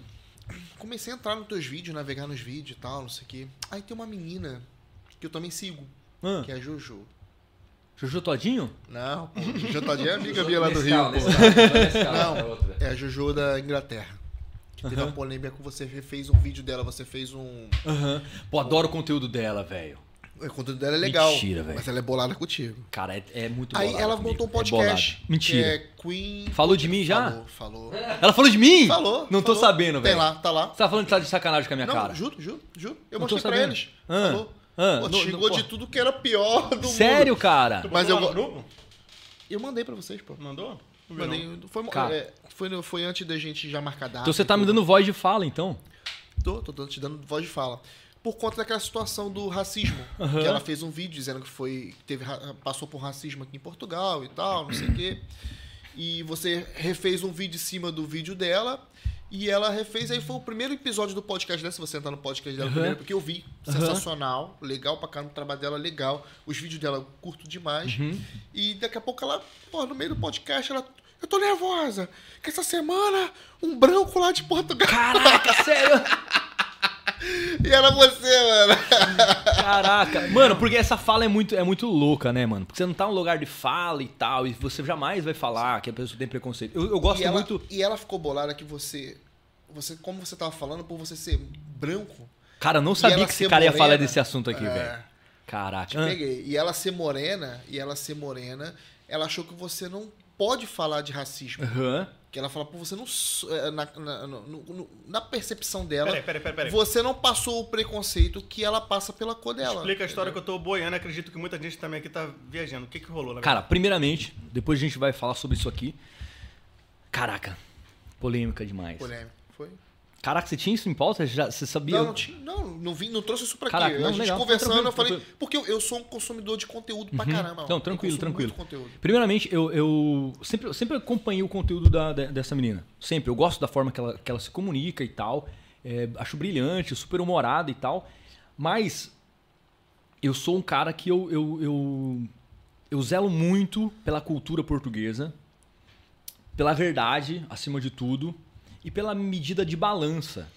Comecei a entrar nos teus vídeos, navegar nos vídeos e tal, não sei o quê. Aí tem uma menina que eu também sigo, ah. que é a Jojo. Jojo Todinho? Não, pô, Jojo Todinho é amiga minha lá do Rio, pô. Não, é a Jojo da Inglaterra. Que teve uma polêmica com você, fez um vídeo dela, você fez um... Uhum. Pô, adoro o conteúdo dela, velho. O conteúdo dela é legal. Mentira, velho. Mas ela é bolada contigo. Cara, é, é muito bolada. Aí ela montou um podcast. É mentira. É Queen... Falou de mim já? Falou, falou. Ela falou de mim? Falou. Não falou. Tô sabendo, velho. Tem lá, tá lá. Você tá falando que tá de sacanagem com a minha não, cara? Não, juro, juro, juro. Eu não mostrei pra eles. Ah, falou. Ah, pô, não, chegou não, de tudo que era pior do sério, mundo. Sério, cara? Mas eu... Grupo? Eu mandei pra vocês, pô. Mandou? Mandei. Foi, é, foi, foi antes da gente já marcar data. Então você tá me dando voz de fala, então? Tô, tô te dando voz de fala. Por conta daquela situação do racismo. Uhum. Que ela fez um vídeo dizendo que foi, teve, passou por racismo aqui em Portugal e tal, não sei o quê. E você refez um vídeo em cima do vídeo dela. E ela refez, aí foi o primeiro episódio do podcast dela. Se você entrar no podcast dela uhum. primeiro, porque eu vi. Uhum. Sensacional, legal pra caramba, o trabalho dela legal. Os vídeos dela eu curto demais. Uhum. E daqui a pouco ela, pô, no meio do podcast, ela... Eu tô nervosa, que essa semana um branco lá de Portugal... Caraca, sério... E era você, mano. Caraca. Mano, porque essa fala é muito, é muito louca, né, mano? Porque você não tá num lugar de fala e tal, e você jamais vai falar que a pessoa tem preconceito. Eu, eu gosto e ela, muito... E ela ficou bolada que você... você como você tava falando, por você ser branco... Cara, eu não sabia que esse cara morena, ia falar desse assunto aqui, é, velho. Caraca. Te peguei. E ela ser morena, e ela ser morena, ela achou que você não pode falar de racismo. Aham. Uhum. Ela fala, pô, você não... Na, na, na, na percepção dela, peraí, peraí, peraí, peraí. Você não passou o preconceito que ela passa pela cor dela. Explica a história é. que eu tô boiando. Acredito que muita gente também aqui tá viajando. O que que rolou? Na cara, verdade? Primeiramente, depois a gente vai falar sobre isso aqui. Caraca, polêmica demais. Polêmica, foi? Caraca, você tinha isso em pauta? Já, você sabia? Não, não tinha. Não, não, vim, não trouxe isso pra caraca, aqui. Não, a gente legal, conversando, eu falei... Porque eu, eu sou um consumidor de conteúdo uhum. pra caramba. Não, tranquilo, tranquilo. Primeiramente, eu, eu sempre, sempre acompanhei o conteúdo da, da, dessa menina. Sempre. Eu gosto da forma que ela, que ela se comunica e tal. É, acho brilhante, super humorada e tal. Mas eu sou um cara que eu, eu, eu, eu zelo muito pela cultura portuguesa. Pela verdade, acima de tudo. E pela medida de balança.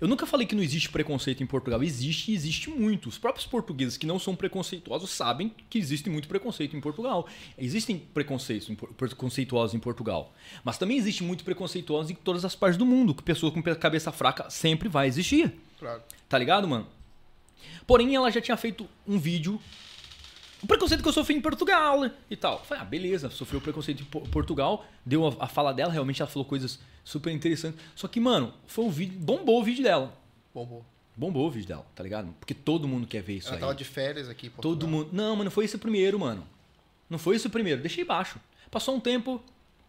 Eu nunca falei que não existe preconceito em Portugal. Existe e existe muito. Os próprios portugueses que não são preconceituosos sabem que existe muito preconceito em Portugal. Existem preconceitos preconceituosos em Portugal. Mas também existe muito preconceituosos em todas as partes do mundo. Que pessoa com cabeça fraca sempre vai existir. Claro. Tá ligado, mano? Porém, ela já tinha feito um vídeo... O preconceito que eu sofri em Portugal e tal. Falei, ah, beleza, sofreu preconceito em Portugal. Deu a, a fala dela, realmente ela falou coisas super interessantes. Só que, mano, foi um vídeo, bombou o vídeo dela. Bombou. Bombou o vídeo dela, tá ligado? Porque todo mundo quer ver isso ela aí. Ela tava de férias aqui em Portugal. Todo mundo. Não, mas não foi esse o primeiro, mano. Não foi esse o primeiro, deixei baixo. Passou um tempo,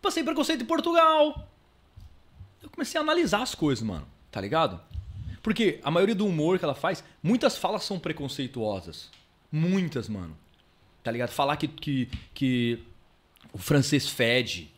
passei preconceito em Portugal. Eu comecei a analisar as coisas, mano, tá ligado? Porque a maioria do humor que ela faz, muitas falas são preconceituosas. Muitas, mano. Tá ligado? Falar que, que, que o francês fede.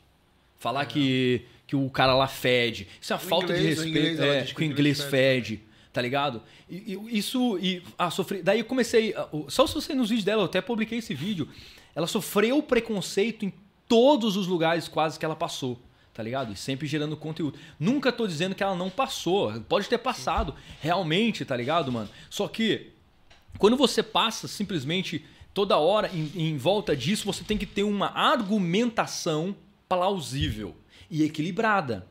Falar é. que, que o cara lá fede. Isso é uma o falta inglês, de respeito. O inglês, é, que o inglês fede. fede. Tá ligado? E, e, isso... E, ah, sofri... Daí eu comecei... Só se você nos vídeos dela, eu até publiquei esse vídeo. Ela sofreu preconceito em todos os lugares quase que ela passou. Tá ligado? E sempre gerando conteúdo. Nunca tô dizendo que ela não passou. Pode ter passado. Realmente, tá ligado, mano? Só que... Quando você passa simplesmente... Toda hora, em, em volta disso, você tem que ter uma argumentação plausível e equilibrada.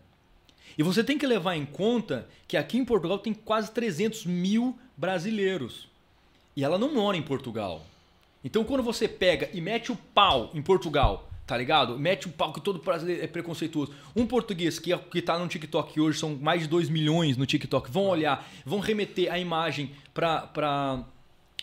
E você tem que levar em conta que aqui em Portugal tem quase trezentos mil brasileiros. E ela não mora em Portugal. Então quando você pega e mete o pau em Portugal, tá ligado? Mete o pau que todo brasileiro é preconceituoso. Um português que, que tá no TikTok hoje, são mais de dois milhões no TikTok, vão olhar, vão remeter a imagem pra... pra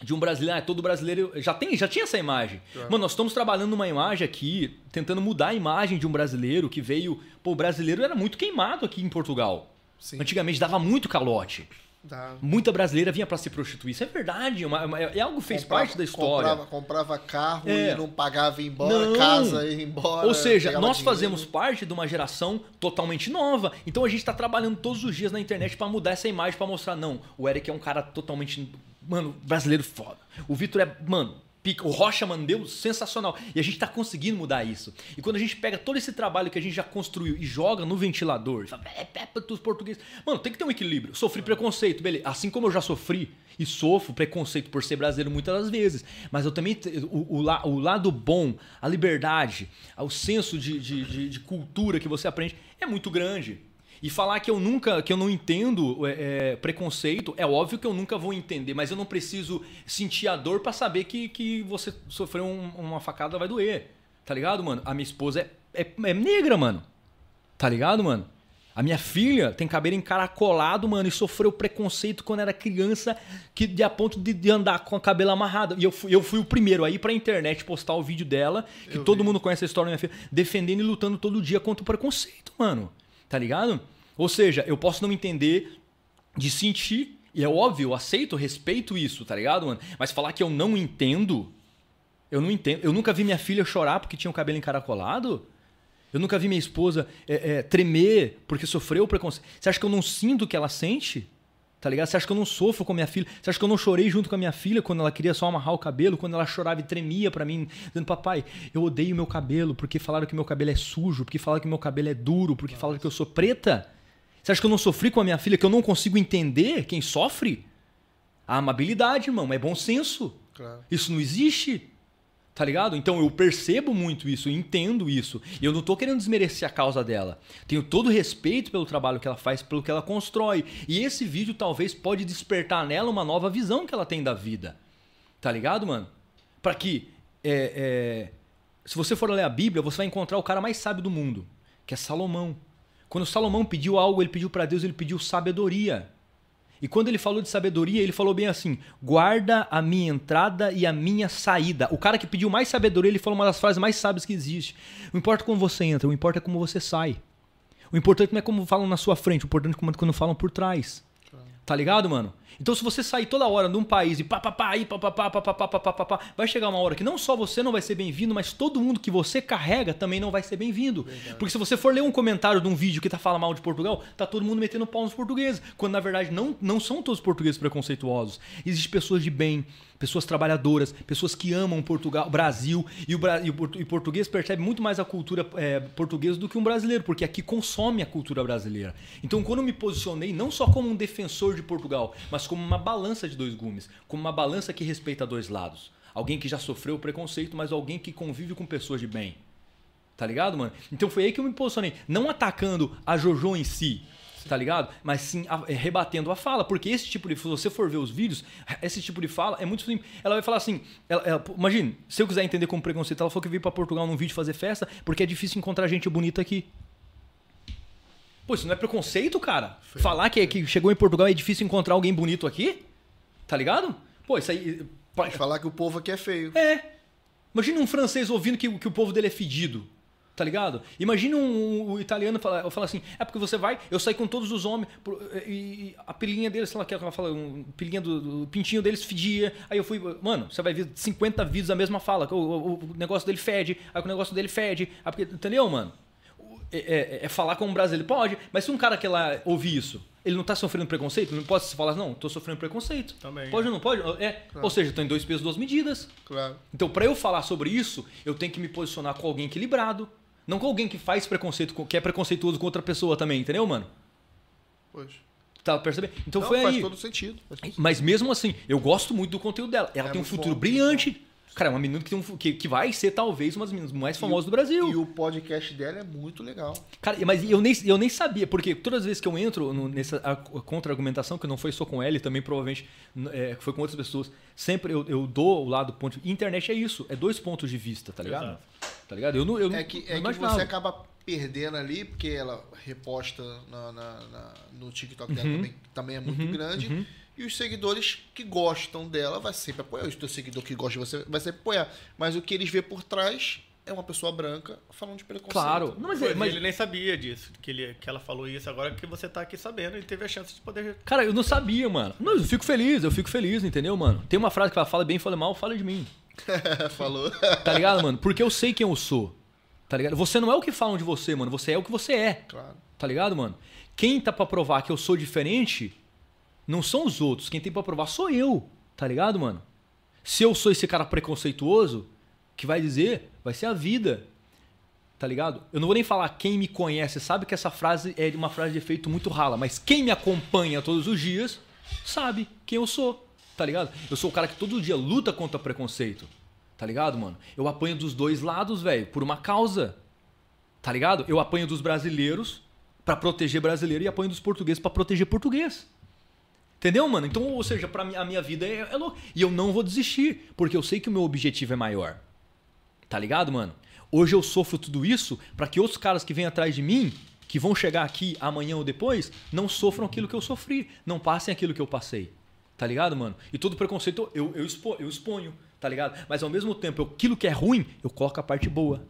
de um brasileiro, ah, todo brasileiro já, tem, já tinha essa imagem. Claro. Mano, nós estamos trabalhando uma imagem aqui, tentando mudar a imagem de um brasileiro que veio... Pô, o brasileiro era muito queimado aqui em Portugal. Sim. Antigamente dava muito calote. Dá. Muita brasileira vinha para se prostituir. Isso é verdade, uma, uma, é algo que fez comprava, parte da história. Comprava, comprava carro é. e não pagava ir embora, não. casa e embora. Ou seja, nós dinheiro. fazemos parte de uma geração totalmente nova. Então a gente está trabalhando todos os dias na internet para mudar essa imagem, para mostrar, não, o Eric é um cara totalmente... Mano, brasileiro foda. O Vitor é, mano, pica. O Rocha, mano, deu sensacional. E a gente tá conseguindo mudar isso. E quando a gente pega todo esse trabalho que a gente já construiu e joga no ventilador, fala, é, é, é, os portugueses... Mano, tem que ter um equilíbrio. Sofri preconceito, beleza. Assim como eu já sofri e sofro preconceito por ser brasileiro muitas das vezes. Mas eu também... O, o, o lado bom, a liberdade, o senso de, de, de, de cultura que você aprende é muito grande. E falar que eu nunca, que eu não entendo é, preconceito, é óbvio que eu nunca vou entender, mas eu não preciso sentir a dor pra saber que, que você sofreu um, uma facada, vai doer. Tá ligado, mano? A minha esposa é, é, é negra, mano. Tá ligado, mano? A minha filha tem cabelo encaracolado, mano, e sofreu preconceito quando era criança, que de a ponto de, de andar com a cabelo amarrado. E eu fui, eu fui o primeiro aí pra internet postar o vídeo dela, que eu todo vi. mundo conhece a história da minha filha, defendendo e lutando todo dia contra o preconceito, mano. Tá ligado? Ou seja, eu posso não entender de sentir, e é óbvio, eu aceito, respeito isso, tá ligado, mano? Mas falar que eu não entendo, eu não entendo. Eu nunca vi minha filha chorar porque tinha o cabelo encaracolado. Eu nunca vi minha esposa é, é, tremer porque sofreu preconceito. Você acha que eu não sinto o que ela sente? Tá ligado? Você acha que eu não sofro com a minha filha? Você acha que eu não chorei junto com a minha filha quando ela queria só amarrar o cabelo? Quando ela chorava e tremia pra mim, dizendo, papai, eu odeio meu cabelo porque falaram que meu cabelo é sujo, porque falaram que meu cabelo é duro, porque falaram que eu sou preta? Você acha que eu não sofri com a minha filha, que eu não consigo entender quem sofre? A amabilidade, irmão, é bom senso. Claro. Isso não existe. Tá ligado? Então eu percebo muito isso, eu entendo isso. E eu não tô querendo desmerecer a causa dela. Tenho todo respeito pelo trabalho que ela faz, pelo que ela constrói. E esse vídeo talvez pode despertar nela uma nova visão que ela tem da vida. Tá ligado, mano? Pra que... É, é, se você for ler a Bíblia, você vai encontrar o cara mais sábio do mundo, que é Salomão. Quando Salomão pediu algo, ele pediu pra Deus, ele pediu sabedoria. E quando ele falou de sabedoria, ele falou bem assim, guarda a minha entrada e a minha saída. O cara que pediu mais sabedoria, ele falou uma das frases mais sábias que existe. Não importa como você entra, o importante é como você sai. O importante não é como falam na sua frente, o importante é quando falam por trás. Tá ligado, mano? Então se você sair toda hora de um país e pá, pá, pá, aí, pá, pá, pá, pá, pá, pá, pá, pá, pá, vai chegar uma hora que não só você não vai ser bem-vindo, mas todo mundo que você carrega também não vai ser bem-vindo. Porque se você for ler um comentário de um vídeo que tá falando mal de Portugal, tá todo mundo metendo pau nos portugueses, quando na verdade não, não são todos portugueses preconceituosos. Existem pessoas de bem, pessoas trabalhadoras, pessoas que amam Portugal, Brasil, e o, e o português percebe muito mais a cultura é, portuguesa do que um brasileiro, porque aqui consome a cultura brasileira. Então quando eu me posicionei, não só como um defensor de Portugal, mas como uma balança de dois gumes, como uma balança que respeita dois lados. Alguém que já sofreu preconceito, mas alguém que convive com pessoas de bem. Tá ligado, mano? Então foi aí que eu me posicionei, não atacando a Jojo em si, tá ligado? Mas sim a, rebatendo a fala, porque esse tipo de... Se você for ver os vídeos, esse tipo de fala é muito simples. Ela vai falar assim, ela, ela, imagina, se eu quiser entender como preconceito, ela falou que veio pra Portugal num vídeo fazer festa, porque é difícil encontrar gente bonita aqui. Pô, isso não é preconceito, cara? Foi. Falar que, que chegou em Portugal e é difícil encontrar alguém bonito aqui? Tá ligado? Pô, isso aí... Pode falar que o povo aqui é feio. É. Imagina um francês ouvindo que, que o povo dele é fedido. Tá ligado? Imagina um, um italiano falar fala assim, é porque você vai, eu saí com todos os homens, e a pilinha deles, sei lá, que ela fala, um, pilinha do, do pintinho deles fedia, aí eu fui, mano, você vai ver cinquenta vídeos da mesma fala, que o, o, o negócio dele fede, aí o negócio dele fede, aí porque, entendeu, mano? É, é, é falar como um brasileiro pode, mas se um cara que lá ouvir isso, ele não tá sofrendo preconceito, não pode se falar, não, tô sofrendo preconceito. Também. Pode ou não pode? É. Claro. Ou seja, tô em dois pesos, duas medidas. Claro. Então, pra eu falar sobre isso, eu tenho que me posicionar com alguém equilibrado, não com alguém que faz preconceito, que é preconceituoso com outra pessoa também, entendeu, mano? Pois. Tá percebendo? Então não, foi faz aí. Todo sentido, faz todo sentido. Mas mesmo assim, eu gosto muito do conteúdo dela. Ela é tem um futuro bom, brilhante. Cara, é uma menina que, tem um, que, que vai ser talvez uma das meninas mais famosas o, do Brasil. E o podcast dela é muito legal. Cara, mas eu nem, eu nem sabia, porque todas as vezes que eu entro no, nessa contra-argumentação, que não foi só com ela e também provavelmente é, foi com outras pessoas, sempre eu, eu dou o lado do ponto... Internet é isso, é dois pontos de vista, tá ligado? Exato. Tá ligado? Eu não, eu é que, não, é não que você acaba perdendo ali, porque ela reposta na, na, na, no TikTok dela, uhum. também, também é muito uhum. grande... Uhum. E os seguidores que gostam dela vai sempre apoiar. O teu seguidor que gosta de você vai sempre apoiar. Mas o que eles vê por trás é uma pessoa branca falando de preconceito. Claro. Não, mas, ele, mas ele nem sabia disso, que, ele, que ela falou isso. Agora que você tá aqui sabendo, ele teve a chance de poder... Cara, eu não sabia, mano. Não, eu fico feliz, eu fico feliz, entendeu, mano? Tem uma frase que ela fala bem, fala mal, fala de mim. Falou. Tá ligado, mano? Porque eu sei quem eu sou. Tá ligado? Você não é o que falam de você, mano. Você é o que você é. Claro. Tá ligado, mano? Quem tá pra provar que eu sou diferente... Não são os outros. Quem tem pra provar sou eu. Tá ligado, mano? Se eu sou esse cara preconceituoso, que vai dizer, vai ser a vida. Tá ligado? Eu não vou nem falar quem me conhece. Sabe que essa frase é uma frase de efeito muito rala. Mas quem me acompanha todos os dias sabe quem eu sou. Tá ligado? Eu sou o cara que todo dia luta contra o preconceito. Tá ligado, mano? Eu apanho dos dois lados, velho. Por uma causa. Tá ligado? Eu apanho dos brasileiros pra proteger brasileiro e apanho dos portugueses pra proteger português. Entendeu, mano? Então, ou seja, pra mim, a minha vida é, é louca. E eu não vou desistir, porque eu sei que o meu objetivo é maior. Tá ligado, mano? Hoje eu sofro tudo isso pra que outros caras que vêm atrás de mim, que vão chegar aqui amanhã ou depois, não sofram aquilo que eu sofri, não passem aquilo que eu passei. Tá ligado, mano? E todo preconceito eu, eu, expo, eu exponho, tá ligado? Mas ao mesmo tempo, eu, aquilo que é ruim, eu coloco a parte boa.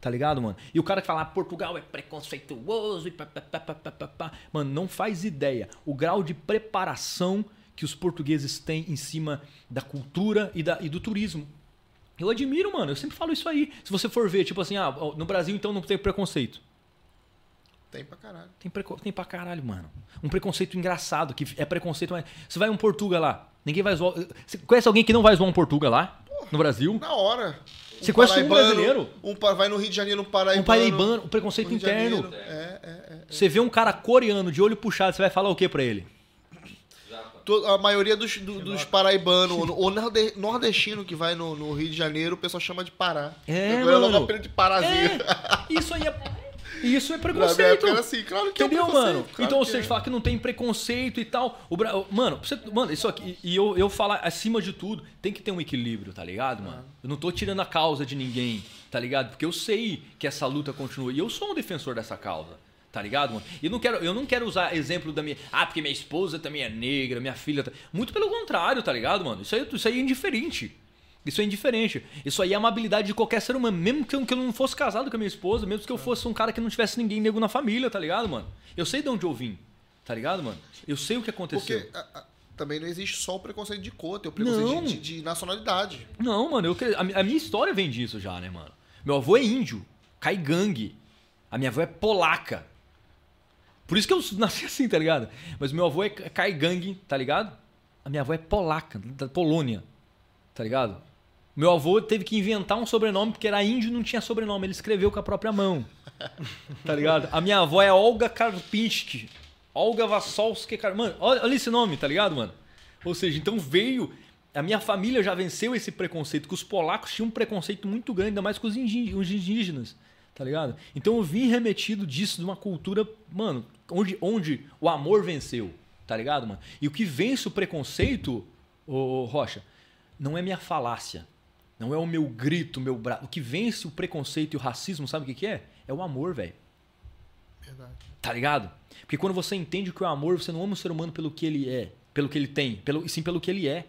Tá ligado, mano? E o cara que fala, ah, Portugal é preconceituoso e pá, pá, pá, pá, pá, pá. Mano, não faz ideia o grau de preparação que os portugueses têm em cima da cultura e, da, e do turismo. Eu admiro, mano. Eu sempre falo isso aí. Se você for ver, tipo assim, ah, no Brasil então não tem preconceito. Tem pra caralho. Tem, preco tem pra caralho, mano. Um preconceito engraçado, que é preconceito... Mas... Você vai um Portugal lá, ninguém vai zoar... Você conhece alguém que não vai zoar um Portugal lá? Porra, no Brasil? Na hora... Você um conhece um brasileiro? Um, vai no Rio de Janeiro, um paraibano. Um paraibano, um preconceito interno. É, é, é, você vê um cara coreano de olho puxado, você vai falar o que pra ele? A maioria dos, do, dos paraibanos ou nordestino que vai no, no Rio de Janeiro, o pessoal chama de Pará. É, agora mano. Logo de Parazinho. É, isso aí é... Isso é preconceito. Era assim, claro que entendeu, é mano? Claro então, você é. Fala que não tem preconceito e tal. O Bra... Mano, você... mano, isso aqui. E eu, eu falar, acima de tudo, tem que ter um equilíbrio, tá ligado, mano? Ah. Eu não tô tirando a causa de ninguém, tá ligado? Porque eu sei que essa luta continua. E eu sou um defensor dessa causa, tá ligado, mano? E eu não quero, eu não quero usar exemplo da minha. Ah, porque minha esposa também é negra, minha filha. Tá... Muito pelo contrário, tá ligado, mano? Isso aí, isso aí é indiferente. Isso é indiferente. Isso aí é a amabilidade de qualquer ser humano. Mesmo que eu não fosse casado com a minha esposa, mesmo que eu fosse um cara que não tivesse ninguém negro na família, tá ligado, mano? Eu sei de onde eu vim, tá ligado, mano? Eu sei o que aconteceu. Porque a, a, também não existe só o preconceito de cor, tem o preconceito de, de, de nacionalidade. Não, mano. Eu, a, a minha história vem disso já, né, mano? Meu avô é índio, Caingangue. A minha avó é polaca. Por isso que eu nasci assim, tá ligado? Mas meu avô é Caingangue, tá ligado? A minha avó é polaca, da Polônia, tá ligado? Meu avô teve que inventar um sobrenome, porque era índio e não tinha sobrenome. Ele escreveu com a própria mão. Tá ligado? A minha avó é Olga Karpinski. Olga Vassolski. Mano, olha esse nome, tá ligado, mano? Ou seja, então veio... A minha família já venceu esse preconceito, que os polacos tinham um preconceito muito grande, ainda mais com os indígenas, tá ligado? Então eu vim remetido disso, de uma cultura, mano, onde, onde o amor venceu, tá ligado, mano? E o que vence o preconceito, ô Rocha, não é minha falácia. Não é o meu grito, o meu braço. O que vence o preconceito e o racismo, sabe o que, que é? É o amor, velho. Verdade. Tá ligado? Porque quando você entende que o amor, você não ama o ser humano pelo que ele é, pelo que ele tem, pelo, e sim pelo que ele é.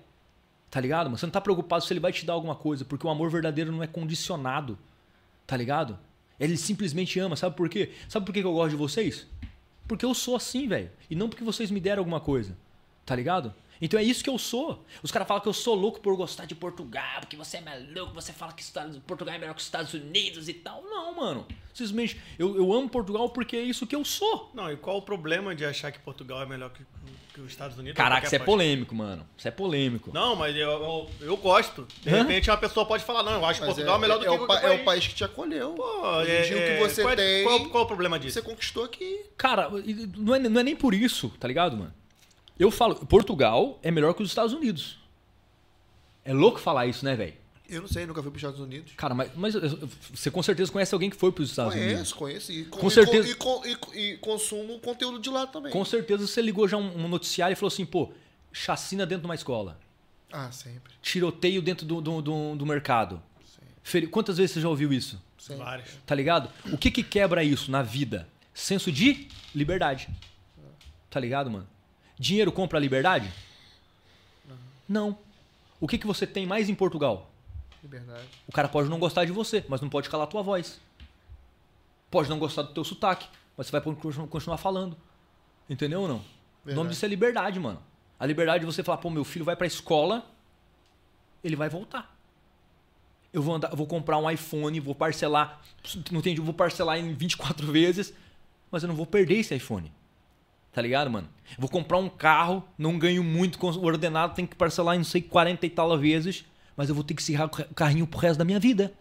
Tá ligado, mano? Você não tá preocupado se ele vai te dar alguma coisa, porque o amor verdadeiro não é condicionado. Tá ligado? Ele simplesmente ama. Sabe por quê? Sabe por que eu gosto de vocês? Porque eu sou assim, velho. E não porque vocês me deram alguma coisa. Tá ligado? Então é isso que eu sou. Os caras falam que eu sou louco por gostar de Portugal, porque você é maluco, você fala que Portugal é melhor que os Estados Unidos e tal. Não, mano. Simplesmente, eu, eu amo Portugal porque é isso que eu sou. Não, e qual o problema de achar que Portugal é melhor que, que os Estados Unidos? Caraca, isso é polêmico, mano. Isso é polêmico. Não, mas eu, eu, eu gosto. De repente, hã? Uma pessoa pode falar, não, eu acho que Portugal é, é melhor do é que o país. É o país que te acolheu. Pô, é, o que você qual, tem... Qual, qual, qual o problema disso? Você conquistou aqui. Cara, não é, não é nem por isso, tá ligado, mano? Eu falo, Portugal é melhor que os Estados Unidos. É louco falar isso, né, velho? Eu não sei, nunca fui para os Estados Unidos. Cara, mas, mas você com certeza conhece alguém que foi para os Estados conheço, Unidos. Conheço, conheço. Com e, certeza. E, e, e consumo conteúdo de lá também. Com certeza você ligou já um, um noticiário e falou assim, pô, chacina dentro de uma escola. Ah, sempre. Tiroteio dentro do, do, do, do mercado. Feri... Quantas vezes você já ouviu isso? Sempre. Várias. Tá ligado? O que que quebra isso na vida? Senso de liberdade. Tá ligado, mano? Dinheiro compra a liberdade? Não. Não. O que que você tem mais em Portugal? Liberdade. O cara pode não gostar de você, mas não pode calar a tua voz. Pode não gostar do teu sotaque, mas você vai continuar falando. Entendeu ou não? Verdade. O nome disso é liberdade, mano. A liberdade de você falar, pô, meu filho vai pra escola, ele vai voltar. Eu vou, andar, vou comprar um iPhone, vou parcelar, não entendi, vou parcelar em vinte e quatro vezes, mas eu não vou perder esse iPhone. Tá ligado, mano? Eu vou comprar um carro, não ganho muito, o ordenado tem que parcelar em não sei quarenta e tal vezes, mas eu vou ter que serrar o carrinho pro resto da minha vida.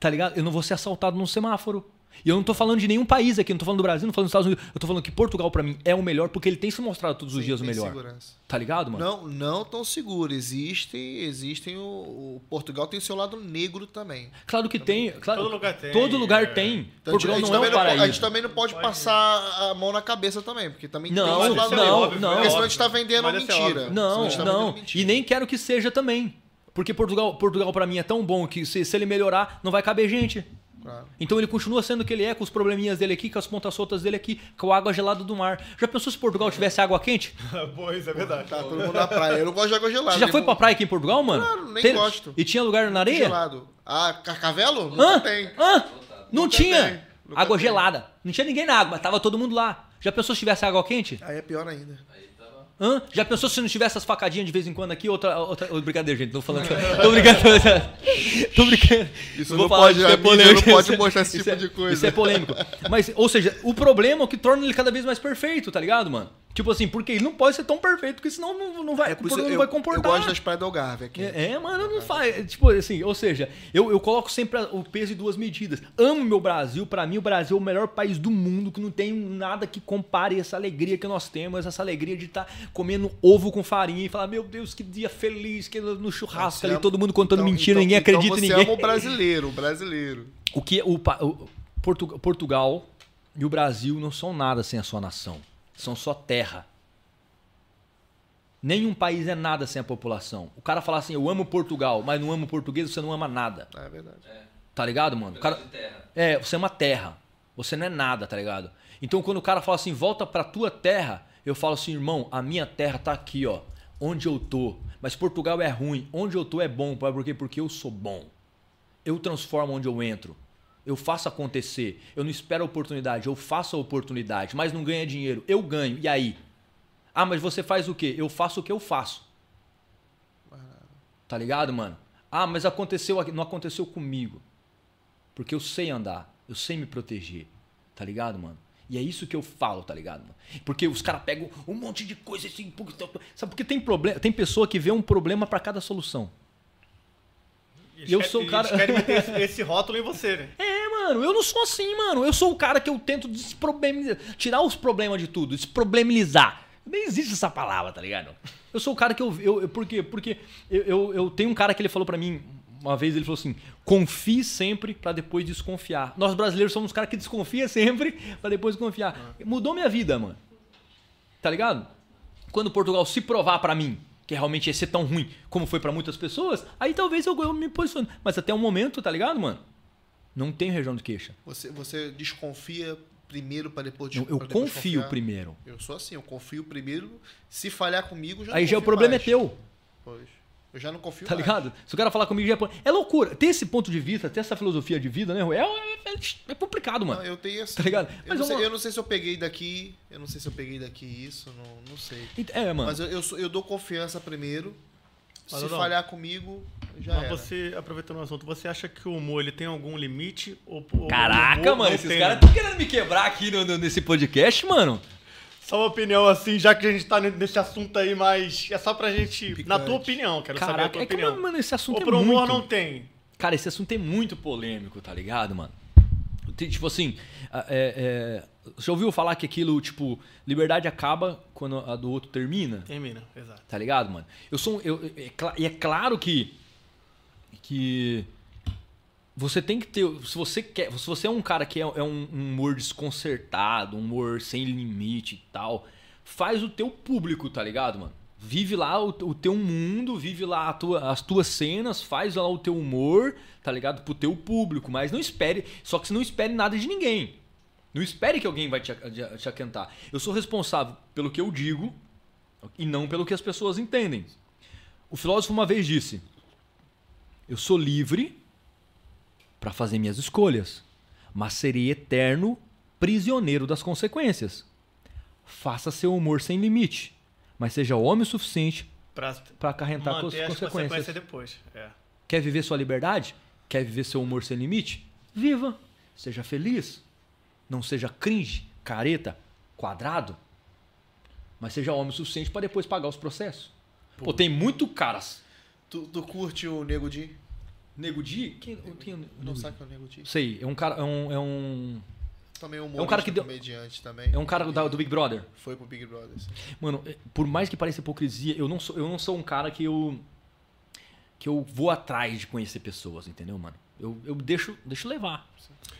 Tá ligado? Eu não vou ser assaltado num semáforo. E eu não tô falando de nenhum país aqui, não tô falando do Brasil, não tô falando dos Estados Unidos. Eu tô falando que Portugal pra mim é o melhor porque ele tem se mostrado todos os Sim, dias o melhor. Segurança. Tá ligado, mano? Não, não tão seguro. Existem, existem o, o Portugal tem o seu lado negro também. Claro que também tem. Claro, todo lugar tem. Todo lugar é. tem. Então, Portugal não é um paraíso. Não, a gente também não pode, pode passar ir. a mão na cabeça também, porque também não, tem o seu lado negro. Não, óbvio, não, porque senão a gente tá vendendo mas mentira. É não, tá não. Vendendo mentira. E nem quero que seja também. Porque Portugal, Portugal pra mim é tão bom que se, se ele melhorar, não vai caber gente. Claro. Então ele continua sendo o que ele é, com os probleminhas dele aqui, com as pontas soltas dele aqui, com a água gelada do mar. Já pensou se Portugal tivesse água quente? Pois, é verdade. Tá todo mundo na praia. Eu não gosto de água gelada. Você já foi pra praia aqui em Portugal, mano? Claro, nem tem... gosto. E tinha lugar na areia? Gelado. Ah, Carcavelo? Nunca Hã? tem. Hã? Não Nunca tinha. Tem. Água tem. gelada. Não tinha ninguém na água, mas tava todo mundo lá. Já pensou se tivesse água quente? Aí é pior ainda. Aí tava... Hã? Já pensou se não tivesse as facadinhas de vez em quando aqui? Outra... outra... Brincadeira, gente. Tô falando... Tô brincando... Tô brincando. Isso não pode, é polêmico. Não pode mostrar esse tipo de coisa. Isso é polêmico. Mas, ou seja, o problema é o que torna ele cada vez mais perfeito, tá ligado, mano? Tipo assim, porque ele não pode ser tão perfeito, porque senão não, não vai, é, por não eu, vai comportar. Eu gosto das praias do Algarve aqui. É, é mano, não faz. Tipo assim, ou seja, eu, eu coloco sempre o peso em duas medidas. Amo meu Brasil, pra mim o Brasil é o melhor país do mundo, que não tem nada que compare essa alegria que nós temos, essa alegria de estar tá comendo ovo com farinha e falar, meu Deus, que dia feliz, que no churrasco ali, ama... todo mundo contando então, mentira, então, ninguém então acredita em ninguém. Você ama o brasileiro, o brasileiro. O que o, o Portu, Portugal e o Brasil não são nada sem a sua nação. São só terra. Nenhum país é nada sem a população. O cara fala assim, eu amo Portugal, mas não amo português, você não ama nada. É verdade. É. Tá ligado, mano? O cara... É, você é uma terra. Você não é nada, tá ligado? Então, quando o cara fala assim, volta pra tua terra, eu falo assim, irmão, a minha terra tá aqui, ó. Onde eu tô. Mas Portugal é ruim. Onde eu tô é bom. Por quê? Porque eu sou bom. Eu transformo onde eu entro. Eu faço acontecer, eu não espero a oportunidade, eu faço a oportunidade, mas não ganha dinheiro, eu ganho, e aí? Ah, mas você faz o quê? Eu faço o que eu faço. Tá ligado, mano? Ah, mas aconteceu aqui, não aconteceu comigo, porque eu sei andar, eu sei me proteger, tá ligado, mano? E é isso que eu falo, tá ligado, mano? Porque os caras pegam um monte de coisa assim, sabe, porque tem, problema, tem pessoa que vê um problema pra cada solução. Eles eu quer, sou o cara. Eles querem meter esse, esse rótulo em você, né? É, mano, eu não sou assim, mano. Eu sou o cara que eu tento desproblemizar, tirar os problemas de tudo, desproblemizar. Nem existe essa palavra, tá ligado? Eu sou o cara que eu. eu, eu por quê? Porque eu, eu, eu tenho um cara que ele falou pra mim, uma vez ele falou assim: confie sempre pra depois desconfiar. Nós brasileiros somos os caras que desconfiam sempre pra depois desconfiar. Ah. Mudou minha vida, mano. Tá ligado? Quando Portugal se provar pra mim que realmente ia ser tão ruim como foi pra muitas pessoas, aí talvez eu, eu me posicione. Mas até o momento, tá ligado, mano? Não tem região de queixa. Você, você desconfia primeiro pra depois desconfiar? Eu, eu depois confio confiar. primeiro. Eu sou assim, eu confio primeiro. Se falhar comigo, já aí não já o problema mais. é teu. Pois. Eu já não confio Tá mais. ligado? Se o cara falar comigo, já é... É loucura. Ter esse ponto de vista, ter essa filosofia de vida, né, Rui? É, é, é complicado, mano. Não, eu tenho assim... Tá ligado? Eu, Mas não sei, uma... eu não sei se eu peguei daqui... Eu não sei se eu peguei daqui isso, não, não sei. É, mano. Mas eu, eu, eu dou confiança primeiro. Mas se não. falhar comigo, já Mas era. Você, aproveitando o assunto, você acha que o humor ele tem algum limite? Ou, ou Caraca, mano. Esses caras estão querendo me quebrar aqui no, no, nesse podcast, mano. Só uma opinião assim, já que a gente tá nesse assunto aí, mas é só pra gente... Picante. Na tua opinião, quero Caraca, saber a tua é opinião. Caraca, mano, esse assunto o é muito... O humor não tem. Cara, esse assunto é muito polêmico, tá ligado, mano? Tipo assim, é, é, você ouviu falar que aquilo, tipo, liberdade acaba quando a do outro termina? Termina, exato. Tá ligado, mano? Eu sou... Eu, é, é, é claro que que você tem que ter... Se você, quer, se você é um cara que é, é um, um humor desconcertado, um humor sem limite e tal, faz o teu público, tá ligado, mano? Vive lá o, o teu mundo, vive lá a tua, as tuas cenas, faz lá o teu humor, tá ligado? Pro teu público, mas não espere... Só que você não espere nada de ninguém. Não espere que alguém vai te, te aquentar. Eu sou responsável pelo que eu digo e não pelo que as pessoas entendem. O filósofo uma vez disse... Eu sou livre para fazer minhas escolhas, mas serei eterno prisioneiro das consequências. Faça seu humor sem limite, mas seja homem o suficiente para acarretar suas consequências. consequências depois. É. Quer viver sua liberdade? Quer viver seu humor sem limite? Viva! Seja feliz. Não seja cringe, careta, quadrado, mas seja homem o suficiente para depois pagar os processos. Pô, Pô tem muito caras... Tu, tu curte o Nego Di? Nego Di? Quem, Nego, quem é o, não sabe que é o Nego Di? Sei, é um cara... É um... É um, também um, é um cara que deu, comediante também. É um cara do, do Big Brother. Foi pro Big Brother. Sim. Mano, por mais que pareça hipocrisia, eu não sou, eu não sou um cara que eu... Que eu vou atrás de conhecer pessoas, entendeu, mano? Eu, eu deixo, deixo levar,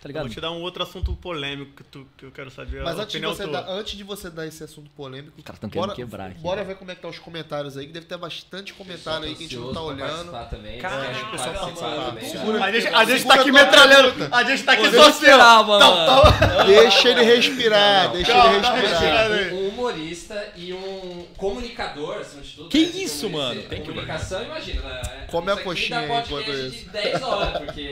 tá ligado? Eu vou te dar um outro assunto polêmico que, tu, que eu quero saber. Mas antes de, você dar, antes de você dar esse assunto polêmico... Os caras tão querendo quebrar aqui. Bora ver como é que tá os comentários aí, que deve ter bastante comentário aí que a gente não tá olhando. Caralho, pessoal, a gente tá aqui metralhando. A gente tá aqui só esperava, mano. Deixa ele respirar, deixa ele respirar. Um humorista e um comunicador, acima de tudo. Que isso, mano? Tem comunicação, imagina. Come a coxinha enquanto isso. dez horas, porque...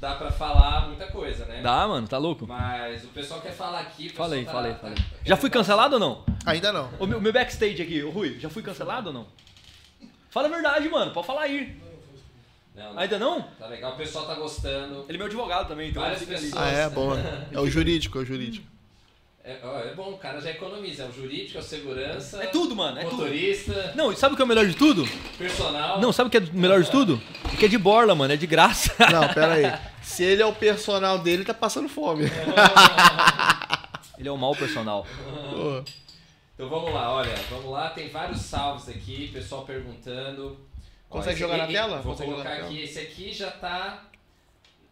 Dá pra falar muita coisa, né? Dá, mano, tá louco? Mas o pessoal quer falar aqui... Falei, tá, falei, tá, falei. Tá, já fui cancelado ou não? Ainda não. O meu, meu backstage aqui, o Rui, já fui cancelado ou não? Fala a verdade, mano, pode falar aí. Não, não. Ainda não? Tá legal, o pessoal tá gostando. Ele é meu advogado também, então... Várias pessoas. Ah, é, bom. É o jurídico, é o jurídico. É, ó, é bom, o cara já economiza. É o jurídico, é o segurança... É tudo, mano, é motorista. Tudo. Não, e sabe o que é o melhor de tudo? Personal. Não, sabe o que é o melhor de tudo? É que é de borla, mano, é de graça. Não, pera aí. Se ele é o personal dele, ele tá passando fome. Ele é o mau personal. Então vamos lá, olha, vamos lá. Tem vários salves aqui, pessoal perguntando. Consegue ó, jogar aqui, na tela? Vou Consegue colocar aqui. Tela. Esse aqui já tá...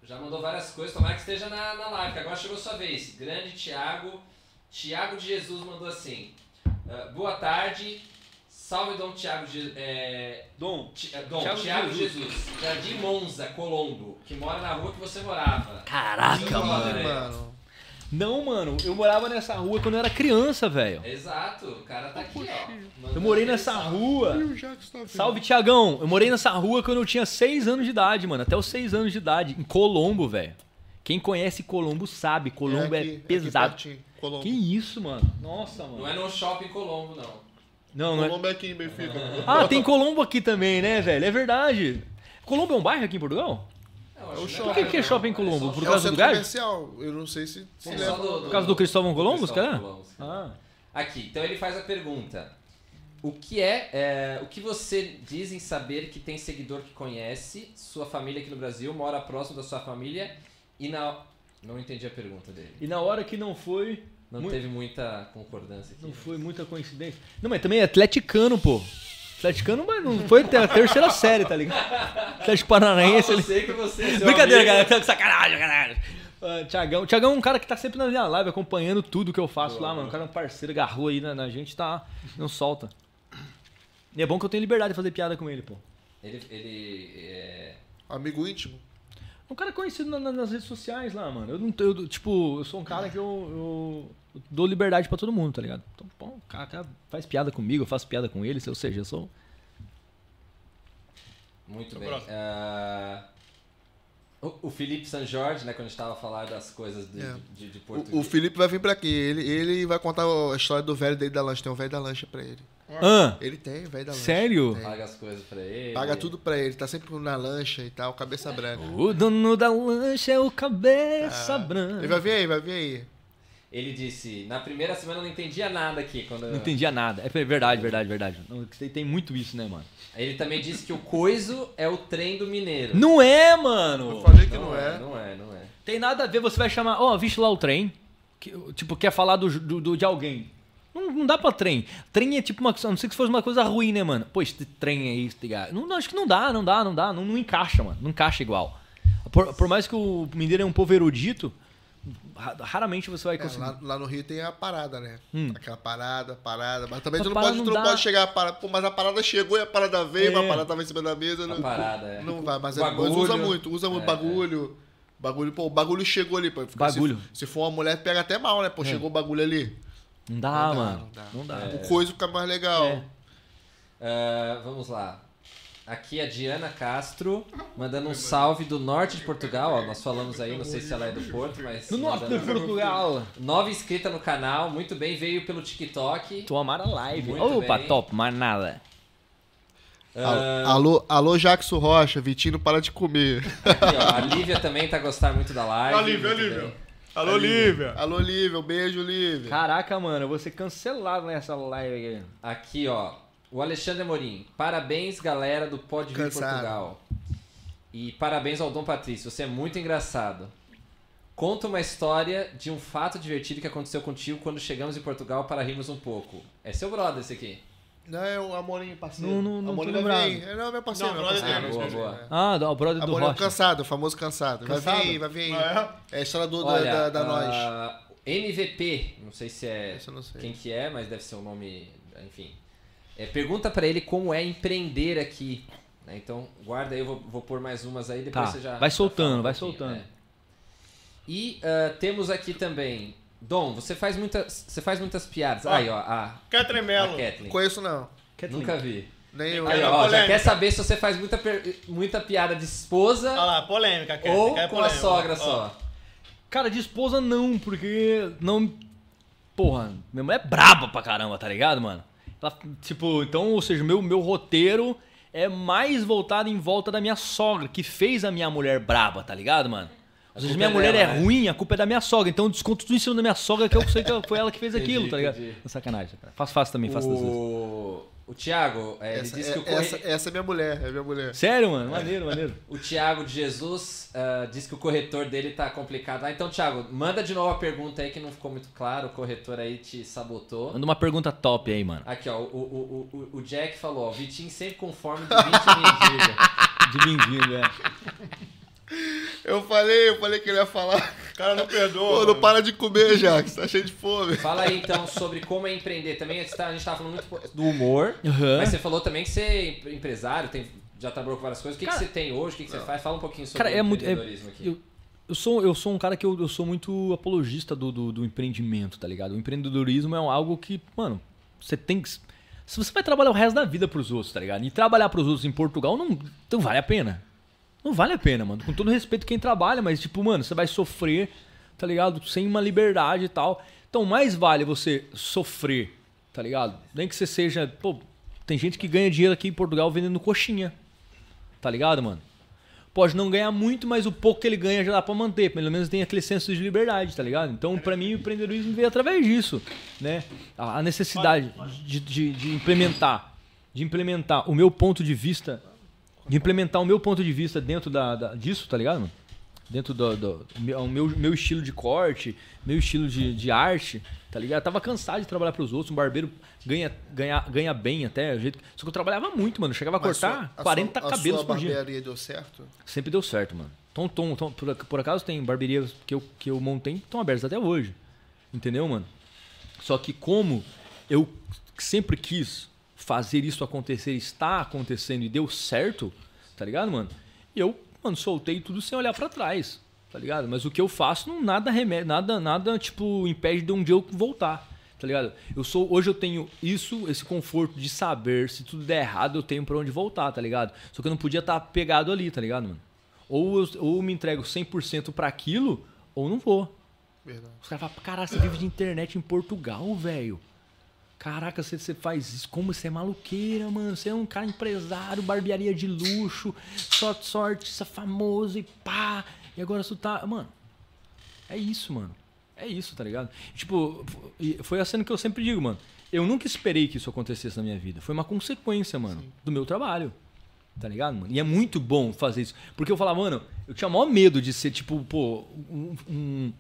Já mandou várias coisas, tomara que esteja na, na live, que agora chegou a sua vez. Grande Thiago... Tiago de Jesus mandou assim, uh, boa tarde, salve Dom Tiago de, é, Dom, ti, é, Dom Tiago, Tiago de Jesus, Jesus Jardim Monza, Colombo, que mora na rua que você morava. Caraca, mano. mano. Não, mano, eu morava nessa rua quando eu era criança, velho. Exato, o cara tá aqui, ó. Eu morei nessa rua, salve Tiagão, eu morei nessa rua quando eu tinha seis anos de idade, mano, até os seis anos de idade, em Colombo, velho. Quem conhece Colombo sabe, Colombo é, aqui, é pesado. Aqui Colombo. Que isso, mano? Nossa, mano. Não é no shopping Colombo, não. Não, não Colombo é... é aqui em Benfica. Ah, tem Colombo aqui também, né, velho? É verdade. Colombo é um bairro aqui em Portugal? Não, é o shopping. Por que, que é shopping Colombo? É Por causa é o do comercial. Eu não sei se... se é do, do, Por causa do Cristóvão Colombo, cara? Ah. Aqui, então ele faz a pergunta. O que é, é... O que você diz em saber que tem seguidor que conhece sua família aqui no Brasil, mora próximo da sua família... E na... Não entendi a pergunta dele. E na hora que não foi... Não muito... teve muita concordância aqui. Não foi muita coincidência. Não, mas também é atleticano, pô. Atleticano mas não foi até a terceira série, tá ligado? Atlético Paranaense... Ah, eu sei que você... Brincadeira, amigo. Galera. Sacanagem, galera. Uh, Tiagão. Tiagão é um cara que tá sempre na minha live, acompanhando tudo que eu faço pô, lá, mano. O cara é um parceiro, agarrou aí na, na gente, tá... Não solta. E é bom que eu tenho liberdade de fazer piada com ele, pô. Ele... ele é... Amigo íntimo. Um cara conhecido na, na, nas redes sociais lá, mano. Eu não eu, tipo, eu sou um cara que eu, eu, eu dou liberdade pra todo mundo, tá ligado? Então, bom, o cara, cara faz piada comigo, eu faço piada com ele, ou seja, eu sou... Muito eu bem. Uh, o, o Felipe San Jorge, né, quando a gente tava falando das coisas de, é. de, de português. O, o Felipe vai vir pra aqui, ele, ele vai contar a história do velho dele da lancha, tem um velho da lancha pra ele. Ah, ele tem, velho da lancha. Sério? Tem. Paga as coisas pra ele. Paga tudo pra ele, tá sempre na lancha e tal, cabeça branca. O dono da lancha é o cabeça ah. branca. Ele vai vir aí, vai vir aí. Ele disse, na primeira semana eu não entendia nada aqui. Quando eu... Não entendia nada. É verdade, verdade, verdade. Não, tem muito isso, né, mano? Ele também disse que o coiso é o trem do mineiro. Não é, mano! Eu falei que não, não é. é. Não é, não é. Tem nada a ver, você vai chamar, ó, oh, viste lá o trem. Que, tipo, quer falar do, do, do, de alguém. Não, não dá pra trem. Trem é tipo uma coisa, a não ser que fosse uma coisa ruim, né, mano? Pô, esse trem aí, é não, acho que não dá, não dá, não dá. Não, não encaixa, mano. Não encaixa igual. Por, por mais que o Mineiro é um povo erudito, raramente você vai conseguir. É, lá, lá no Rio tem a parada, né? Hum. Aquela parada, parada. Mas também a tu não pode, não tu não pode chegar a parada. Pô, mas a parada chegou e a parada veio, é. mas a parada vai em cima da mesa. Não, parada, é. não vai, mas bagulho, usa muito, usa muito é, bagulho. É. Bagulho, pô, o bagulho chegou ali, pô. Bagulho. Se, se for uma mulher, pega até mal, né? Pô, é. chegou o bagulho ali. Não dá, não dá mano. Não dá. Não dá. É. O coisa fica mais legal. É. Uh, vamos lá. Aqui a Diana Castro, mandando um salve do norte de Portugal. Ó, nós falamos aí, não sei se ela é do Porto, mas... Do norte de Portugal! Nova inscrita no canal, muito bem, veio pelo TikTok. Tomara live. Muito Opa, bem. top, mas nada. Uh... Alô, alô, Jackson Rocha, Vitinho, para de comer. Aqui, ó, a Lívia também tá gostando muito da live. A Lívia, a Lívia. Bem. Alô, Lívia. Alô, Lívia. Um beijo, Lívia. Caraca, mano, eu vou ser cancelado nessa live aqui. Aqui, ó. O Alexandre Morim. Parabéns, galera do Pode Vir Portugal. E parabéns ao Dom Patrício. Você é muito engraçado. Conta uma história de um fato divertido que aconteceu contigo quando chegamos em Portugal para rirmos um pouco. É seu brother esse aqui. Não, é o Amorim, parceiro. Não, não, não tô lembrado. Não, não, é meu parceiro. Não, meu parceiro. Ah, boa, boa. Ah, o brother do Rocha. Amorim cansado, o famoso cansado. cansado. Vai vir aí, vai vir aí. Ah, é? É a história do, Olha, da, da, da uh, nós. M V P, não sei se é sei. quem que é, mas deve ser o um nome, enfim. É, pergunta pra ele como é empreender aqui. Né? Então, guarda aí, eu vou, vou pôr mais umas aí, depois tá. você já... Vai soltando, um vai soltando. Né? E uh, temos aqui também... Dom, você faz muitas, você faz muitas piadas. Ah, aí, ó, a... Catremelo. Conheço não. Kathleen. Nunca vi. Nem eu. Aí, ó, já quer saber se você faz muita, muita piada de esposa... Olha lá, polêmica. Kathleen. Ou é com polêmica. A sogra oh. só. Cara, de esposa não, porque... não, porra, minha mulher é braba pra caramba, tá ligado, mano? Ela, tipo, então, ou seja, meu, meu roteiro é mais voltado em volta da minha sogra, que fez a minha mulher braba, tá ligado, mano? Às vezes minha mulher é ruim, a culpa é da minha sogra. Então eu desconto tudo em cima da minha sogra, que eu sei que foi ela que fez aquilo, entendi, tá ligado? Entendi. Sacanagem, cara. Faço, faço também, faço das vezes. O, o Thiago, é, essa, ele disse é, que o corre... essa, essa é minha mulher, é minha mulher. Sério, mano? Maneiro, maneiro. O Thiago de Jesus uh, disse que o corretor dele tá complicado. Ah, então, Thiago, manda de novo a pergunta aí que não ficou muito claro. O corretor aí te sabotou. Manda uma pergunta top aí, mano. Aqui, ó. O, o, o, o Jack falou, ó. Vitinho sempre com forma de mendigo. De mendigo, é. Eu falei, eu falei que ele ia falar. O cara não perdoa. Pô, não para de comer, Jax. Tá cheio de fome. Fala aí, então, sobre como é empreender. Também a gente tava falando muito do humor. Uhum. Mas você falou também que você é empresário, tem, já trabalhou com várias coisas. O que, cara, que você tem hoje? O que, que você faz? Fala um pouquinho sobre cara, o é empreendedorismo muito, é, aqui. Eu, eu, sou, eu sou um cara que eu, eu sou muito apologista do, do, do empreendimento, tá ligado? O empreendedorismo é algo que, mano, você tem que... Se você vai trabalhar o resto da vida pros outros, tá ligado? E trabalhar pros outros em Portugal não, não vale a pena. Não vale a pena, mano. Com todo respeito quem trabalha, mas tipo, mano, você vai sofrer, tá ligado? Sem uma liberdade e tal. Então, mais vale você sofrer, tá ligado? Nem que você seja... Pô, tem gente que ganha dinheiro aqui em Portugal vendendo coxinha, tá ligado, mano? Pode não ganhar muito, mas o pouco que ele ganha já dá pra manter. Pelo menos tem aquele senso de liberdade, tá ligado? Então, pra mim, o empreendedorismo veio através disso, né? A necessidade de, de, de implementar, de implementar o meu ponto de vista... De implementar o meu ponto de vista dentro da, da, disso, tá ligado, mano? Dentro do, do, do meu, meu estilo de corte, meu estilo de, de arte, tá ligado? Eu tava cansado de trabalhar pros outros, um barbeiro ganha, ganha, ganha bem até. O jeito... Só que eu trabalhava muito, mano. Eu chegava a Mas cortar sua, a quarenta sua, a cabelos sua por dia. A barbearia deu certo? Sempre deu certo, mano. Tom, tom, tom, por, por acaso tem barbearias que eu, que eu montei que estão abertas até hoje. Entendeu, mano? Só que como eu sempre quis... fazer isso acontecer, está acontecendo e deu certo, tá ligado, mano? E eu, mano, soltei tudo sem olhar pra trás, tá ligado? Mas o que eu faço, não nada, nada, nada tipo, impede de um dia eu voltar, tá ligado? Eu sou, hoje eu tenho isso, esse conforto de saber se tudo der errado, eu tenho pra onde voltar, tá ligado? Só que eu não podia estar pegado ali, tá ligado, mano? Ou eu, ou eu me entrego cem por cento pra aquilo, ou não vou. Verdade. Os caras falam, caralho, você vive de internet em Portugal, velho. Caraca, você, você faz isso, como você é maluqueira, mano. Você é um cara empresário, barbearia de luxo, só sorte, você é famoso e pá. E agora você tá... Mano, é isso, mano. É isso, tá ligado? Tipo, foi a cena que eu sempre digo, mano. Eu nunca esperei que isso acontecesse na minha vida. Foi uma consequência, mano, Sim. do meu trabalho. Tá ligado, mano? E é muito bom fazer isso. Porque eu falava, mano, eu tinha o maior medo de ser, tipo, pô, um, um,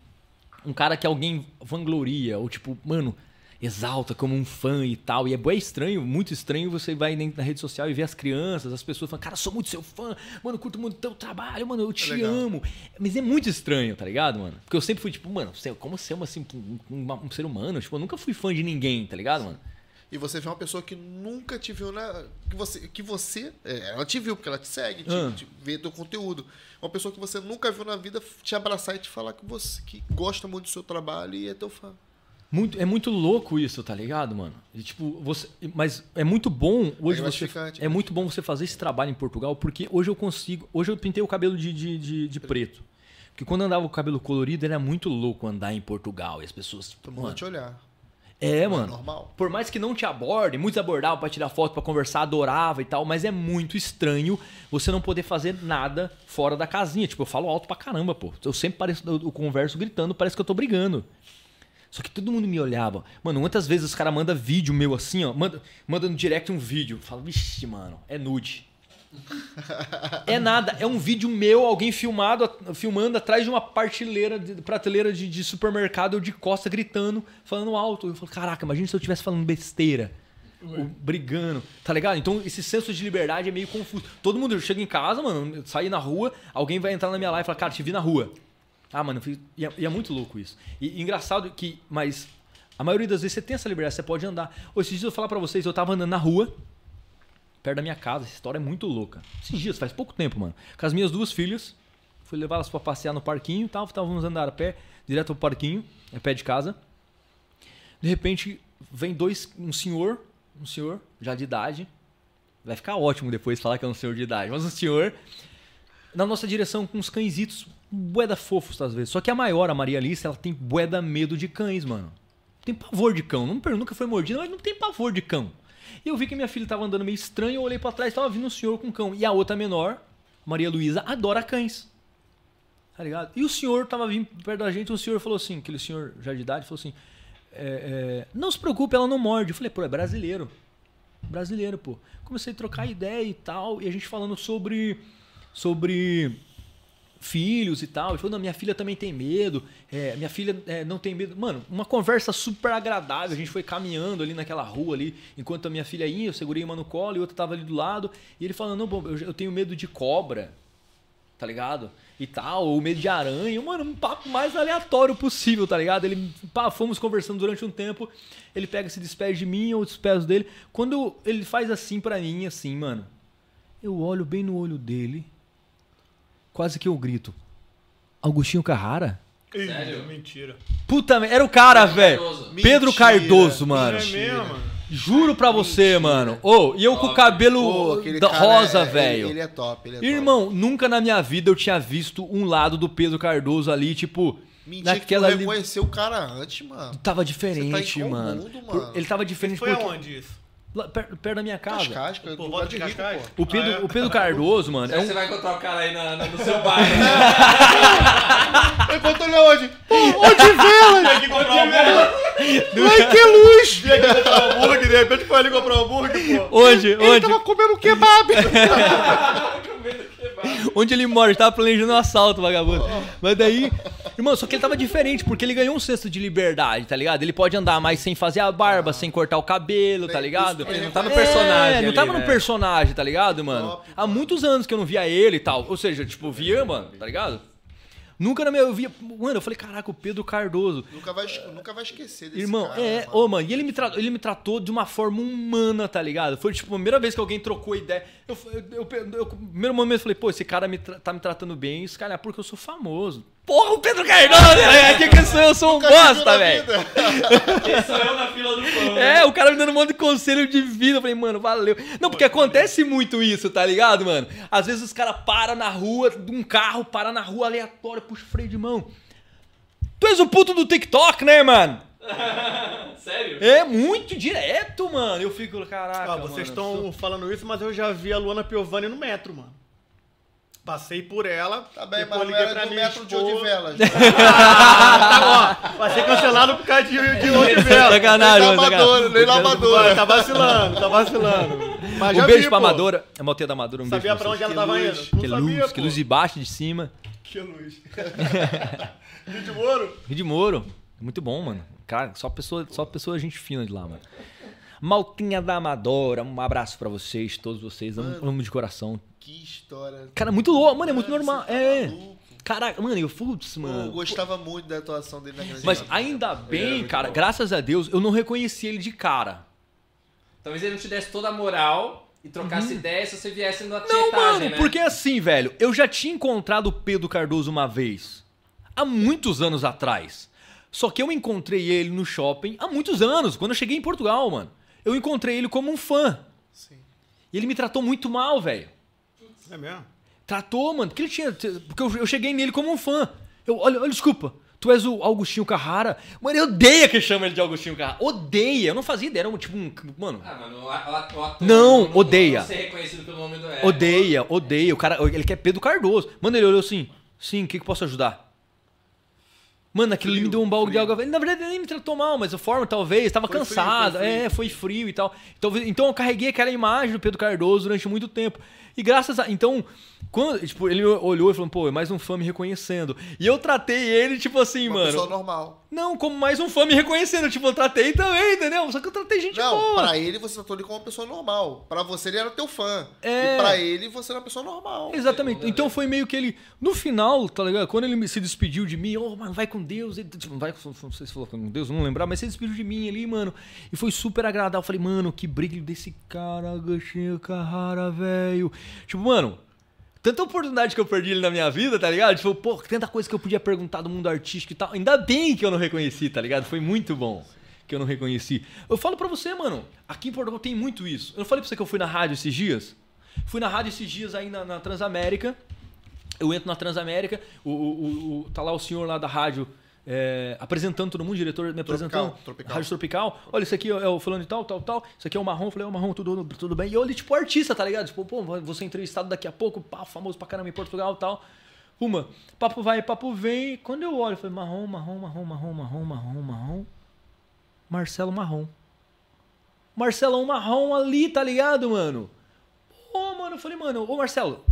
um cara que alguém vangloria. Ou tipo, mano... exalta como um fã e tal. E é bem estranho, muito estranho, você vai na rede social e vê as crianças, as pessoas falando, cara, sou muito seu fã, mano, eu curto muito teu trabalho, mano, eu te amo. Mas é muito estranho, tá ligado, mano? Porque eu sempre fui, tipo, mano, como ser uma, assim, um, um ser humano? Tipo, eu nunca fui fã de ninguém, tá ligado, mano? E você vê uma pessoa que nunca te viu na... Que você... Que você ela te viu, porque ela te segue, te, ah. te vê teu conteúdo. Uma pessoa que você nunca viu na vida te abraçar e te falar que você que gosta muito do seu trabalho e é teu fã. Muito, é muito louco isso, tá ligado, mano? E, tipo, você, mas é muito bom hoje é você... É muito bom você fazer esse trabalho em Portugal, porque hoje eu consigo... Hoje eu pintei o cabelo de, de, de, de preto. Porque quando eu andava com o cabelo colorido, era muito louco andar em Portugal. E as pessoas... Todo mundo te olhar. É, mano. Normal. Por mais que não te abordem, muitos abordavam pra tirar foto, pra conversar, adorava e tal, mas é muito estranho você não poder fazer nada fora da casinha. Tipo, eu falo alto pra caramba, pô. Eu sempre pareço, eu converso gritando, parece que eu tô brigando. Só que todo mundo me olhava. Mano, quantas vezes os caras mandam vídeo meu assim, ó, manda, manda no direct um vídeo. Eu falo, vixi, mano, é nude. É nada, é um vídeo meu, alguém filmado, filmando atrás de uma partilheira, de, prateleira de, de supermercado, eu de costa gritando, falando alto. Eu falo, caraca, imagina se eu estivesse falando besteira, ou brigando, tá ligado? Então esse senso de liberdade é meio confuso. Todo mundo chega em casa, mano, sai na rua, alguém vai entrar na minha live e fala, cara, te vi na rua. Ah, mano, e é, e é muito louco isso. E, e engraçado que, mas a maioria das vezes você tem essa liberdade, você pode andar. Hoje, se eu falar pra vocês, eu tava andando na rua, perto da minha casa, essa história é muito louca. Esses dias, faz pouco tempo, mano. Com as minhas duas filhas, fui levá-las pra passear no parquinho e tal. Estávamos andando a pé, direto ao parquinho, a pé de casa. De repente, vem dois, um senhor, um senhor já de idade. Vai ficar ótimo depois falar que é um senhor de idade, mas um senhor na nossa direção com uns cãezitos, bué da fofos às vezes. Só que a maior, a Maria Alice, ela tem bué da medo de cães, mano. Tem pavor de cão. Não pergunto que foi mordida, mas não tem pavor de cão. E eu vi que minha filha tava andando meio estranho, eu olhei pra trás, tava vindo um senhor com um cão. E a outra menor, Maria Luísa, adora cães. Tá ligado? E o senhor tava vindo perto da gente, o senhor falou assim, aquele senhor já de idade, falou assim, é, é, não se preocupe, ela não morde. Eu falei, pô, é brasileiro. Brasileiro, pô. Comecei a trocar ideia e tal, e a gente falando sobre... sobre... filhos e tal, ele falou, não, minha filha também tem medo, é, minha filha é, não tem medo, mano, uma conversa super agradável, a gente foi caminhando ali naquela rua ali, enquanto a minha filha ia, eu segurei uma no colo e outra tava ali do lado, e ele falando, não, bom, eu, eu tenho medo de cobra, tá ligado, e tal, ou medo de aranha, mano, um papo mais aleatório possível, tá ligado, ele, pá, fomos conversando durante um tempo, ele pega, se despede de mim, eu despeço dele, quando eu, ele faz assim pra mim, assim, mano, eu olho bem no olho dele, quase que eu grito. Augustinho Carrara? Sério? Mentira. Puta merda. Era o cara, velho. Pedro Cardoso, mano. Mentira. Juro pra você, Mentira. mano. Oh, e eu top. com o cabelo oh, da rosa, é, velho. Ele é top. Ele é Irmão, top. nunca na minha vida eu tinha visto um lado do Pedro Cardoso ali, tipo... Mentira naquela que tu reconheceu ali... o cara antes, mano. Tava diferente, tá mano. Mundo, mano. Ele tava diferente. Foi porque... onde isso? Perto, perto da minha casa. Cascais, pô, volta de Cascais. O Pedro, ah, é? o Pedro Cardoso, mano. É um... Você vai encontrar o cara aí na, na, no seu bairro. Ele contou ele aonde? Pô, onde vela? Tem que comprar hambúrguer. Vai ter luz. Tem que comprar hambúrguer, de repente foi ali comprar hambúrguer, pô. Onde? Ele, onde? Ele tava comendo kebab. Onde ele mora, ele tava planejando um assalto, vagabundo. Mas daí... Irmão, só que ele tava diferente, porque ele ganhou um senso de liberdade, tá ligado? Ele pode andar mais sem fazer a barba, ah. sem cortar o cabelo, tá ligado? Ele não tá no personagem. É, ali, não tava né? no personagem, tá ligado, mano? Há muitos anos que eu não via ele e tal. Ou seja, tipo, via, mano, tá ligado? Nunca na minha... Eu via... Mano, eu falei, caraca, o Pedro Cardoso. Nunca vai, nunca vai esquecer desse Irmão, cara. Irmão, é... Ô, mano. Oh, mano, e ele me, tra... ele me tratou de uma forma humana, tá ligado? Foi, tipo, a primeira vez que alguém trocou ideia. Eu, eu, eu, eu, primeiro momento eu falei, pô, esse cara me tra... tá me tratando bem. Isso, cara, é porque eu sou famoso. Porra, o Pedro Cardoso! É que eu sou, eu sou um bosta, velho. Esse sou eu na fila do pão. É, o cara me dando um monte de conselho de vida. Eu falei, mano, valeu. Não, porque acontece muito isso, tá ligado, mano? Às vezes os caras param na rua, de um carro, param na rua aleatório, puxa o freio de mão. Tu és o puto do TikTok, né, mano? Sério? É muito direto, mano. Eu fico, caraca, ah, vocês mano, estão sou... falando isso, mas eu já vi a Luana Piovani no metro, mano. Passei por ela, tá bem, depois mas liguei pra mim. Metro de Odivelas. Ah, tá bom. Vai ser cancelado por causa de, de Odivelas. Sacanagem, mano. Amadora, nem Amadora. Tá vacilando, tá vacilando. Mas um beijo vi, pra pô. Amadora. É Malteia da Amadora, um sabia beijo. Sabia pra onde ela tava indo? Que luz, que luz de baixo, de cima. Que luz. Rio de Moro? Rio de Moro. Muito bom, mano. Cara, só pessoa, só pessoa gente fina de lá, mano. Maltinha da Amadora, um abraço pra vocês, todos vocês. Amo, mano, amo de coração. Que história. Cara, muito louco, mano, é muito normal. Tá é. Maluco. Caraca, mano, eu putz, mano. Eu gostava muito da atuação dele na grande. Mas jornada. Ainda bem, cara, bom. Graças a Deus, eu não reconheci ele de cara. Talvez ele não te desse toda a moral e trocasse uhum. ideia se você viesse na tietagem, Não, mano, né? Porque assim, velho, eu já tinha encontrado o Pedro Cardoso uma vez, há muitos anos atrás. Só que eu encontrei ele no shopping há muitos anos, quando eu cheguei em Portugal, mano. Eu encontrei ele como um fã. Sim. E ele me tratou muito mal, velho. É mesmo? Tratou, mano. Porque, ele tinha, porque eu, eu cheguei nele como um fã. Eu, olha, olha, desculpa. Tu és o Augustinho Carrara. Mano, eu odeio que chama ele de Augustinho Carrara. Odeia. Eu não fazia ideia. Era um tipo um... Mano... Ah, mano. O ator... Não, não odeia. Não ser reconhecido pelo nome do Eric. Odeia, odeia. O cara... Ele quer Pedro Cardoso. Mano, ele olhou assim. Sim, o que que eu posso ajudar? Mano, aquilo frio, me deu um balde frio. de água. Ele, na verdade, ele nem me tratou mal, mas a forma, talvez, tava foi cansado. Frio, foi frio. É, foi frio e tal. Então, então eu carreguei aquela imagem do Pedro Cardoso durante muito tempo. E graças a... Então, quando, tipo, ele olhou e falou, pô, é mais um fã me reconhecendo. E eu tratei ele, tipo assim, Uma mano... pessoa normal. Não, como mais um fã me reconhecendo. Tipo, eu tratei também, entendeu? Só que eu tratei gente não, boa. Não, pra ele, você tratou ele como uma pessoa normal. Pra você, ele era teu fã. É... E pra ele, você era uma pessoa normal. Exatamente. Então, né? Foi meio que ele... No final, tá ligado? Quando ele se despediu de mim, oh, mano, vai com Deus. Ele, tipo, vai com... Não sei se falou com Deus, não lembrar, mas se despediu de mim ali, mano. E foi super agradável. Eu falei, mano, que brilho desse cara, Augustinho Carrara, velho. Tipo, mano... Tanta oportunidade que eu perdi ele na minha vida, tá ligado? Tipo, pô, tanta coisa que eu podia perguntar do mundo artístico e tal. Ainda bem que eu não reconheci, tá ligado? Foi muito bom que eu não reconheci. Eu falo pra você, mano, aqui em Portugal tem muito isso. Eu não falei pra você que eu fui na rádio esses dias? Fui na rádio esses dias aí na, na Transamérica. Eu entro na Transamérica, o, o, o, tá lá o senhor lá da rádio é, apresentando todo mundo, diretor me apresentando. Tropical, tropical. Rádio Tropical. Olha, isso aqui é o fulano de tal, tal, tal. Isso aqui é o Marrom. Eu falei, é o Marrom, tudo, tudo bem. E eu olhei, tipo, artista, tá ligado? Tipo, pô, vou ser entrevistado daqui a pouco, pá, famoso pra caramba em Portugal e tal. Uma, papo vai, papo vem. Quando eu olho, eu falei, Marrom, Marrom, Marrom, Marrom, Marrom, Marrom, Marrom. Marcelo Marrom. Marcelão Marrom ali, tá ligado, mano? Ô, mano, eu falei, mano, ô, Marcelo.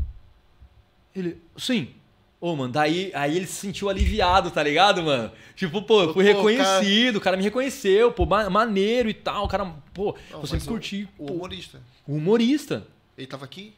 Ele, sim. Ô, oh, mano, daí aí ele se sentiu aliviado, tá ligado, mano? Tipo, pô, eu fui pô, reconhecido, cara... o cara me reconheceu, pô, maneiro e tal, o cara, pô, não, você me curtiu. O, o humorista. O humorista. Ele tava aqui?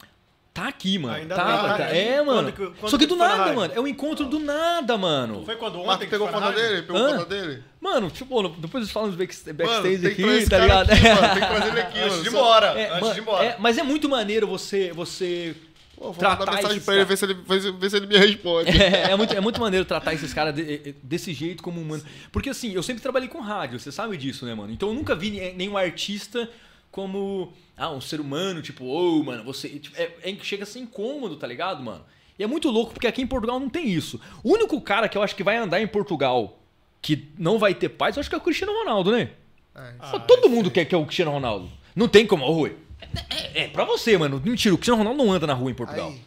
Tá aqui, mano. Ainda tava, tá, tá. É, mano. Quando, quando Só que do que nada, mano. É um encontro do nada, mano. Foi quando ontem que pegou a foto dele? Pegou a foto dele? Mano, tipo, depois eles falam dos backstage mano, aqui, tá ligado? Aqui, mano, tem que trazer ele aqui, antes de ir embora. É, antes de ir embora. É, mas é muito maneiro você... você Pô, vou tratar mandar mensagem pra ele ver, se ele ver se ele me responde. É, é, muito, é muito maneiro tratar esses caras de, desse jeito como humano. Porque assim, eu sempre trabalhei com rádio, você sabe disso, né, mano? Então eu nunca vi nenhum artista como ah, um ser humano, tipo, ô, oh, mano, você... Tipo, é, é, chega a ser incômodo, tá ligado, mano? E é muito louco, porque aqui em Portugal não tem isso. O único cara que eu acho que vai andar em Portugal que não vai ter paz, eu acho que é o Cristiano Ronaldo, né? Ah, todo mundo quer que é o Cristiano Ronaldo. Não tem como, ô, Rui. É, é pra você, mano. Mentira, o Cristiano Ronaldo não anda na rua em Portugal. Aí.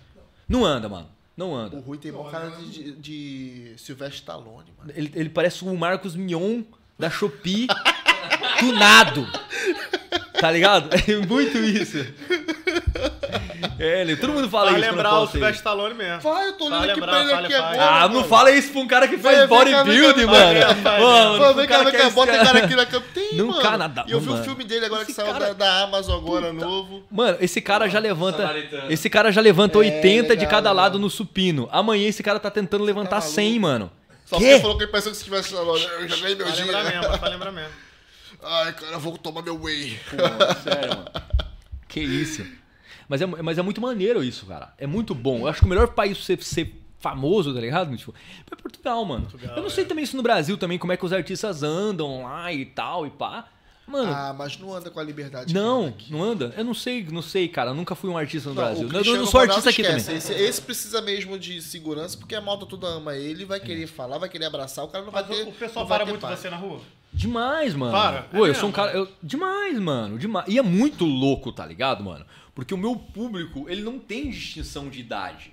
Não anda, mano. Não anda. O Rui tem uma cara de, de Silvestre Stallone, mano. Ele, ele parece o Marcos Mignon da Shopee tunado. Tá ligado? É muito isso. É, todo mundo fala vai isso. Vai lembrar o Silvestre Stallone mesmo. Vai, eu tô olhando aqui pra ele aqui agora. Ah, não fala isso pra um cara que faz bodybuilding, mano. Mano, vem cá, vem cá, bota o cara aqui na campo. Tem, mano. Nunca nada. E eu vi o filme dele agora que saiu da Amazon agora, novo. Mano, esse cara já levanta... Esse cara já levanta oitenta de cada lado no supino. Amanhã esse cara tá tentando levantar cem, mano. Só porque ele falou que ele pensou que se tivesse na loja. Eu já ganhei meu dinheiro. Vai lembrar mesmo, vai lembrar mesmo. Ai, cara, eu vou tomar meu whey. Sério, mano. Que isso. Mas é, mas é muito maneiro isso, cara. É muito bom. Eu acho que o melhor país pra você ser famoso, tá ligado? Tipo, é Portugal, mano. Portugal, eu não sei é. também isso no Brasil também, como é que os artistas andam lá e tal e pá. Mano, ah, mas não anda com a liberdade. Não, que não anda. Eu não sei, não sei, cara. Eu nunca fui um artista no não, Brasil. Eu não sou artista aqui também. Esse, esse precisa mesmo de segurança, porque a malta toda ama ele, vai querer é. falar, vai querer abraçar, o cara não mas vai ter... O pessoal para muito você na rua? Demais, mano. Para. Pô, é eu mesmo, sou um cara... Eu, demais, mano. Demais. E é muito louco, tá ligado, mano? Porque o meu público, ele não tem distinção de idade.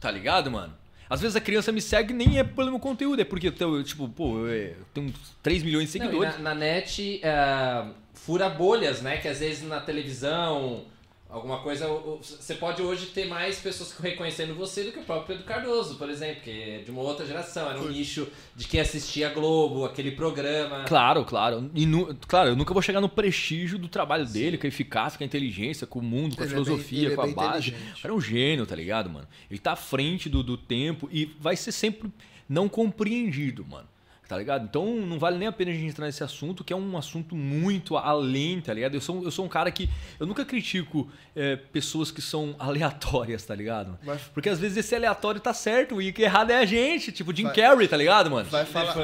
Tá ligado, mano? Às vezes a criança me segue nem é pelo meu conteúdo, é porque eu, tipo, pô, eu tenho três milhões de seguidores. Não, na, na net, uh, fura bolhas, né? Que às vezes na televisão Alguma coisa... Você pode hoje ter mais pessoas reconhecendo você do que o próprio Pedro Cardoso, por exemplo, que é de uma outra geração. Era um nicho de quem assistia a Globo, aquele programa... Claro, claro. E nu, claro, eu nunca vou chegar no prestígio do trabalho dele, sim, com a eficácia, com a inteligência, com o mundo, com ele a filosofia, é bem, com a é base. Era um gênio, tá ligado, mano? Ele tá à frente do, do tempo e vai ser sempre não compreendido, mano. Tá ligado? Então não vale nem a pena a gente entrar nesse assunto, que é um assunto muito além, tá ligado? Eu sou, eu sou um cara que... Eu nunca critico é, pessoas que são aleatórias, tá ligado? Vai. Porque às vezes esse aleatório tá certo e o que errado é a gente. Tipo Jim vai. Carrey, tá ligado, mano? Vai falar...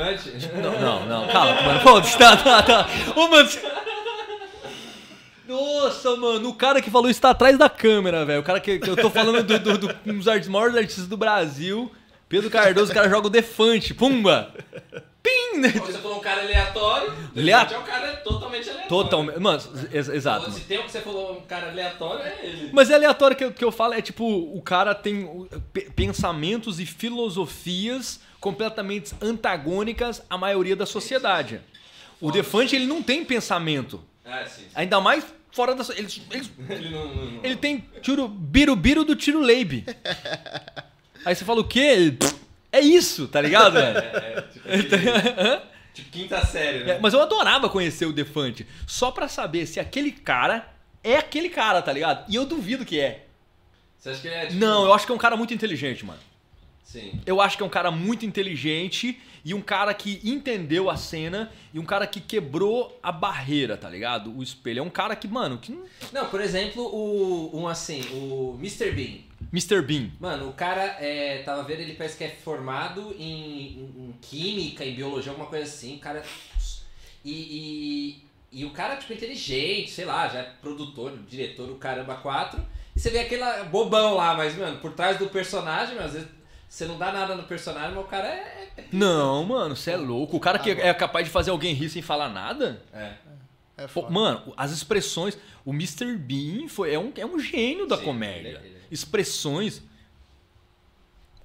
Não, não, não. Cala, mano. Pô, tá, tá, tá. Ô, mano... Nossa, mano, o cara que falou isso tá atrás da câmera, velho. O cara que, que eu tô falando do, do, do, um dos maiores artistas do Brasil... Pedro Cardoso, o cara joga o Defante. Pumba! Pim! Você falou um cara aleatório, Defante é um cara totalmente aleatório. Totalmente. Mano, ex exato. Se tem o que você falou um cara aleatório, é ele. Mas é aleatório que eu, que eu falo, é tipo, o cara tem pensamentos e filosofias completamente antagônicas à maioria da sociedade. O Defante, ele não tem pensamento. Ah, sim, sim. Ainda mais fora da... Ele, ele, ele, não, não, não. ele tem tiro, birubiru do tiro leibe. Aí você fala o quê? É isso, tá ligado? É, é, tipo, aquele, tipo quinta série, né? É, mas eu adorava conhecer o Defante, só pra saber se aquele cara é aquele cara, tá ligado? E eu duvido que é. Você acha que ele é? Tipo... Não, eu acho que é um cara muito inteligente, mano. Sim. Eu acho que é um cara muito inteligente e um cara que entendeu a cena e um cara que quebrou a barreira, tá ligado? O espelho. É um cara que, mano... Que... Não, por exemplo, o, um assim, o mister Bean. mister Bean. Mano, o cara, é, tava vendo, ele parece que é formado em, em, em química, em biologia, alguma coisa assim. O cara... E, e, e o cara, tipo, inteligente, sei lá, já é produtor, diretor, o caramba, quatro. E você vê aquele bobão lá, mas, mano, por trás do personagem, mas às vezes... Você não dá nada no personagem, mas o cara é... Não, mano, você é louco. O cara que é capaz de fazer alguém rir sem falar nada... É. É foda. Mano, as expressões... O mister Bean foi, é, um, é um gênio da Sim, comédia. Ele, ele. Expressões...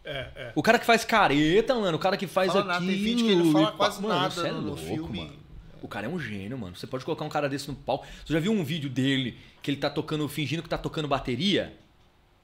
É, é. O cara que faz careta, mano. O cara que faz fala aquilo... Nada, tem vídeo que ele não fala quase mano, nada você é no louco, filme. Mano. O cara é um gênio, mano. Você pode colocar um cara desse no palco. Você já viu um vídeo dele que ele tá tocando, fingindo que tá tocando bateria?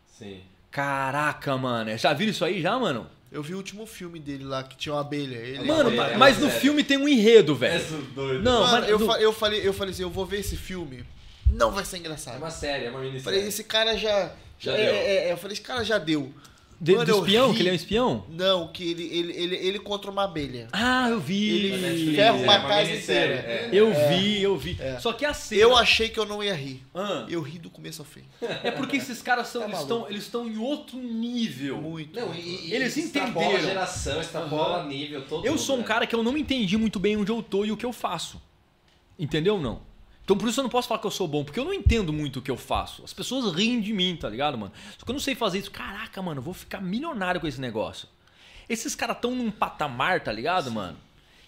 Sim. Caraca, mano. Já viram isso aí, já, mano? Eu vi o último filme dele lá, que tinha uma abelha. Ele... Mano, é, mas é, no é. filme tem um enredo, velho. É doido. Não, mano, mas eu, do... fa eu, falei, eu falei assim, eu vou ver esse filme. Não vai ser engraçado. É uma série, é uma minissérie. Falei, esse cara já... já é, deu. É, é, eu falei, esse cara já deu. De, mano, do espião? Que ele é um espião? Não, que ele, ele, ele, ele contra uma abelha. Ah, eu vi. Ele ferra uma casa inteira. É. Eu é. vi, eu vi. É. Só que a cena... Eu achei que eu não ia rir. Ah. Eu ri do começo ao fim. É porque esses caras são, é eles estão, eles estão em outro nível. Muito. Não, e, e, eles entenderam. Geração, uhum. nível, todo eu sou um cara que eu não entendi muito bem onde eu tô e o que eu faço. Entendeu ou não? Então por isso eu não posso falar que eu sou bom, porque eu não entendo muito o que eu faço. As pessoas riem de mim, tá ligado, mano? Só que eu não sei fazer isso. Caraca, mano, eu vou ficar milionário com esse negócio. Esses caras estão num patamar, tá ligado, mano?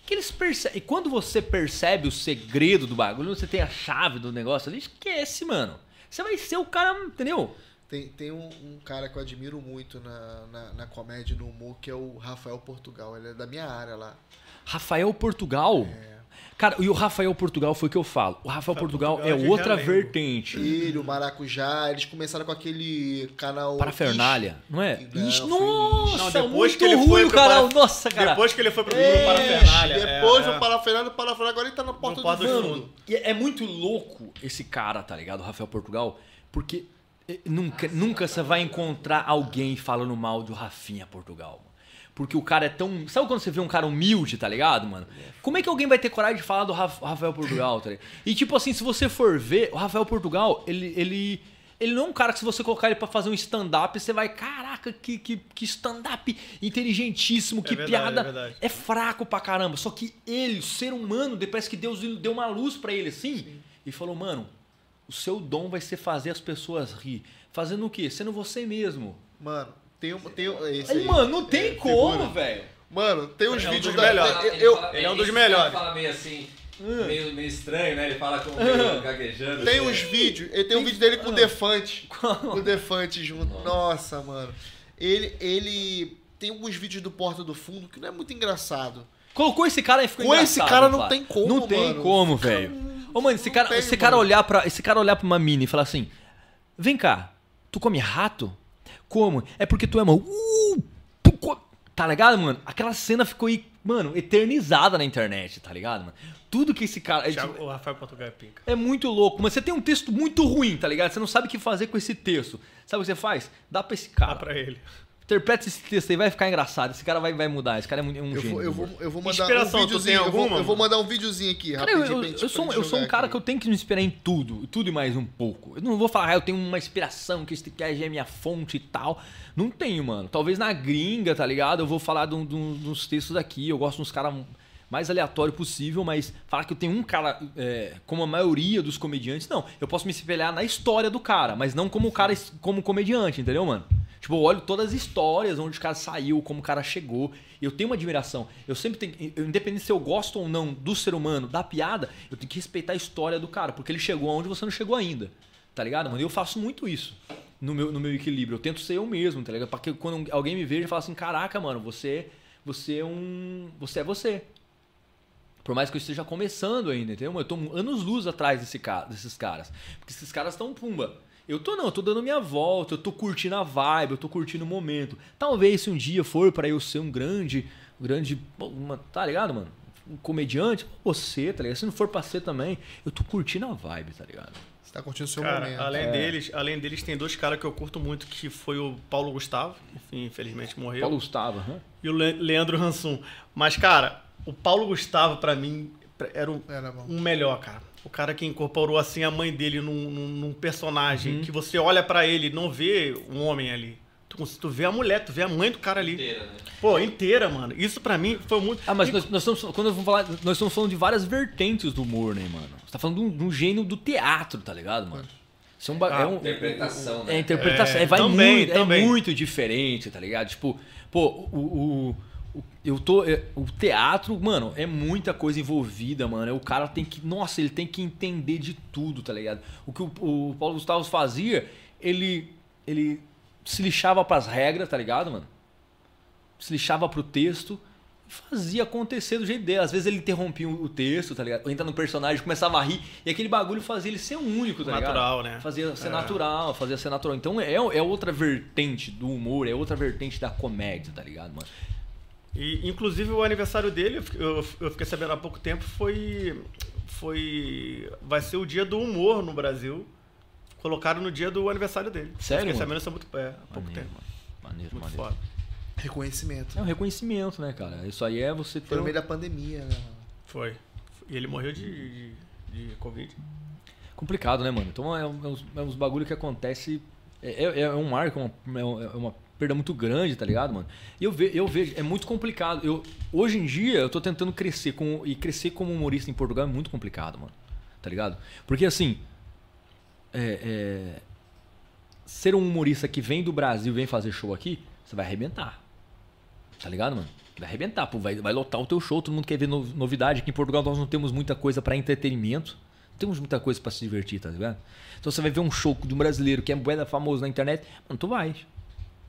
Que eles percebem. E quando você percebe o segredo do bagulho, você tem a chave do negócio ali, esquece, mano. Você vai ser o cara, entendeu? Tem, tem um, um cara que eu admiro muito na, na, na comédia e no humor, que é o Rafael Portugal. Ele é da minha área lá. Rafael Portugal? É. Cara, e o Rafael Portugal foi o que eu falo. O Rafael Portugal, Portugal é outra vertente. Ele, o Maracujá, eles começaram com aquele canal... Parafernália, não é? Não, Ixi, nossa, não, muito que ele ruim foi o canal. Para... Nossa, cara. Depois que ele foi pro grupo Parafernália. Depois é... o Parafernália, o Parafernália agora ele tá na porta do, do fundo. fundo. E é muito louco esse cara, tá ligado? O Rafael Portugal, porque nunca, nossa, nunca você vai encontrar alguém falando mal do Rafinha Portugal, mano. Porque o cara é tão... Sabe quando você vê um cara humilde, tá ligado, mano? Como é que alguém vai ter coragem de falar do Rafael Portugal, tá ligado? E tipo assim, se você for ver, o Rafael Portugal, ele, ele, ele não é um cara que se você colocar ele pra fazer um stand-up, você vai, caraca, que, que, que stand-up inteligentíssimo, que é verdade, piada... É, verdade. É fraco pra caramba. Só que ele, ser humano, parece que Deus deu uma luz pra ele assim, sim, e falou, mano, o seu dom vai ser fazer as pessoas rir. Fazendo o quê? Sendo você mesmo. Mano... Tem um, tem um, esse aí, mano, não tem é, como, velho. Mano, tem uns é um vídeos da... Melhor. Ele, eu, fala, ele é um dos melhores. Ele fala meio assim, hum. meio, meio estranho, né? Ele fala com meio gaguejando. Tem assim, uns é. vídeos. Tem, tem um vídeo dele com ah. o Defante. Com o Defante junto. Nossa, Nossa mano. Ele, ele tem alguns vídeos do Porta do Fundo que não é muito engraçado. Colocou esse cara e ficou com engraçado. Com esse cara não pai. tem como, Não mano. tem como, velho. Ô, mano, esse cara, tem, esse cara mano. olhar pra... Esse cara olhar pra uma mina e falar assim... Vem cá, tu come rato? Como? É porque tu é uma... Uh, tu co... Tá ligado, mano? Aquela cena ficou, mano, eternizada na internet, tá ligado, mano? Tudo que esse cara... Já, o Rafael Portugal é pica. É muito louco, mas você tem um texto muito ruim, tá ligado? Você não sabe o que fazer com esse texto. Sabe o que você faz? Dá pra esse cara. Dá pra ele. Interpreta esse texto aí, vai ficar engraçado. Esse cara vai, vai mudar, esse cara é um eu gênio. Vou, eu, vou, eu vou mandar Inspiração, um videozinho. Eu vou, eu vou mandar um videozinho aqui, cara, rapidinho. Eu, eu, eu sou, eu sou um cara aqui. que eu tenho que me inspirar em tudo, tudo e mais um pouco. Eu não vou falar, ah, eu tenho uma inspiração, que esse cara é minha fonte e tal. Não tenho, mano. Talvez na gringa, tá ligado? Eu vou falar de, de, dos textos aqui. Eu gosto de uns caras mais aleatórios possível, mas falar que eu tenho um cara é, como a maioria dos comediantes, não. Eu posso me espelhar na história do cara, mas não como o cara, como comediante, entendeu, mano? Tipo, eu olho todas as histórias, onde o cara saiu, como o cara chegou. Eu tenho uma admiração. Eu sempre tenho... Eu, independente se eu gosto ou não do ser humano, da piada, eu tenho que respeitar a história do cara. Porque ele chegou aonde você não chegou ainda. Tá ligado, mano? E eu faço muito isso no meu, no meu equilíbrio. Eu tento ser eu mesmo, tá ligado? Pra que quando alguém me veja e fala assim, caraca, mano, você, você é um... Você é você. Por mais que eu esteja começando ainda, entendeu? Eu tô anos luz atrás desse cara, desses caras. Porque esses caras estão pumba. Eu tô não, eu tô dando minha volta, eu tô curtindo a vibe, eu tô curtindo o momento. Talvez se um dia for pra eu ser um grande, grande, uma, tá ligado, mano? Um comediante, você, tá ligado? Se não for pra ser também, eu tô curtindo a vibe, tá ligado? Você tá curtindo o seu cara, momento. Além, é. deles, além deles, tem dois caras que eu curto muito, que foi o Paulo Gustavo, que infelizmente morreu. Paulo Gustavo, aham. Uhum. E o Leandro Hansum. Mas, cara, o Paulo Gustavo, pra mim, era o era um melhor, cara. O cara que incorporou assim a mãe dele num, num, num personagem, uhum. que você olha pra ele e não vê um homem ali. Tu, tu vê a mulher, tu vê a mãe do cara ali. Inteira, né? Pô, inteira, mano. Isso pra mim foi muito... Ah, mas e... nós, nós, estamos, quando eu vou falar, nós estamos falando de várias vertentes do humor, né, mano? Você tá falando de um, de um gênio do teatro, tá ligado, mano? Isso é um... Ah, é um interpretação, um, né? É interpretação. É, é, vai também, muito, também. É muito diferente, tá ligado? Tipo, pô, o... o Eu tô. O teatro, mano, é muita coisa envolvida, mano. O cara tem que. Nossa, ele tem que entender de tudo, tá ligado? O que o, o Paulo Gustavo fazia, ele. Ele se lixava pras regras, tá ligado, mano? Se lixava pro texto e fazia acontecer do jeito dele. Às vezes ele interrompia o texto, tá ligado? Entra no personagem, começava a rir. E aquele bagulho fazia ele ser único, tá ligado? Natural, né? Fazia ser é. natural, fazia ser natural. Então é, é outra vertente do humor, é outra vertente da comédia, tá ligado, mano? E, inclusive, o aniversário dele, eu, eu fiquei sabendo há pouco tempo, foi, foi... Vai ser o dia do humor no Brasil. Colocaram no dia do aniversário dele. Sério? Eu fiquei sabendo isso há, muito, é, há maneiro, pouco tempo. Maneiro, muito maneiro. Foda. Reconhecimento. É um reconhecimento, né, cara? Isso aí é você ter... Foi no meio um... da pandemia, né? Foi. E ele morreu de, de, de Covid. Complicado, né, mano? Então é, um, é, uns, é uns bagulho que acontece... É, é, é um marco, é uma... É uma perda muito grande, tá ligado, mano? E eu, ve, eu vejo, é muito complicado. Eu, hoje em dia, eu tô tentando crescer com, e crescer como humorista em Portugal é muito complicado, mano. Tá ligado? Porque, assim, é, é, ser um humorista que vem do Brasil e vem fazer show aqui, você vai arrebentar. Tá ligado, mano? Vai arrebentar, pô, vai, vai lotar o teu show, todo mundo quer ver novidade. Aqui em Portugal nós não temos muita coisa pra entretenimento. Temos muita coisa pra se divertir, tá ligado? Então você vai ver um show de um brasileiro que é bué famoso na internet, mano, tu vai...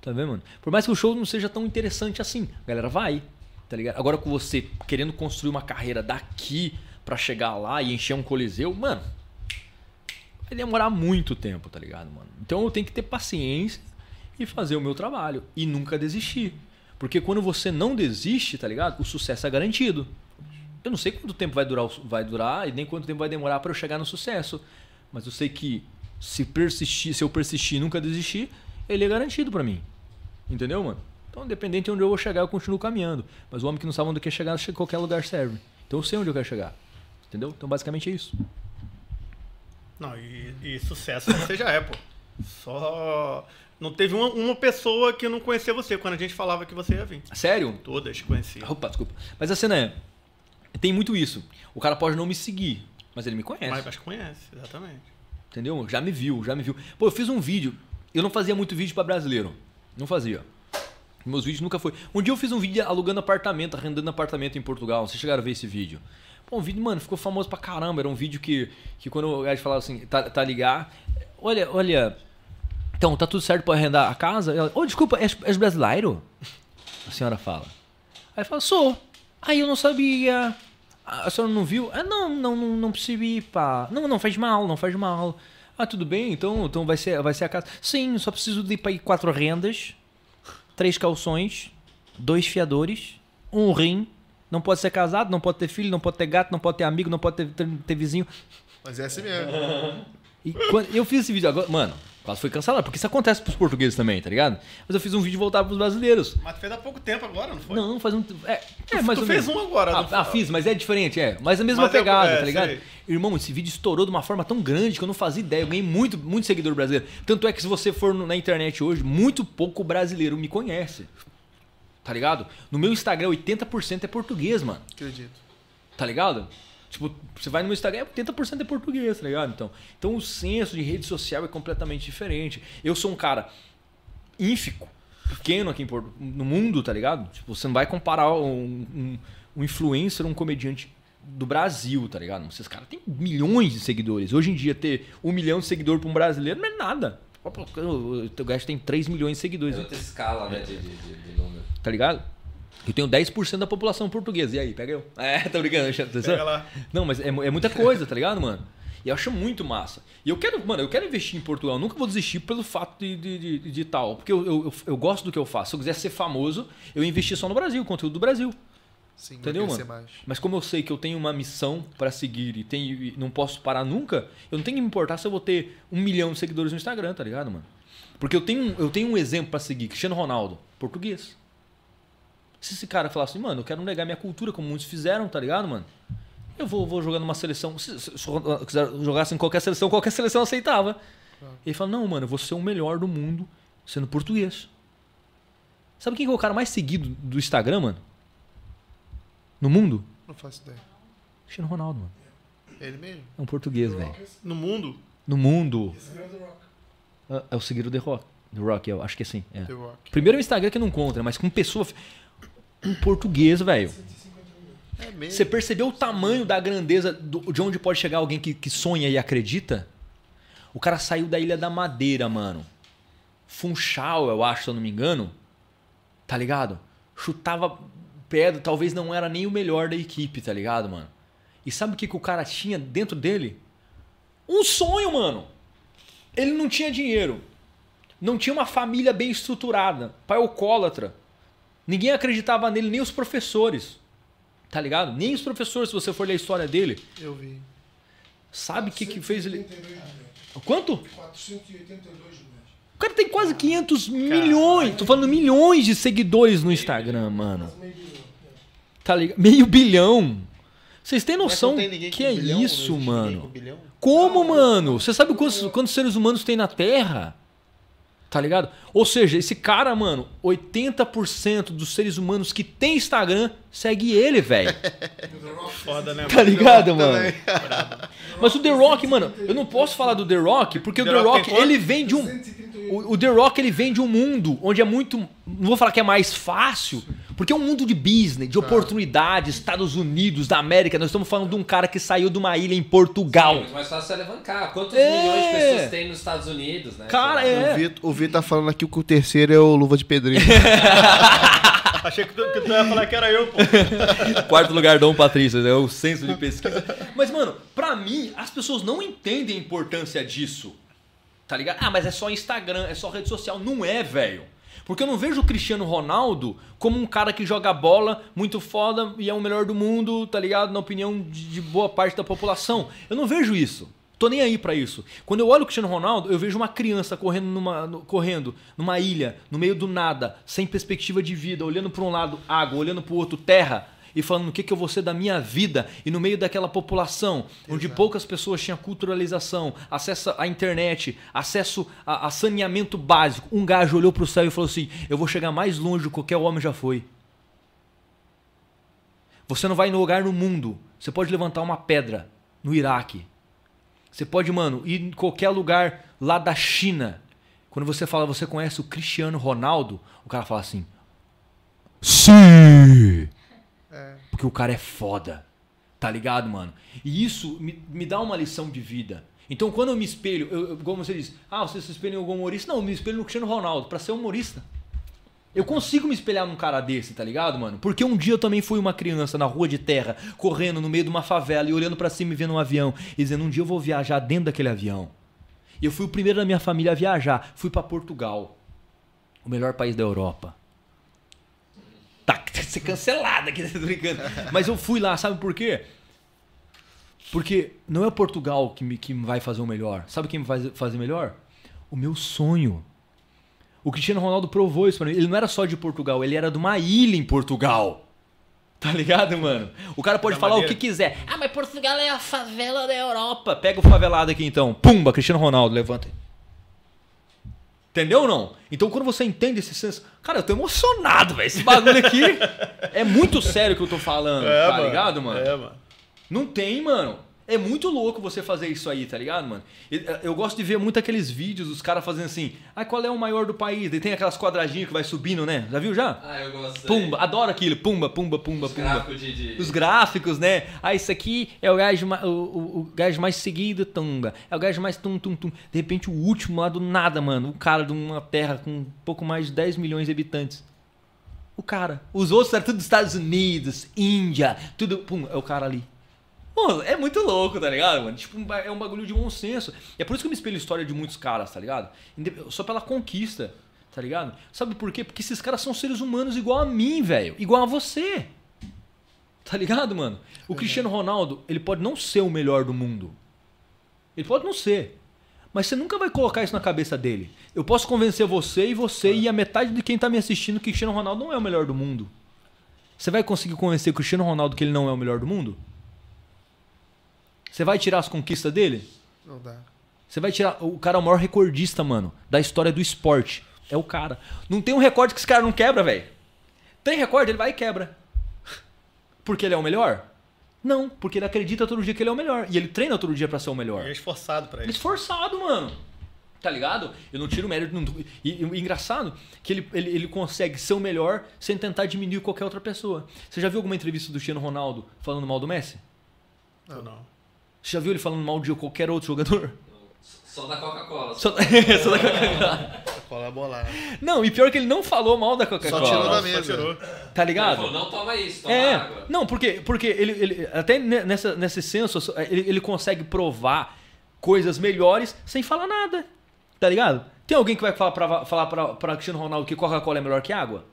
Tá vendo, mano? Por mais que o show não seja tão interessante assim, a galera vai, tá ligado? Agora com você querendo construir uma carreira daqui pra chegar lá e encher um coliseu, mano, vai demorar muito tempo, tá ligado, mano? Então eu tenho que ter paciência e fazer o meu trabalho e nunca desistir. Porque quando você não desiste, tá ligado? O sucesso é garantido. Eu não sei quanto tempo vai durar, vai durar e nem quanto tempo vai demorar pra eu chegar no sucesso. Mas eu sei que se persistir, se eu persistir e nunca desistir, ele é garantido pra mim. Entendeu, mano? Então, independente de onde eu vou chegar, eu continuo caminhando. Mas o homem que não sabe onde quer chegar, qualquer lugar serve. Então eu sei onde eu quero chegar. Entendeu? Então basicamente é isso. Não, e, e sucesso você já é, pô. Só... Não teve uma, uma pessoa que não conhecia você quando a gente falava que você ia vir. Sério? Todas conheciam. Opa, desculpa. Mas a cena é... Tem muito isso. O cara pode não me seguir, mas ele me conhece. Mas, mas conhece, exatamente. Entendeu? Já me viu, já me viu. Pô, eu fiz um vídeo... Eu não fazia muito vídeo pra brasileiro. Não fazia. Meus vídeos nunca foi. Um dia eu fiz um vídeo alugando apartamento, arrendando apartamento em Portugal. Vocês chegaram a ver esse vídeo? Pô, um vídeo, mano, ficou famoso pra caramba. Era um vídeo que, que quando o gajo falava assim, tá, tá ligar. Olha, olha. Então, tá tudo certo pra arrendar a casa? Ela, oh, desculpa, és, és brasileiro? A senhora fala. Aí fala, sou. Aí eu não sabia. A senhora não viu? Ah, não, não, não, não percebi, pá. Não, não faz mal, não faz mal. Ah, tudo bem, então, então vai, ser, vai ser a casa. Sim, só preciso de ir quatro rendas, três calções, dois fiadores, um rim. Não pode ser casado, não pode ter filho, não pode ter gato, não pode ter amigo, não pode ter, ter, ter vizinho. Mas é assim mesmo. E quando eu fiz esse vídeo agora, mano, quase foi cancelado, porque isso acontece pros portugueses também, tá ligado? Mas eu fiz um vídeo voltado pros brasileiros. Mas tu fez há pouco tempo agora, não foi? Não, faz um... É, tu, é, mas tu fez um agora. Ah, ah, fiz, mas é diferente, é. Mas a mesma mas pegada, eu, é, tá ligado? Sei. Irmão, esse vídeo estourou de uma forma tão grande que eu não fazia ideia. Eu ganhei muito, muito seguidor brasileiro. Tanto é que se você for na internet hoje, muito pouco brasileiro me conhece. Tá ligado? No meu Instagram, oitenta por cento é português, mano. Acredito. Tá ligado? Tipo, você vai no meu Instagram, oitenta por cento é português, tá ligado? Então, então o senso de rede social é completamente diferente. Eu sou um cara ínfico, pequeno aqui em Porto, no mundo, tá ligado? Tipo, você não vai comparar um, um, um influencer, um comediante do Brasil, tá ligado? Esses caras têm milhões de seguidores. Hoje em dia, ter um milhão de seguidores para um brasileiro não é nada. O teu gajo tem três milhões de seguidores. É outra escala, né? De, de, de número. Tá ligado? Eu tenho dez por cento da população portuguesa. E aí, pega eu. É, tá brincando. Pega lá. Não, mas é, é muita coisa, tá ligado, mano? E eu acho muito massa. E eu quero, mano, eu quero investir em Portugal. Eu nunca vou desistir pelo fato de, de, de, de tal. Porque eu, eu, eu gosto do que eu faço. Se eu quisesse ser famoso, eu investir só no Brasil, conteúdo do Brasil. Sim, entendeu, mano? Mais. Mas como eu sei que eu tenho uma missão pra seguir e, tenho, e não posso parar nunca, eu não tenho que me importar se eu vou ter um milhão de seguidores no Instagram, tá ligado, mano? Porque eu tenho, eu tenho um exemplo pra seguir, Cristiano Ronaldo, português. Se esse cara falar assim, mano, eu quero negar minha cultura, como muitos fizeram, tá ligado, mano? Eu vou, vou jogar numa seleção, se, se, se eu quiser jogar assim, qualquer seleção, qualquer seleção aceitava. Claro. E ele fala, não, mano, eu vou ser o melhor do mundo sendo português. Sabe quem é o cara mais seguido do Instagram, mano? No mundo? Não faço ideia. Cristiano Ronaldo, mano. Ele mesmo? É um português, velho. No mundo? No mundo. É, é o seguidor do The Rock. The Rock, eu acho que é assim. É. The Rock. Primeiro o Instagram que não conta, mas com pessoa... Um português, velho. É mesmo. Você percebeu o tamanho da grandeza do, de onde pode chegar alguém que, que sonha e acredita? O cara saiu da Ilha da Madeira, mano. Funchal, eu acho, se eu não me engano. Tá ligado? Chutava... Pedro talvez não era nem o melhor da equipe, tá ligado, mano? E sabe o que, que o cara tinha dentro dele? Um sonho, mano! Ele não tinha dinheiro. Não tinha uma família bem estruturada. Pai alcoólatra. Ninguém acreditava nele, nem os professores. Tá ligado? Nem os professores, se você for ler a história dele. Eu vi. Sabe o que, que fez ele... Quanto? quatrocentos e oitenta e dois mil. O cara tem quase quinhentos milhões. Tô falando milhões de seguidores no Instagram, mano. Tá ligado? Meio bilhão. Vocês têm noção que é isso, mano? Como, mano? Você sabe quantos, quantos seres humanos tem na Terra? Tá ligado? Ou seja, esse cara, mano, oitenta por cento dos seres humanos que tem Instagram segue ele, velho. Foda, né? Tá ligado, mano? Mas o The Rock, mano, eu não posso falar do The Rock, porque o The Rock, ele vem de um... O The Rock, ele vem de um mundo onde é muito... Não vou falar que é mais fácil, porque é um mundo de business, de oportunidades, Estados Unidos, da América. Nós estamos falando de um cara que saiu de uma ilha em Portugal. Sim, mas só se alavancar. Quantos é. milhões de pessoas tem nos Estados Unidos, né? Cara, é. O Vitor, o Vitor tá falando aqui que o terceiro é o Luva de Pedrinho. Achei que tu, que tu ia falar que era eu, pô. Quarto lugar, Dom Patrício, né? O senso de pesquisa. Mas, mano, pra mim, as pessoas não entendem a importância disso. Tá ligado? Ah, mas é só Instagram, é só rede social. Não é, velho. Porque eu não vejo o Cristiano Ronaldo como um cara que joga bola muito foda e é o melhor do mundo, tá ligado? Na opinião de boa parte da população. Eu não vejo isso. Tô nem aí pra isso. Quando eu olho o Cristiano Ronaldo, eu vejo uma criança correndo numa, no, correndo numa ilha, no meio do nada, sem perspectiva de vida, olhando pra um lado água, olhando pro outro terra, e falando o que, que eu vou ser da minha vida. E no meio daquela população, exato, onde poucas pessoas tinham culturalização, acesso à internet, acesso a, a saneamento básico, um gajo olhou pro céu e falou assim, eu vou chegar mais longe do que qualquer homem já foi. Você não vai em lugar no mundo. Você pode levantar uma pedra no Iraque. Você pode, mano, ir em qualquer lugar lá da China. Quando você fala, você conhece o Cristiano Ronaldo, o cara fala assim, sim! Porque o cara é foda, tá ligado, mano? E isso me, me dá uma lição de vida. Então, quando eu me espelho, eu, eu, como você diz, ah, você se espelha em algum humorista? Não, eu me espelho no Cristiano Ronaldo, pra ser humorista. Eu consigo me espelhar num cara desse, tá ligado, mano? Porque um dia eu também fui uma criança na rua de terra, correndo no meio de uma favela e olhando pra cima e vendo um avião, e dizendo, um dia eu vou viajar dentro daquele avião. E eu fui o primeiro da minha família a viajar. Fui para Portugal, o melhor país da Europa. Tá, tem que ser cancelado aqui, tô brincando. Mas eu fui lá, sabe por quê? Porque não é Portugal que me, que me vai fazer o melhor. Sabe quem me vai fazer melhor? O meu sonho. O Cristiano Ronaldo provou isso pra mim. Ele não era só de Portugal, ele era de uma ilha em Portugal. Tá ligado, mano? O cara pode da falar maneira. O que quiser. Ah, mas Portugal é a favela da Europa. Pega o favelado aqui então. Pumba, Cristiano Ronaldo, levanta. Entendeu ou não? Então quando você entende esse senso... Cara, eu tô emocionado, velho. Esse bagulho aqui é muito sério que eu tô falando, é, tá mano. ligado, mano? É, mano. Não tem, mano. É muito louco você fazer isso aí, tá ligado, mano? Eu gosto de ver muito aqueles vídeos dos caras fazendo assim... Ah, qual é o maior do país? Daí tem aquelas quadradinhas que vai subindo, né? Já viu já? Ah, eu gosto. Pumba, adoro aquilo. Pumba, pumba, pumba, Os pumba. Gráficos de, de... Os gráficos, né? Ah, isso aqui é o gajo, o, o, o gajo mais seguido, tumba. É o gajo mais tum, tum, tum. De repente o último lá do nada, mano. O cara de uma terra com um pouco mais de dez milhões de habitantes. O cara. Os outros eram tudo dos Estados Unidos, Índia, tudo... Pum, é o cara ali. Mano, é muito louco, tá ligado, mano? Tipo, é um bagulho de bom senso. E é por isso que eu me espelho a história de muitos caras, tá ligado? Só pela conquista, tá ligado? Sabe por quê? Porque esses caras são seres humanos igual a mim, velho. Igual a você. Tá ligado, mano? O Cristiano Ronaldo, ele pode não ser o melhor do mundo. Ele pode não ser. Mas você nunca vai colocar isso na cabeça dele. Eu posso convencer você e você e a metade de quem tá me assistindo que o Cristiano Ronaldo não é o melhor do mundo. Você vai conseguir convencer o Cristiano Ronaldo que ele não é o melhor do mundo? Você vai tirar as conquistas dele? Não dá. Você vai tirar... O cara é o maior recordista, mano, da história do esporte. É o cara. Não tem um recorde que esse cara não quebra, velho. Tem recorde, ele vai e quebra. Porque ele é o melhor? Não, porque ele acredita todo dia que ele é o melhor. E ele treina todo dia pra ser o melhor. Ele é esforçado pra ele. Ele é esforçado, mano. Tá ligado? Eu não tiro o mérito... Não... E, e, e engraçado que ele, ele, ele consegue ser o melhor sem tentar diminuir qualquer outra pessoa. Você já viu alguma entrevista do Cristiano Ronaldo falando mal do Messi? Não, não. Você já viu ele falando mal de qualquer outro jogador? Só da Coca-Cola. Só da, só da Coca-Cola. Coca-Cola bolada. Não, e pior que ele não falou mal da Coca-Cola. Só tirou da mesa. Tirou. Tá ligado? Ele falou, não toma isso, toma é. água. Não, porque, porque ele, ele, até nessa, nesse senso, ele, ele consegue provar coisas melhores sem falar nada. Tá ligado? Tem alguém que vai falar pra, falar pra, pra Cristiano Ronaldo que Coca-Cola é melhor que água?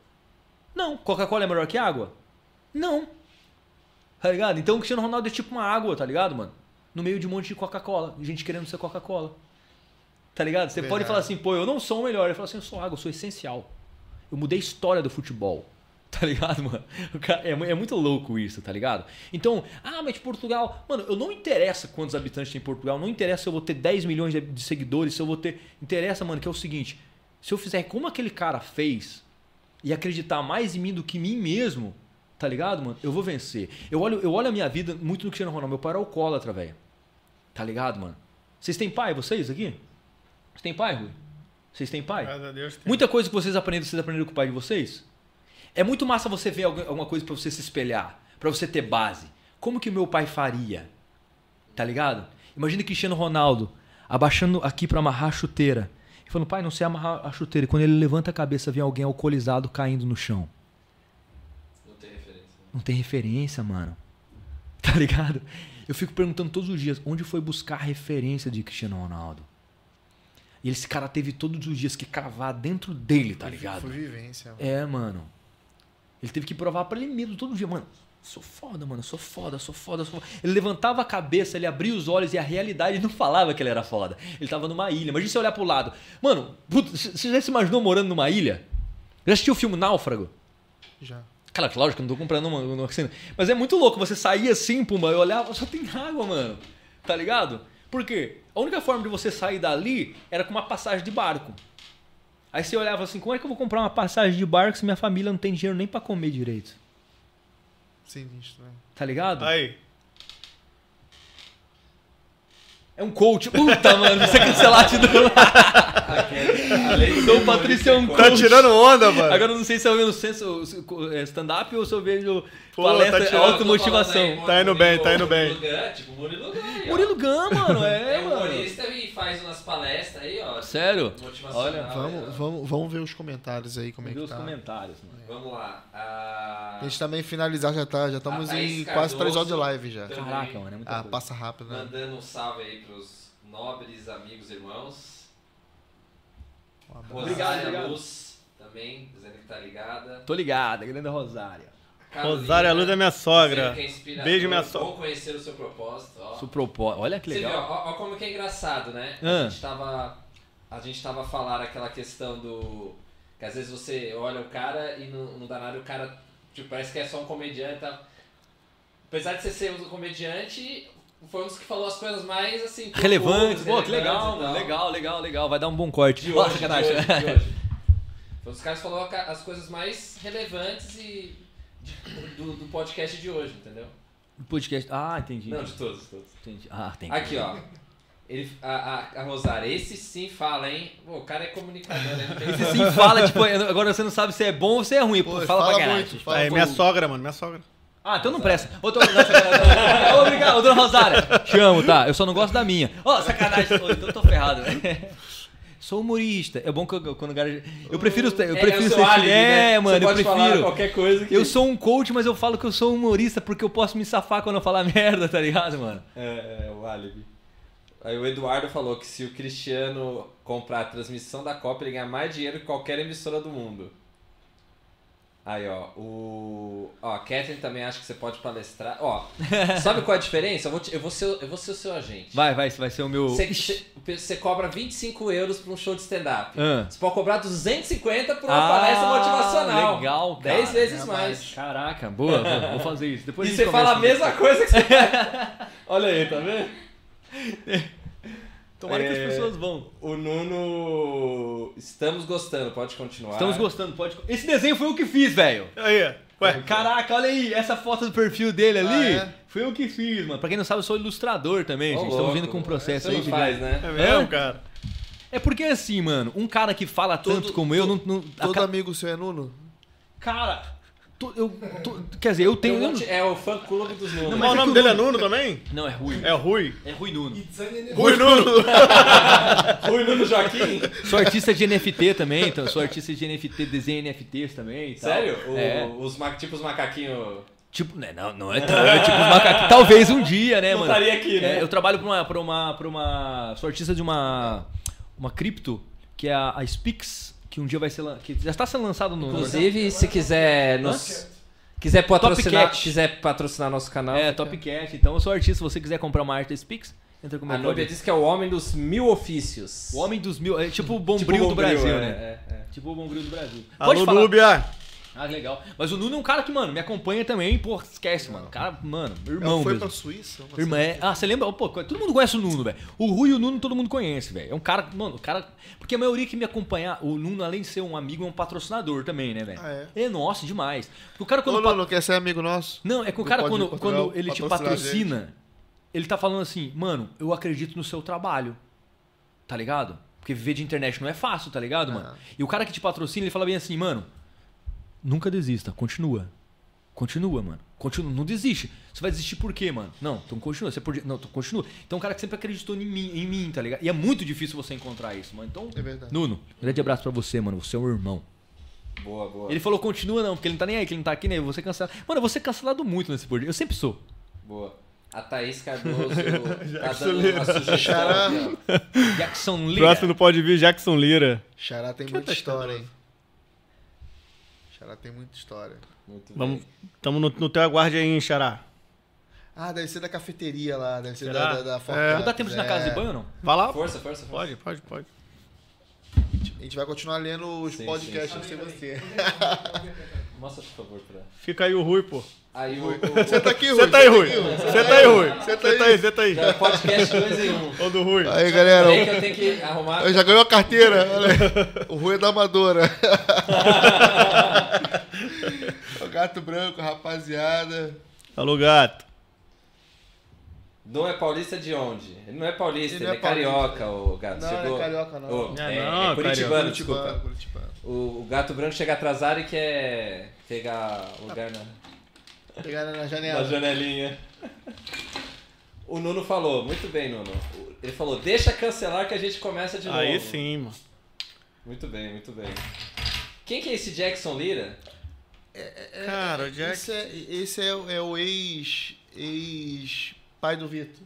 Não. Coca-Cola é melhor que água? Não. Tá ligado? Então o Cristiano Ronaldo é tipo uma água, tá ligado, mano? No meio de um monte de Coca-Cola. Gente querendo ser Coca-Cola. Tá ligado? Você Verdade. pode falar assim, pô, eu não sou o melhor. Ele fala assim, eu sou água, eu sou essencial. Eu mudei a história do futebol. Tá ligado, mano? O cara, é, é muito louco isso, tá ligado? Então, ah, mas Portugal... Mano, eu não interessa quantos habitantes tem em Portugal. Não interessa se eu vou ter dez milhões de seguidores, se eu vou ter... Interessa, mano, que é o seguinte. Se eu fizer como aquele cara fez e acreditar mais em mim do que em mim mesmo, tá ligado, mano? Eu vou vencer. Eu olho, eu olho a minha vida muito no Cristiano Ronaldo. Meu pai era alcoólatra, velho. Tá ligado, mano? Vocês têm pai, vocês aqui? Vocês têm pai, Rui? Vocês têm pai? Graças a Deus, tem. Muita coisa que vocês aprenderam, vocês aprenderam com o pai de vocês? É muito massa você ver alguma coisa pra você se espelhar, pra você ter base. Como que meu pai faria? Tá ligado? Imagina Cristiano Ronaldo abaixando aqui pra amarrar a chuteira. E falando, pai, não sei amarrar a chuteira. E quando ele levanta a cabeça, vem alguém alcoolizado caindo no chão. Não tem referência. Não tem referência, mano. Tá ligado? Eu fico perguntando todos os dias, onde foi buscar a referência de Cristiano Ronaldo? E esse cara teve todos os dias que cavar dentro dele, tá ligado? Foi vivência. Mano. É, mano. Ele teve que provar pra ele mesmo todo dia, mano. Sou foda, mano. Sou foda, sou foda, sou foda. Ele levantava a cabeça, ele abria os olhos e a realidade não falava que ele era foda. Ele tava numa ilha. Imagina você olhar pro lado. Mano, você já se imaginou morando numa ilha? Já assistiu o filme Náufrago? Já. Cara, lógico, eu não tô comprando uma, uma oficina. Mas é muito louco, você sair assim, pumba, eu olhava, só tem água, mano. Tá ligado? Por quê? A única forma de você sair dali era com uma passagem de barco. Aí você olhava assim, como é que eu vou comprar uma passagem de barco se minha família não tem dinheiro nem pra comer direito? Sim, isso, né? Tá ligado? Aí. É um coach. Puta, mano, você cancelar de novo. Dom Patrício é um coach. Tá tirando onda, mano. Agora eu não sei se eu vejo no senso stand-up ou se eu vejo palestra de automotivação. Tá indo bem, tá indo bem. Tipo Murilo Gant. Murilo Gant, mano, é, mano. É humorista e faz umas palestras aí, ó. Sério? Olha, vamos, vamos, vamos ver os comentários aí, como é que tá. Vamos ver os comentários, mano. Vamos lá. A gente também finalizar, já tá, já estamos em quase três horas de live já. Caraca, mano, é muito coisa. Ah, passa rápido, né? Mandando um salve aí. Pros nobres amigos e irmãos. Um abraço. Rosária obrigado, Luz obrigado. Também, dizendo que tá ligada. Tô ligada, grande Rosária. Carolina, Rosária Luz é minha sogra. É beijo, minha sogra. Bom conhecer o seu propósito. Ó. Seu propósito. Olha que legal. Você viu, ó, ó como que é engraçado, né? Ah. A gente tava, a gente tava a falar aquela questão do... Que às vezes você olha o cara e não, não dá nada, o cara tipo, parece que é só um comediante e tá? tal. Apesar de você ser um comediante... Foi um dos que falou as coisas mais, assim... Relevantes, pô, que legal, mano. Legal, legal, legal. Vai dar um bom corte. De hoje, de hoje, de hoje. Foi um dos caras que falou as coisas mais relevantes e do, do podcast de hoje, entendeu? Do podcast... Ah, entendi. Não, de todos, todos. Entendi. Ah, tem que... Aqui, ó. Ele, a, a, a Rosário, esse sim fala, hein? Pô, o cara é comunicador, né? Esse sim fala, tipo... Agora você não sabe se é bom ou se é ruim. Pô, pô, fala, fala pra caralho. Tipo, é, minha sogra, mano, minha sogra. Ah, então não presta. Ô, tô... Obrigado, dona Rosária. Te amo, tá? Eu só não gosto da minha. Ó, oh, sacanagem. Oh, então eu tô ferrado, velho. Sou humorista. É bom que eu, quando o cara... Eu prefiro... Eu prefiro é, ser... Álibi, é, né? mano, Você eu pode prefiro... Falar qualquer coisa que... Eu sou um coach, mas eu falo que eu sou humorista porque eu posso me safar quando eu falar merda, tá ligado, mano? É, é o álibi. Aí o Eduardo falou que se o Cristiano comprar a transmissão da Copa, ele ganha mais dinheiro que qualquer emissora do mundo. Aí, ó, o... Ó, a Catherine também acha que você pode palestrar. Ó, sabe qual é a diferença? Eu vou, te... eu, vou ser... eu vou ser o seu agente. Vai, vai, vai ser o meu... Você, você cobra vinte e cinco euros pra um show de stand-up. Ah. Você pode cobrar duzentos e cinquenta pra uma ah, palestra motivacional. Legal, cara. Dez vezes cara, mais. Caraca, boa, boa, vou fazer isso. Depois e você fala a mesma coisa que você faz. Olha aí, tá vendo? Tomara é... que as pessoas vão. O Nuno... Estamos gostando, pode continuar. Estamos gostando, pode... Esse desenho foi eu que fiz, velho. Aí, ué. Caraca, olha aí, essa foto do perfil dele ali, ah, é? Foi eu que fiz, mano. Pra quem não sabe, eu sou ilustrador também, oh, gente. Louco. Estamos vindo com um processo aí. Você não faz, né? É mesmo, cara? É porque assim, mano, um cara que fala todo, tanto como eu... Não, não, todo a... amigo seu é Nuno? Cara... Eu, tô, quer dizer, eu tenho... Um, é o fã clube dos Nuno. Não, mas o nome dele é Nuno também? Não, é Rui. É Rui? É Rui Nuno. Rui Nuno! Rui Nuno Joaquim. Sou artista de N F T também, então. Sou artista de N F T, desenho N F Ts também. Sério? O, é. os, tipo os macaquinhos... Tipo, não, não é tão... É tipo os macaquinhos. Talvez um dia, né, não mano? Estaria aqui, né? É, eu trabalho pra uma, pra uma, pra uma... Sou artista de uma... Uma cripto, que é a, a Spix... Que um dia vai ser lançado. Que já está sendo lançado no. Inclusive, se quiser nos, quiser patrocinar, quiser patrocinar nosso canal. É, Topcat. Então eu sou artista. Se você quiser comprar uma arte da Spix, entra com o meu. A Núbia diz que é o homem dos mil ofícios. O homem dos mil. É tipo o bombril, tipo o bombril do Brasil, é, né? É, é. Tipo o bombril do Brasil. Pode Alô, falar. Núbia! Ah, legal. Mas o Nuno é um cara que, mano, me acompanha também. Pô, esquece, mano. Cara, mano, irmão Ela foi mesmo. pra Suíça. Irmã é... Ah, você lembra? Pô, todo mundo conhece o Nuno, velho. O Rui e o Nuno todo mundo conhece, velho. É um cara... Mano, o cara... Porque a maioria que me acompanha... O Nuno, além de ser um amigo, é um patrocinador também, né, velho? Ah, é? É, nossa, demais. Porque o cara quando... Ô, Nuno, pat... quer ser amigo nosso? Não, é que o cara quando, quando ele te patrocina, ele tá falando assim, mano, eu acredito no seu trabalho. Tá ligado? Porque viver de internet não é fácil, tá ligado, mano? Ah. E o cara que te patrocina, ele fala bem assim, mano... Nunca desista, continua. Continua, mano. Continua, não desiste. Você vai desistir por quê, mano? Não, então continua. Você podia... Não, então continua. Então o cara que sempre acreditou em mim, em mim, tá ligado? E é muito difícil você encontrar isso, mano. Então, é verdade. Nuno, um grande abraço pra você, mano. Você é um irmão. Boa, boa. Ele falou continua não, porque ele não tá nem aí, que ele não tá aqui, né? Eu vou ser cancelado. Mano, eu vou ser cancelado muito nesse podcast. Eu sempre sou. Boa. A Thaís Cardoso tá dando uma sugestão. Jackson Lira. Próximo pode vir, Jackson Lira. Xará tem que muita história, hein? Xará tem muita história. Muito Vamos, bem. Tamo no, no teu aguarde aí, hein, Xará. Ah, deve ser da cafeteria lá, deve ser Xará. da, da, da foto. É. Não dá tempo de ir na casa de banho, não? Vai lá. Força, força, força. Pode, pode, pode. A gente vai continuar lendo os sim, podcasts sem você. Mostra, por favor, pra... Fica aí o Rui, pô. Aí o... Você tá aqui, Rui. Você tá aí, Rui. Você tá aí, Rui. Você tá aí, você tá aí. É podcast dois em um. Ou do Rui. Aí, galera. Aí que eu tenho que arrumar. Eu já ganhei uma carteira. O Rui é da Amadora. O Gato Branco, rapaziada. Alô, gato. Não é paulista de onde? Ele não é paulista, ele, ele é, é carioca, o gato. Não, Chegou... não é carioca, não. Oh, é, é, não é, é curitibano, desculpa. Curitibano. O, o Gato Branco chega atrasado e quer pegar o lugar na... Pegar na janela. Na janelinha. O Nuno falou, muito bem, Nuno. Ele falou, deixa cancelar que a gente começa de novo. Aí sim, mano. Muito bem, muito bem. Quem que é esse Jackson Lira? É, é, Cara, o Jackson... Esse é, esse é, é o ex... ex... pai do Vitor.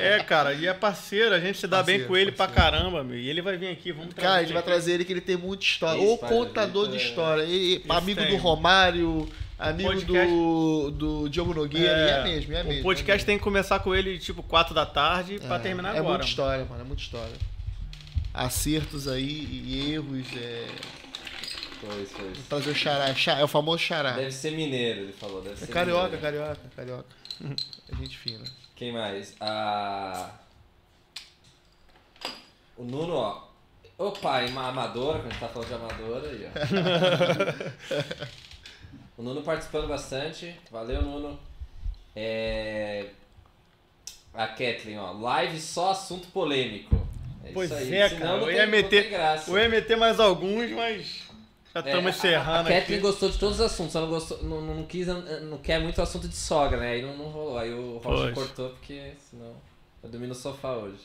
É, cara, e é parceiro, a gente se dá parceiro, bem com ele parceiro. pra caramba, meu. E ele vai vir aqui, vamos trazer. Cara, a gente vai trazer ele, que ele tem muita história. Ou contador de história. Ele, amigo tem. do Romário, amigo podcast... do, do Diogo Nogueira. É, é mesmo, é mesmo. O podcast é mesmo. Tem que começar com ele tipo quatro da tarde pra é, terminar agora. É muita história, mano, é muita história. Acertos aí e erros, é... Foi isso, foi isso. Trazer o xará, xará, é o famoso xará. Deve ser mineiro, ele falou. Deve é ser carioca, mineiro. carioca, carioca, carioca. É gente fina. Quem mais? Ah, o Nuno, ó. Opa, uma amadora, que a gente tá falando de amadora aí, ó. O Nuno participando bastante. Valeu, Nuno. É... A Kathleen, ó. Live só assunto polêmico. É pois isso aí. É, cara. Senão, não tem, eu ia meter, eu ia meter mais alguns, mas... Já estamos é, encerrando aqui. A Kathleen gostou de todos os assuntos, ela não, gostou, não, não, quis, não quer muito assunto de sogra, né? Aí não, não rolou. Aí o Rocha cortou, porque senão eu dormi no sofá hoje.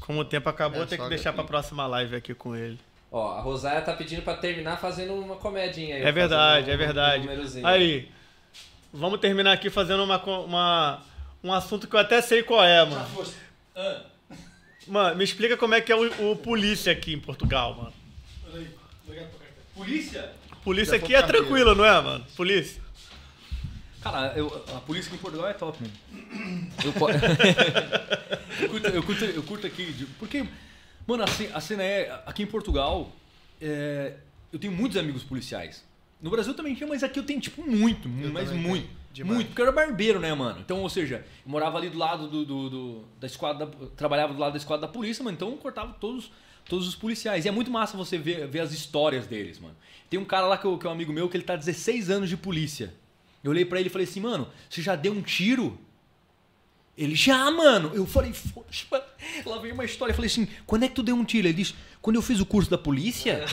Como o tempo acabou, é, tem que deixar pra próxima live aqui com ele. Ó, a Rosária tá pedindo pra terminar fazendo uma comedinha aí. É verdade, um, é verdade. Um aí, vamos terminar aqui fazendo uma, uma, um assunto que eu até sei qual é, mano. Ah. Mano, me explica como é que é o, o polícia aqui em Portugal, mano. Peraí, obrigado pra cá. Polícia? Polícia aqui é tranquila, não é, mano? Polícia. Cara, eu, a polícia aqui em Portugal é top, mano. Eu, po... eu, curto, eu, curto, eu curto aqui. De... Porque, mano, assim, a cena é... Aqui em Portugal, é... eu tenho muitos amigos policiais. No Brasil também tinha, mas aqui eu tenho, tipo, muito. Eu mas muito. Demais. Muito. Porque eu era barbeiro, né, mano? Então, ou seja, eu morava ali do lado do, do, do, da esquadra... Da, trabalhava do lado da esquadra da polícia, mano. Então, eu cortava todos... Todos os policiais. E é muito massa você ver, ver as histórias deles, mano. Tem um cara lá que, eu, que é um amigo meu que ele tá há dezesseis anos de polícia. Eu olhei pra ele e falei assim, mano, você já deu um tiro? Ele, já, mano. Eu falei, foda-se, mano. Lá veio uma história. Eu falei assim, quando é que tu deu um tiro? Ele disse, quando eu fiz o curso da polícia...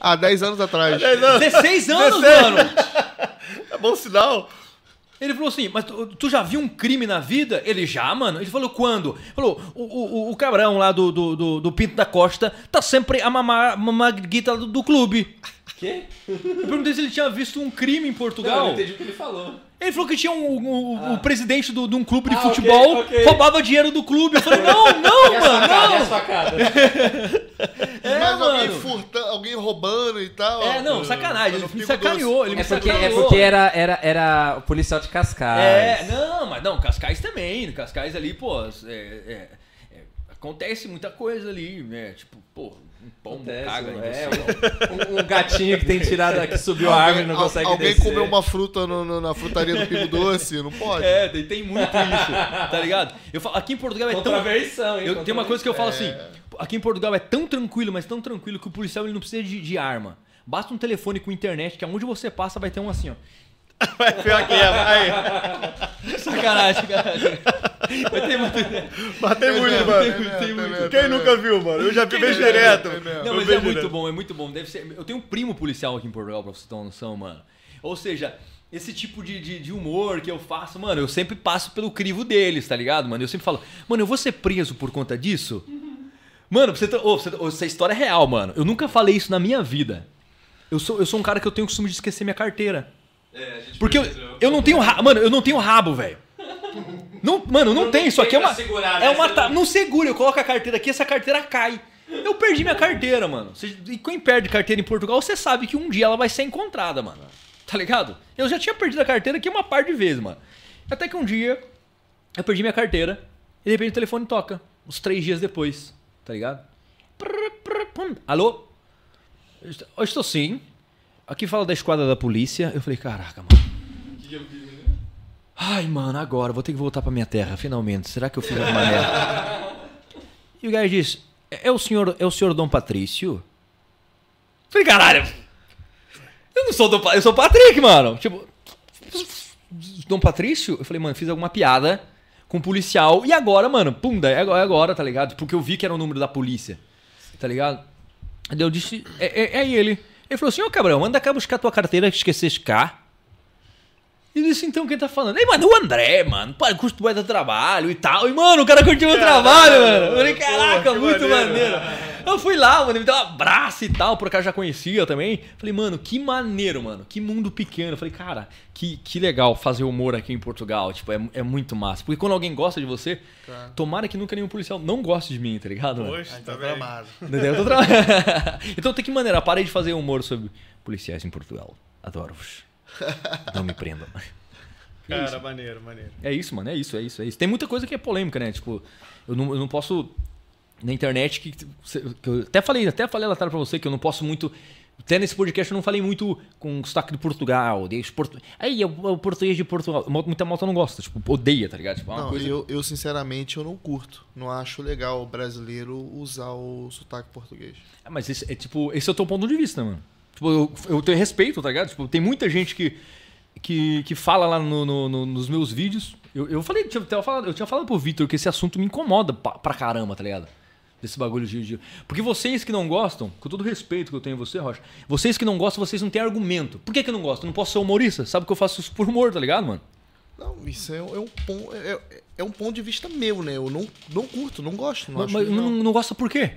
Há dez anos atrás. dez anos. dezesseis anos, mano. É bom sinal. Ele falou assim, mas tu, tu já viu um crime na vida? Ele, já, mano. Ele falou, quando? Falou, o, o, o cabrão lá do, do, do, do Pino da Costa tá sempre a mamar, mamar guita do, do clube. Quê? Eu perguntei se ele tinha visto um crime em Portugal. Não, eu entendi o que ele falou. Ele falou que tinha um, um, ah. um presidente do, de um clube de ah, futebol, okay, okay. roubava dinheiro do clube. Eu falei, não, não, e mano, não. É sacada. É, mas mano. Alguém furtando, alguém roubando e tal. É, não, sacanagem. Ele me sacaneou. Ele me é porque, sacaneou. É porque era, era, era o policial de Cascais. É, não, mas não, Cascais também. Cascais ali, pô, é, é, é, acontece muita coisa ali, né? Tipo, pô, um pombo caga em você. É, um, um gatinho que tem tirado aqui, subiu alguém, a árvore e não consegue alguém descer. Alguém comeu uma fruta no, no, na frutaria do Pingo Doce, não pode? É, tem, tem muito isso, tá ligado? Eu falo, aqui em Portugal é tão... Hein, eu, tem uma coisa que eu falo é... assim... Aqui em Portugal é tão tranquilo, mas tão tranquilo, que o policial ele não precisa de, de arma. Basta um telefone com internet, que aonde você passa vai ter um assim, ó. Vai pior que é, vai. Sacanagem, sacanagem. Vai ter muito. Mas tem muito, é, mano. Tem muito, é, tem muito. É, tem é, muito. É, Quem é, nunca é. viu, mano? Eu já vi bem direto. É, é, é, é. Não, mas é muito bom, é muito bom. Deve ser... Eu tenho um primo policial aqui em Portugal, pra vocês terem uma noção, mano. Ou seja... Esse tipo de, de, de humor que eu faço, mano, eu sempre passo pelo crivo deles, tá ligado, mano? Eu sempre falo, mano, eu vou ser preso por conta disso? Mano, você, oh, você, oh, essa história é real, mano. Eu nunca falei isso na minha vida. Eu sou, eu sou um cara que eu tenho o costume de esquecer minha carteira. É, a gente Porque eu, eu não tenho rabo, mano, eu não tenho rabo, velho. Não, mano, não, não tem, isso aqui é uma... Segurar, é uma né? Não segura, eu coloco a carteira aqui, essa carteira cai. Eu perdi minha carteira, mano. E quem perde carteira em Portugal, você sabe que um dia ela vai ser encontrada, mano. Tá ligado? Eu já tinha perdido a carteira aqui uma par de vezes, mano. Até que um dia eu perdi minha carteira e de repente o telefone toca. Uns três dias depois, tá ligado? Alô? Eu estou sim. Aqui fala da esquadra da polícia. Eu falei, caraca, mano. Ai, mano, agora vou ter que voltar pra minha terra, finalmente. Será que eu fiz alguma merda? E o cara diz, é o senhor, é o senhor Dom Patrício? Eu falei, caralho. Eu não sou Dom Patrício, eu sou o Patrick, mano. Tipo, Dom Patrício? Eu falei, mano, fiz alguma piada com um policial. E agora, mano, pum, é agora, tá ligado? Porque eu vi que era o número da polícia, tá ligado? Aí eu disse, é, é, é ele. Ele falou assim, ô, cabrão, manda cá buscar tua carteira que esqueceste cá. E eu disse, então, quem tá falando? Ei, mano, o André, mano. Pô, custa o trabalho e tal. E, mano, o cara curtiu meu trabalho, mano. Eu falei, caraca, muito maneiro. Eu fui lá, mano, ele me deu um abraço e tal, porque eu já conhecia também. Falei, mano, que maneiro, mano, que mundo pequeno. Eu falei, cara, que, que legal fazer humor aqui em Portugal, tipo, é, é muito massa. Porque quando alguém gosta de você, claro. Tomara que nunca nenhum policial não goste de mim, tá ligado? Poxa, tá tramado. Então tem que maneira, parei de fazer humor sobre policiais em Portugal. Adoro-vos. Não me prendam. Cara, isso. maneiro, maneiro. É isso, mano, é isso, é isso, é isso. Tem muita coisa que é polêmica, né? Tipo, eu não, eu não posso... Na internet, que, que eu até falei, até falei lá atrás pra você que eu não posso muito... Até nesse podcast eu não falei muito com o sotaque de Portugal. De Porto... Aí, é o português de Portugal. Muita malta não gosta, tipo, odeia, tá ligado? Tipo, é uma não, coisa... eu, eu sinceramente eu não curto. Não acho legal o brasileiro usar o sotaque português. É, mas esse é, tipo, esse é o teu ponto de vista, mano. Tipo, eu, eu tenho respeito, tá ligado? Tipo, tem muita gente que... Que, que fala lá no, no, no, nos meus vídeos. Eu, eu falei, eu tinha falado, eu tinha falado pro Vitor que esse assunto me incomoda pra, pra caramba, tá ligado? Desse bagulho de, de... Porque vocês que não gostam, com todo o respeito que eu tenho em você, Rocha, vocês que não gostam, vocês não têm argumento. Por que que eu não gosto? Eu não posso ser humorista? Sabe que eu faço isso por humor, tá ligado, mano? Não, isso é, é, um, ponto, é, é um ponto de vista meu, né? Eu não, não curto, não gosto. Não mas mas não, não gosta por quê?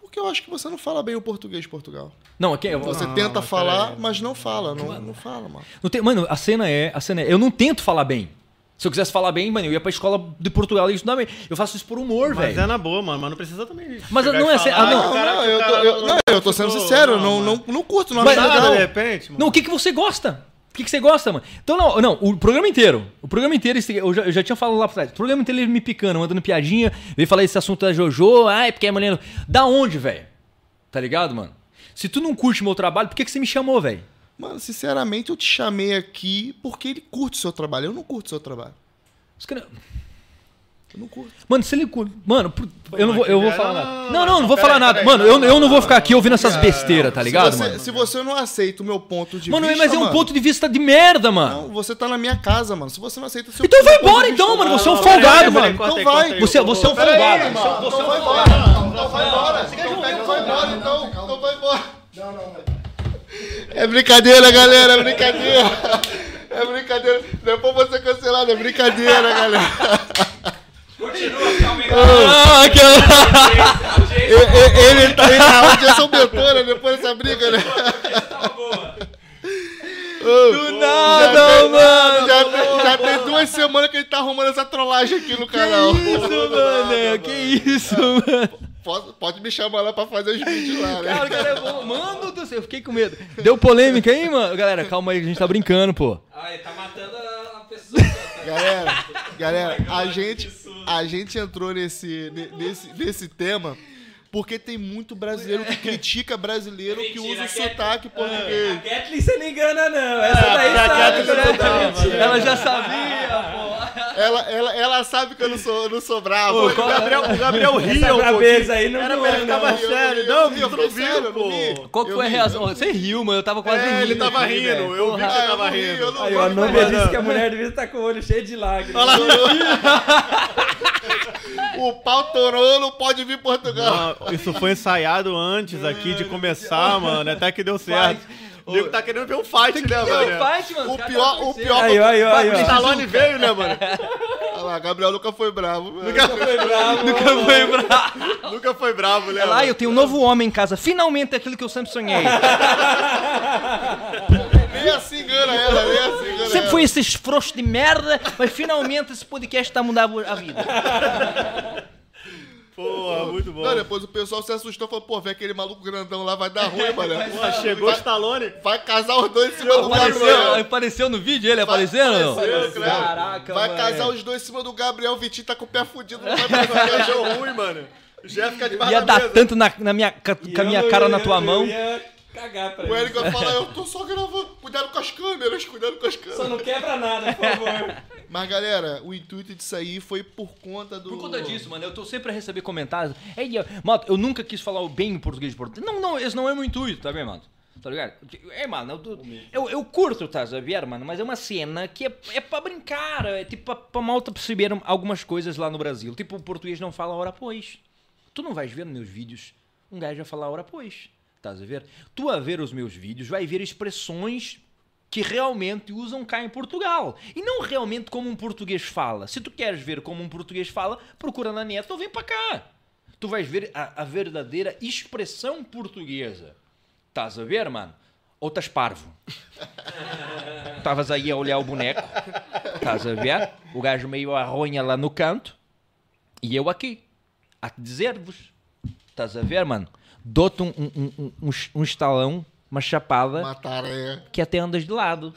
Porque eu acho que você não fala bem o português de Portugal. Não, aqui eu... Você não, tenta mas falar, mas não fala. Não, mano, não fala, mano. Não tem, mano, a cena, é, a cena é... Eu não tento falar bem. Se eu quisesse falar bem, mano, eu ia pra escola de Portugal e estudar bem. Eu faço isso por humor, velho. Mas véio. É na boa, mano. Mas não precisa também... Mas não é... Falar, ah, não, cara, não, eu tô, cara, eu, não, eu tô sendo sincero. Não, não, não curto. Não, mas, nada, legal. De repente, mano. Não, o que, que você gosta? O que, que você gosta, mano? Então, não, não, o programa inteiro. O programa inteiro, eu já, eu já tinha falado lá pra trás. O programa inteiro ele me picando, mandando piadinha. Veio falar esse assunto da Jojo. Ah, é porque é mulher... Da onde, velho? Tá ligado, mano? Se tu não curte meu trabalho, por que, que você me chamou, velho? Mano, sinceramente, eu te chamei aqui porque ele curte o seu trabalho. Eu não curto o seu trabalho. Os caras... Eu não curto. Mano, se ele curte... Mano, eu não vou, eu vou falar nada. Não, não, não vou falar nada. Mano, eu, eu não vou ficar aqui ouvindo essas besteiras, tá ligado, mano? Se você não aceita o meu ponto de vista... Mano, mas é um ponto de vista de merda, mano. Não, você tá na minha casa, mano. Se você não aceita o seu ponto de vista... Então vai embora, então, mano. Você é um folgado, mano. Então vai. Você é um folgado, mano. Então vai embora. Então vai embora. Então vai embora, então. Então vai embora. Não, não, vai. É brincadeira, galera, é brincadeira. É brincadeira. Depois você é cancelado, é brincadeira, galera. Continua, calma aí. Ah, que... Ele, ele, ele a audiência aumentou, né? Depois dessa briga, né? Do nada, mano! Já, já, já tem duas semanas que ele tá arrumando essa trollagem aqui no canal. Que isso, mano? Que isso, mano? Pode, pode me chamar lá pra fazer os vídeos lá, né? Cara, cara, é bom. Mano do céu, eu fiquei com medo. Deu polêmica aí, mano? Galera, calma aí, a gente tá brincando, pô. Ah, ele tá matando a pessoa. Tá? Galera, galera, a gente, a gente entrou nesse, nesse, nesse tema porque tem muito brasileiro que critica brasileiro mentira, que usa o sotaque Cat... português. A Kathleen você não engana, não. Essa ah, daí sabe, Cat... né? Ela já sabia, pô. Ela, ela, ela sabe que eu não sou, não sou bravo. O Gabriel, Gabriel riu um pouquinho. Aí não era pra ele tava sério. Não, eu não vi, pô. Qual que foi a reação? Você riu, mano. Eu tava quase rindo. Ele tava rindo. Eu vi que você tava rindo. Aí, ó, não me disse que a mulher devia estar com o olho cheio de lágrimas. O pau torou, não pode vir Portugal. Isso foi ensaiado antes aqui de começar, mano. Até que deu certo. O Nego tá querendo ver um fight, né, mano? Fight, mano? O pior, o pior... Aí, aí, aí, o Stallone veio, né, mano? Olha lá, Gabriel nunca foi bravo. Nunca foi bravo. Nunca foi bravo. Nunca foi bravo, né? Olha lá, eu tenho um novo homem em casa. Finalmente é aquilo que eu sempre sonhei. Nem assim engana ela, nem assim engana ela. Sempre foi esses frouxos de merda, mas finalmente esse podcast tá mudando a vida. Porra, muito bom. Não, depois o pessoal se assustou e falou, pô, vem aquele maluco grandão lá, vai dar ruim, mano. Pô, chegou o Stallone. Vai casar os dois em cima do Gabriel. Apareceu no vídeo ele aparecendo? Apareceu, claro. Caraca, vai mano. Casar os dois em cima do Gabriel. O Vitinho tá com o pé fudido, não vai fazer jogo ruim, mano. Já fica de barra ia da dar mesa. Tanto na, na minha, ca, com a minha cara ia, na tua eu mão. Eu ia cagar pra ele. O Eric vai falar, eu tô só gravando. Cuidado com as câmeras, cuidado com as câmeras. Só não quebra nada, por favor. Mas, galera, o intuito disso aí foi por conta do... Por conta disso, mano. Eu tô sempre a receber comentários. Ei, Mato, eu nunca quis falar bem em português de Portugal. Não, não, esse não é meu intuito, tá bem, Mato? Tá ligado? É, mano, eu, eu, eu curto, tá, Xavier, mano, mas é uma cena que é, é pra brincar, é tipo pra, pra malta perceber algumas coisas lá no Brasil. Tipo, o português não fala ora pois. Tu não vais ver nos meus vídeos um gajo vai falar ora pois, tá, Xavier? Tu a ver os meus vídeos vai ver expressões... que realmente usam cá em Portugal. E não realmente como um português fala. Se tu queres ver como um português fala, procura na net ou vem para cá. tu vais ver a, a verdadeira expressão portuguesa. Estás a ver, mano? Ou estás parvo? Estavas aí a olhar o boneco. Estás a ver? O gajo meio arronha lá no canto. E eu aqui. A dizer-vos. Estás a ver, mano? Dou-te um, um, um, um, um estalão, uma chapada. Mataré. Que até andas de lado.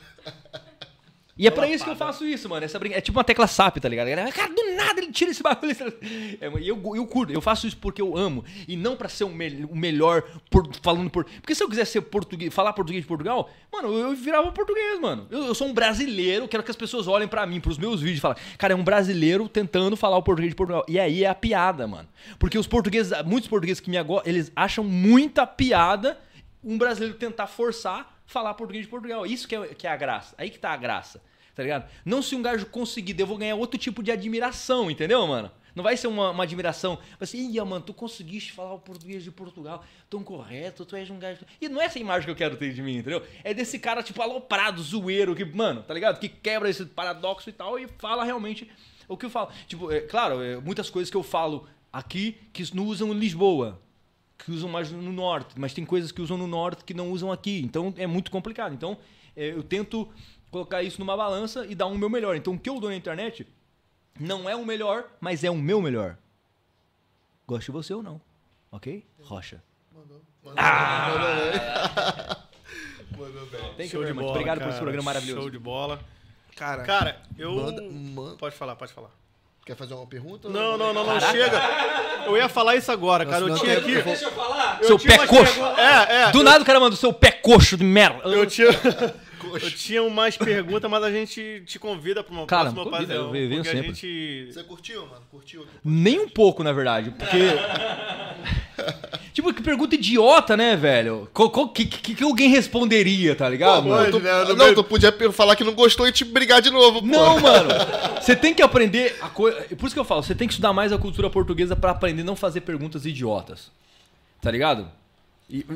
E é pra isso que eu faço isso, mano. Essa brinca... É tipo uma tecla S A P, tá ligado? Cara, do nada ele tira esse bagulho. E eu, eu curto. Eu faço isso porque eu amo. E não pra ser o, me o melhor por... falando por... Porque se eu quisesse ser português, falar português de Portugal, mano, eu virava português, mano. Eu, eu sou um brasileiro. Quero que as pessoas olhem pra mim, pros meus vídeos e falem, cara, é um brasileiro tentando falar o português de Portugal. E aí é a piada, mano. Porque os portugueses, muitos portugueses que me agora, eles acham muita piada um brasileiro tentar forçar falar português de Portugal. Isso que é, que é a graça. Aí que tá a graça, tá ligado? Não se um gajo conseguir, eu vou ganhar outro tipo de admiração, entendeu, mano? Não vai ser uma, uma admiração. Vai ser, ia, mano, tu conseguiste falar o português de Portugal tão correto, tu és um gajo... E não é essa imagem que eu quero ter de mim, entendeu? É desse cara, tipo, aloprado, zoeiro, que, mano, tá ligado? Que quebra esse paradoxo e tal e fala realmente o que eu falo. Tipo, é, claro, é, muitas coisas que eu falo aqui que não usam em Lisboa, que usam mais no norte, mas tem coisas que usam no norte que não usam aqui, então é muito complicado. Então eu tento colocar isso numa balança e dar um meu melhor. Então o que eu dou na internet não é o melhor, mas é o meu melhor. Goste você ou não, ok? Rocha. Mandou. Mandou, ah! Mandou, mandou, mandou bem. Show de bola, obrigado, cara, por esse programa maravilhoso. Show de bola. Cara, cara eu... Manda, manda. Pode falar, pode falar. Quer fazer uma pergunta? Não, não, não, não, chega. Eu ia falar isso agora, cara. Eu tinha aqui... Deixa eu falar. Seu pé coxo. É, é. Do nada o cara mandou seu pé coxo de merda. Eu tinha... Eu tinha umas perguntas, mas a gente te convida pra uma próxima ocasião. Porque a gente... Você curtiu, mano? Curtiu? Nem um pouco, na verdade, porque... Tipo, que pergunta idiota, né, velho? O que, que, que alguém responderia, tá ligado? Pô, mano, tu, né? Não, meu... tu podia falar que não gostou e te brigar de novo, pô. Não, mano. Você tem que aprender a coisa... Por isso que eu falo, você tem que estudar mais a cultura portuguesa pra aprender a não fazer perguntas idiotas. Tá ligado?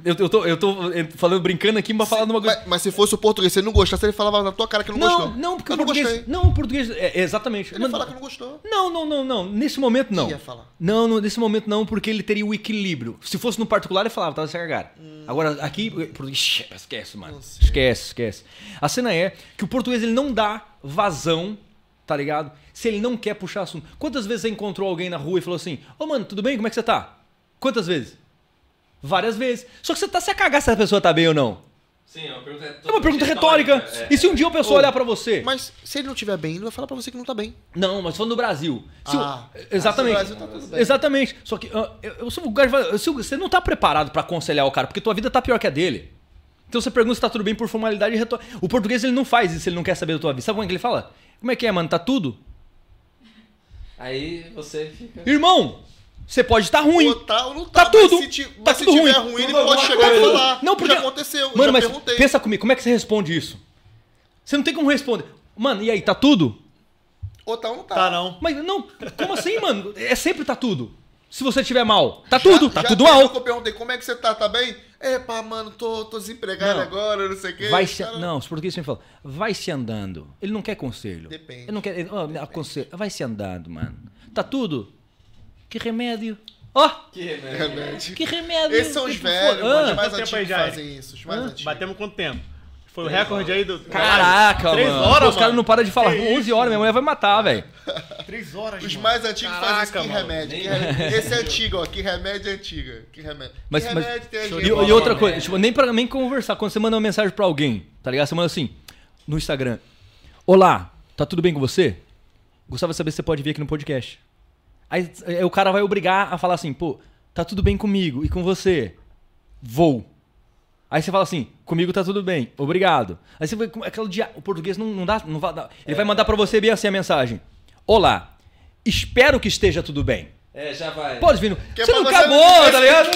Eu, eu, tô, eu tô falando, brincando aqui, mas falando uma coisa... Mas, mas se fosse o português, se ele não gostasse, ele falava na tua cara que não, não gostou. Não, porque eu o não português... Gostei. Não, o português... É, exatamente. Ele mas, ia falar que não gostou. Não, não, não, não. Nesse momento, não. Ele ia falar. Não, não, nesse momento, não, porque ele teria o equilíbrio. Se fosse no particular, ele falava, tava se cagado. Hum. Agora, aqui... Português... Esquece, mano. Esquece, esquece. A cena é que o português, ele não dá vazão, tá ligado? Se ele não quer puxar assunto. Quantas vezes você encontrou alguém na rua e falou assim, ô, mano, tudo bem? Como é que você tá? Quantas vezes? Várias vezes. Só que você tá se a cagar se a pessoa tá bem ou não. Sim, é uma pergunta, é uma pergunta retórica. retórica. É. E se um dia a pessoa Ô, olhar pra você... Mas se ele não estiver bem, ele vai falar pra você que não tá bem. Não, mas falando do Brasil. Se ah, o... Exatamente. Ah, se o Brasil tá tudo bem. Exatamente. Só que uh, eu, eu, eu, se você não tá preparado pra aconselhar o cara, porque tua vida tá pior que a dele. Então você pergunta se tá tudo bem por formalidade e retórica. O português, ele não faz isso, ele não quer saber da tua vida. Sabe como é que ele fala? Como é que é, mano? Tá tudo? Aí você fica... Irmão! Você pode estar tá ruim. Tá, não tá, tá mas tudo. Se ti, mas tá se tudo ruim. ruim ele pode chegar e falar. Não, porque já aconteceu. Mano, já mas perguntei. Pensa comigo. Como é que você responde isso? Você não tem como responder. Mano, e aí? Tá tudo? Ou tá ou não tá. Tá não. Mas não. Como assim, mano? É sempre tá tudo. Se você estiver mal. Tá já, tudo. Tá já tudo mal. Eu perguntei como é que você tá. Tá bem? É, pá, mano. Tô, tô desempregado não. agora. Não sei o quê. Vai se, não, os portugueses sempre falam. Vai se andando. Ele não quer conselho. Depende. Ele não quer... Ele, oh, aconselho. Vai se andando, mano. Tá tudo? Que remédio. Ó! Oh! Que remédio. Que remédio. Esses são os velhos, ah, mas mais antigos aí já, fazem isso. Os mais ah, antigos. Batemos quanto tempo? Foi o recorde aí do... Caraca, três mano. Horas, os caras não param de falar. É onze horas, minha mulher vai matar, velho. Três horas, Os mano. mais antigos Caraca, fazem isso. Que remédio. Que remédio. Esse é antigo, ó. Que remédio é antigo. Que remédio. Mas, que remédio mas, tem a gente. E, e outra coisa, tipo, nem pra nem conversar. Quando você manda uma mensagem pra alguém, tá ligado? Você manda assim, no Instagram. Olá, tá tudo bem com você? Gostava de saber se você pode vir aqui no podcast. Aí o cara vai obrigar a falar assim, pô, tá tudo bem comigo e com você? Vou. Aí você fala assim, comigo tá tudo bem, obrigado. Aí você vai, aquele dia, o português não, não dá, não vai dar. Ele é, vai mandar pra você bem assim a mensagem. Olá, espero que esteja tudo bem. É, já vai. Pode vir. No... Você não acabou, você... tá ligado?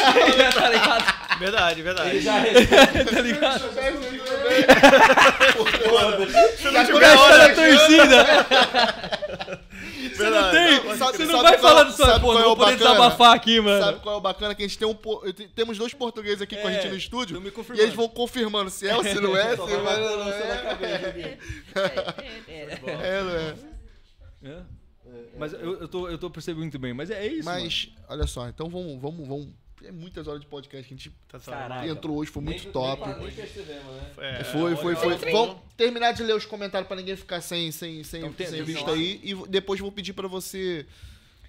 Tá ligado? Verdade, verdade. Ele já responde. Tá ligado? O gajo da torcida. Você não tem? Sabe, você não sabe vai qual, falar do sua pô, não vou poder desabafar aqui, mano. Sabe qual é o bacana? Que a gente tem um... Temos dois portugueses aqui é, com a gente no estúdio. Não me confirmando. E eles vão confirmando se é ou se não é. Se vai, não é. É, não é. É, mas é, eu, eu, tô, eu tô percebendo muito bem, mas é, é isso. Mas, mano, olha só, então vamos, vamos, vamos. É muitas horas de podcast que a gente Caraca. entrou hoje, foi muito nem, top. Nem, nem percebemos, né? É, foi, foi, foi. foi. Vamos terminar de ler os comentários pra ninguém ficar sem, sem, sem, então, sem visto lá. aí. E depois vou pedir pra você.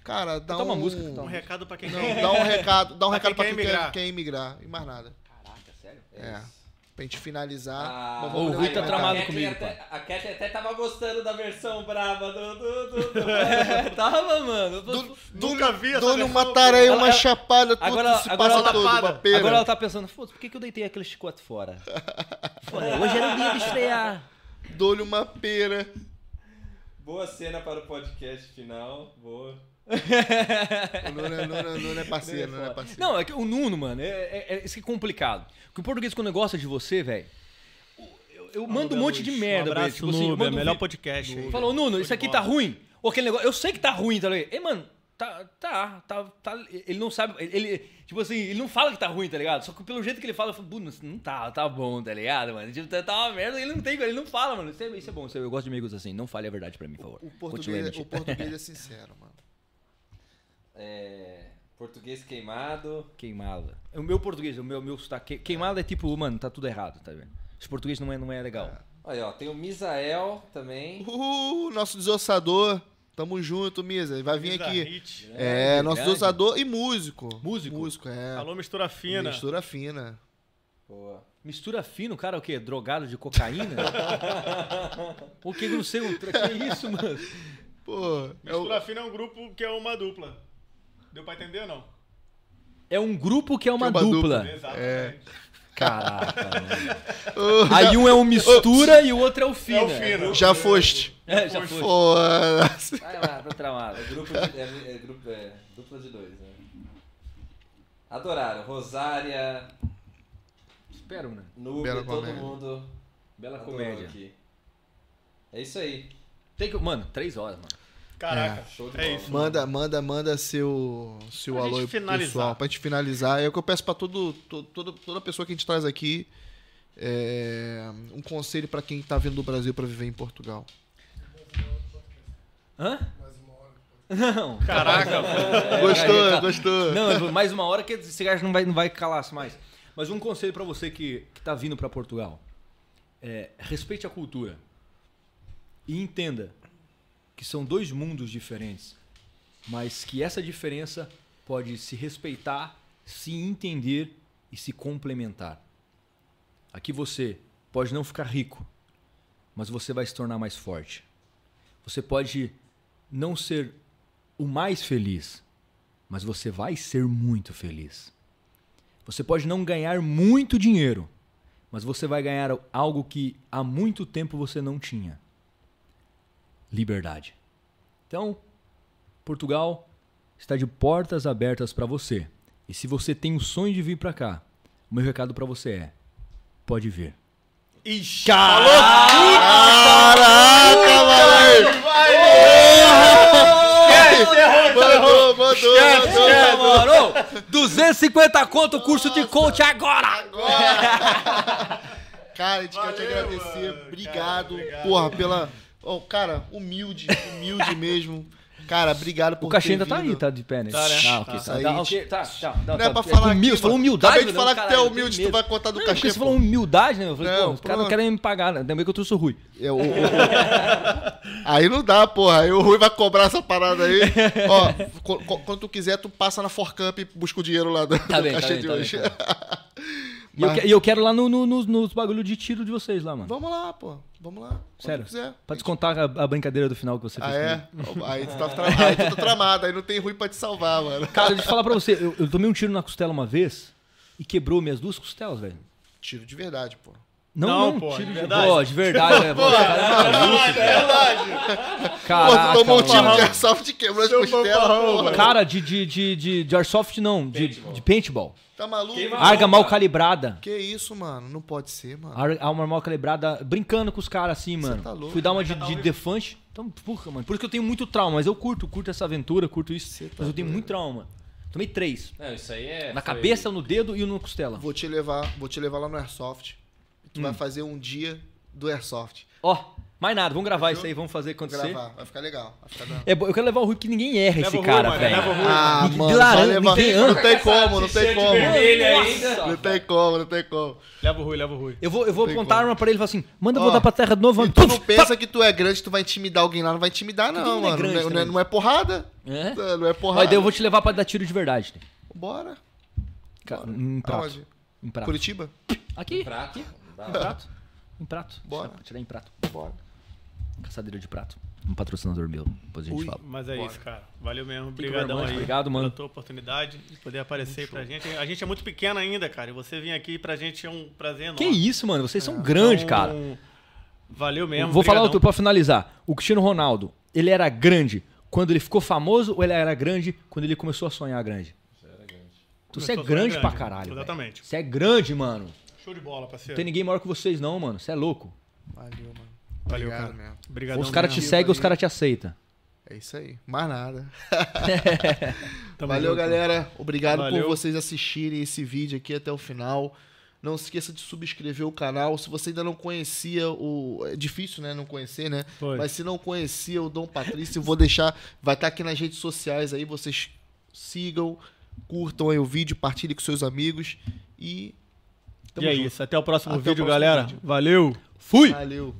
Cara, dá um, uma música, então. um recado pra quem Não, quer. Dá um recado, dá um pra recado quem pra quem quer, quer emigrar. E mais nada. Caraca, sério? É. Isso. Pra gente finalizar. Ah, o Rui tá tramado comigo. Até, a Cat até tava gostando da versão braba do. do, do, do é, tava, mano. Do, do, do, nunca vi essa versão. Dou-lhe uma tareia, uma ela, chapada, tudo agora, se agora passa todo, uma pena. Agora ela tá pensando, foda-se, por que, que eu deitei aquele chicote fora? Foda, hoje era o dia de estrear. Dou-lhe uma pera. Boa cena para o podcast final. Boa. O Nuno, Nuno, Nuno é parceiro, Nuno é parceiro. Não, é que o Nuno, mano, é, é, é, isso que é complicado. Porque o português, quando gosta de você, velho, eu, eu mando um monte de merda, velho. Um abraço, tipo, assim, Nuno, é o melhor podcast. Nuno, falou, Nuno, isso aqui tá ruim. Ou aquele negócio, eu sei que tá ruim, tá ligado? Ei, mano, tá, tá, tá, tá. Ele não sabe, ele, tipo assim, ele não fala que tá ruim, tá ligado? Só que pelo jeito que ele fala, eu falo, não tá, tá bom, tá ligado, mano? Tipo, tá, tá uma merda, ele não tem, ele não fala, mano. Isso é, isso é bom, eu gosto de amigos assim, não fale a verdade pra mim, por favor. O, o, português, o português é sincero, mano. É, português queimado. Queimado. O meu português, o meu, meu sotaque. Queimado é tipo, mano, tá tudo errado, tá vendo? Os portugueses não é, não é legal. É. Olha, ó, tem o Misael também. Uh, nosso desossador. Tamo junto, Misa. Vai vir Misa aqui. Hit. É, é nosso desossador e músico. Músico? Músico, é. Alô, mistura fina. Mistura fina. Boa. Mistura fina, o cara o quê? Drogado de cocaína? O que não sei o que é isso, mano? Pô. Mistura é o... fina é um grupo que é uma dupla. Deu pra entender ou não? É um grupo que é uma, que é uma dupla. dupla. Exatamente. É. Caraca, mano. Aí um é um mistura e o outro é o fino. É o fino. Já foste. É, já foste. Foda-se. Vai lá, tô tramado. É, grupo de, é, é, grupo, é dupla de dois, né? Adoraram. Rosária. Espero, né? Nube, Bela todo comédia. mundo. Bela comédia. Aqui. É isso aí. Tem que, mano, três horas, mano. Caraca, é. show de bola. É isso, manda, manda, manda seu, seu alô pro pessoal, pra gente finalizar. É o que eu peço pra todo, todo, todo, toda pessoa que a gente traz aqui, é, um conselho pra quem tá vindo do Brasil pra viver em Portugal. Hã? Não. Caraca, mano. Gostou, é, gostou. Não, mais uma hora que esse gajo não vai, não vai calar mais. Mas um conselho pra você que, que tá vindo pra Portugal. É, respeite a cultura. E entenda que são dois mundos diferentes, mas que essa diferença pode se respeitar, se entender e se complementar. Aqui você pode não ficar rico, mas você vai se tornar mais forte. Você pode não ser o mais feliz, mas você vai ser muito feliz. Você pode não ganhar muito dinheiro, mas você vai ganhar algo que há muito tempo você não tinha. Liberdade. Então, Portugal está de portas abertas para você. E se você tem o sonho de vir para cá, o meu recado para você é: pode vir. Ixi! Caraca, mano! Esquece! Mandou, mandou! Esquece, mano! duzentos e cinquenta conto o curso de coach agora! Agora! Cara, a gente Valeu, quer te agradecer. Mano. Obrigado, cara, obrigado, porra, pela... Oh, cara, humilde, humilde mesmo. Cara, obrigado por ter vindo. O cachê ainda tá aí, tá de pé, né? Tá, né? Ah, ok, tá. Tá, okay, tá, tá, tá, não tá, é pra falar humilde, falou humildade. Acabei de falar que tu é humilde, tu vai contar do não, cachê. Porque você falou humildade, né? Eu falei, não, pô, os caras não querem me pagar, né? Ainda bem que eu trouxe o Rui. É, o, o, o... Aí não dá, porra. Aí o Rui vai cobrar essa parada aí. Ó, quando tu quiser, tu passa na For Camp e busca o dinheiro lá do, tá do bem, cachê tá de bem, hoje. Tá e mas... eu, que, eu quero lá no, no, nos, nos bagulho de tiro de vocês lá, mano. Vamos lá, pô. Vamos lá. Sério. Quiser. Pra descontar a, a brincadeira do final que você ah, fez. É? Aí tu tá tra... aí tu tá tramado. Aí não tem ruim pra te salvar, mano. Cara, deixa eu falar pra você. Eu, eu tomei um tiro na costela uma vez e quebrou minhas duas costelas, velho. Tiro de verdade, pô. Não, não, não pô, tiro de verdade. Pô, de verdade, velho. Pô, é verdade. Cara, tomou um tiro de airsoft e quebrou as costelas. Cara, de, de, de, de, de airsoft não, de paintball. De paintball. Tá maluco? Arma mal calibrada. Que isso, mano? Não pode ser, mano. Arma mal calibrada, brincando com os caras assim, mano. Você tá louco? Fui dar uma de, de Defante. Então, porra, mano. Por isso que eu tenho muito trauma, mas eu curto, curto essa aventura, curto isso. Tá mas eu doido. tenho muito trauma. Tomei três. Não, isso aí é. Na foi... cabeça, no dedo e no costela. Vou te levar, vou te levar lá no Airsoft. Tu hum. vai fazer um dia do Airsoft. Ó. Oh. Mais nada, vamos gravar. Achou? Isso aí, vamos fazer acontecer. Gravar. Vai ficar legal. Vai ficar é, eu quero levar o Rui, porque ninguém erra leva esse Rui, cara, velho. Ah, mano, de laranja, ninguém anda. Não tem como, não tem como. Não tem como, não tem como. Leva o Rui, leva o Rui. Eu vou, eu vou apontar a arma pra ele e falar assim, manda eu voltar pra terra de novo. E tu não pensa que tu é grande, tu vai intimidar alguém lá, não vai intimidar não, mano. Não é porrada. Não é porrada. Mas eu vou te levar pra dar tiro de verdade. Bora. Um prato. Em prato. Curitiba? Aqui. Em prato. Em prato. Em prato. Bora. Tirar em prato. Bora. Caçadeira de prato. Um patrocinador meu. Depois a gente Ui, fala. Mas é Bora. Isso, cara. Valeu mesmo. Obrigadão aí. Obrigado, mano. Pela tua oportunidade de poder aparecer pra gente. A gente é muito pequeno ainda, cara. E você vir aqui pra gente é um prazer enorme. Que isso, mano. Vocês são é. grandes, então, cara. Valeu mesmo. Vou obrigadão. falar outro pra finalizar. O Cristiano Ronaldo, ele era grande quando ele ficou famoso ou ele era grande quando ele começou a sonhar grande? Tu é grande pra caralho. Exatamente. Você é grande, mano. Show de bola, parceiro. Não tem ninguém maior que vocês, não, mano. Você é louco. Valeu, mano. Valeu, obrigado, cara. Mesmo. Obrigadão, os caras te seguem, os caras te aceitam. É isso aí. Mais nada. É. Valeu, junto, galera. Obrigado Valeu. por vocês assistirem esse vídeo aqui até o final. Não se esqueça de subscrever o canal. Se você ainda não conhecia o... É difícil, né? Não conhecer, né? Foi. Mas se não conhecia o Dom Patrício, eu vou deixar... Vai estar aqui nas redes sociais aí. Vocês sigam... Curtam aí o vídeo, partilhem com seus amigos e... E é junto. Isso, até o próximo até vídeo, o próximo galera. Vídeo. Valeu! Fui! Valeu!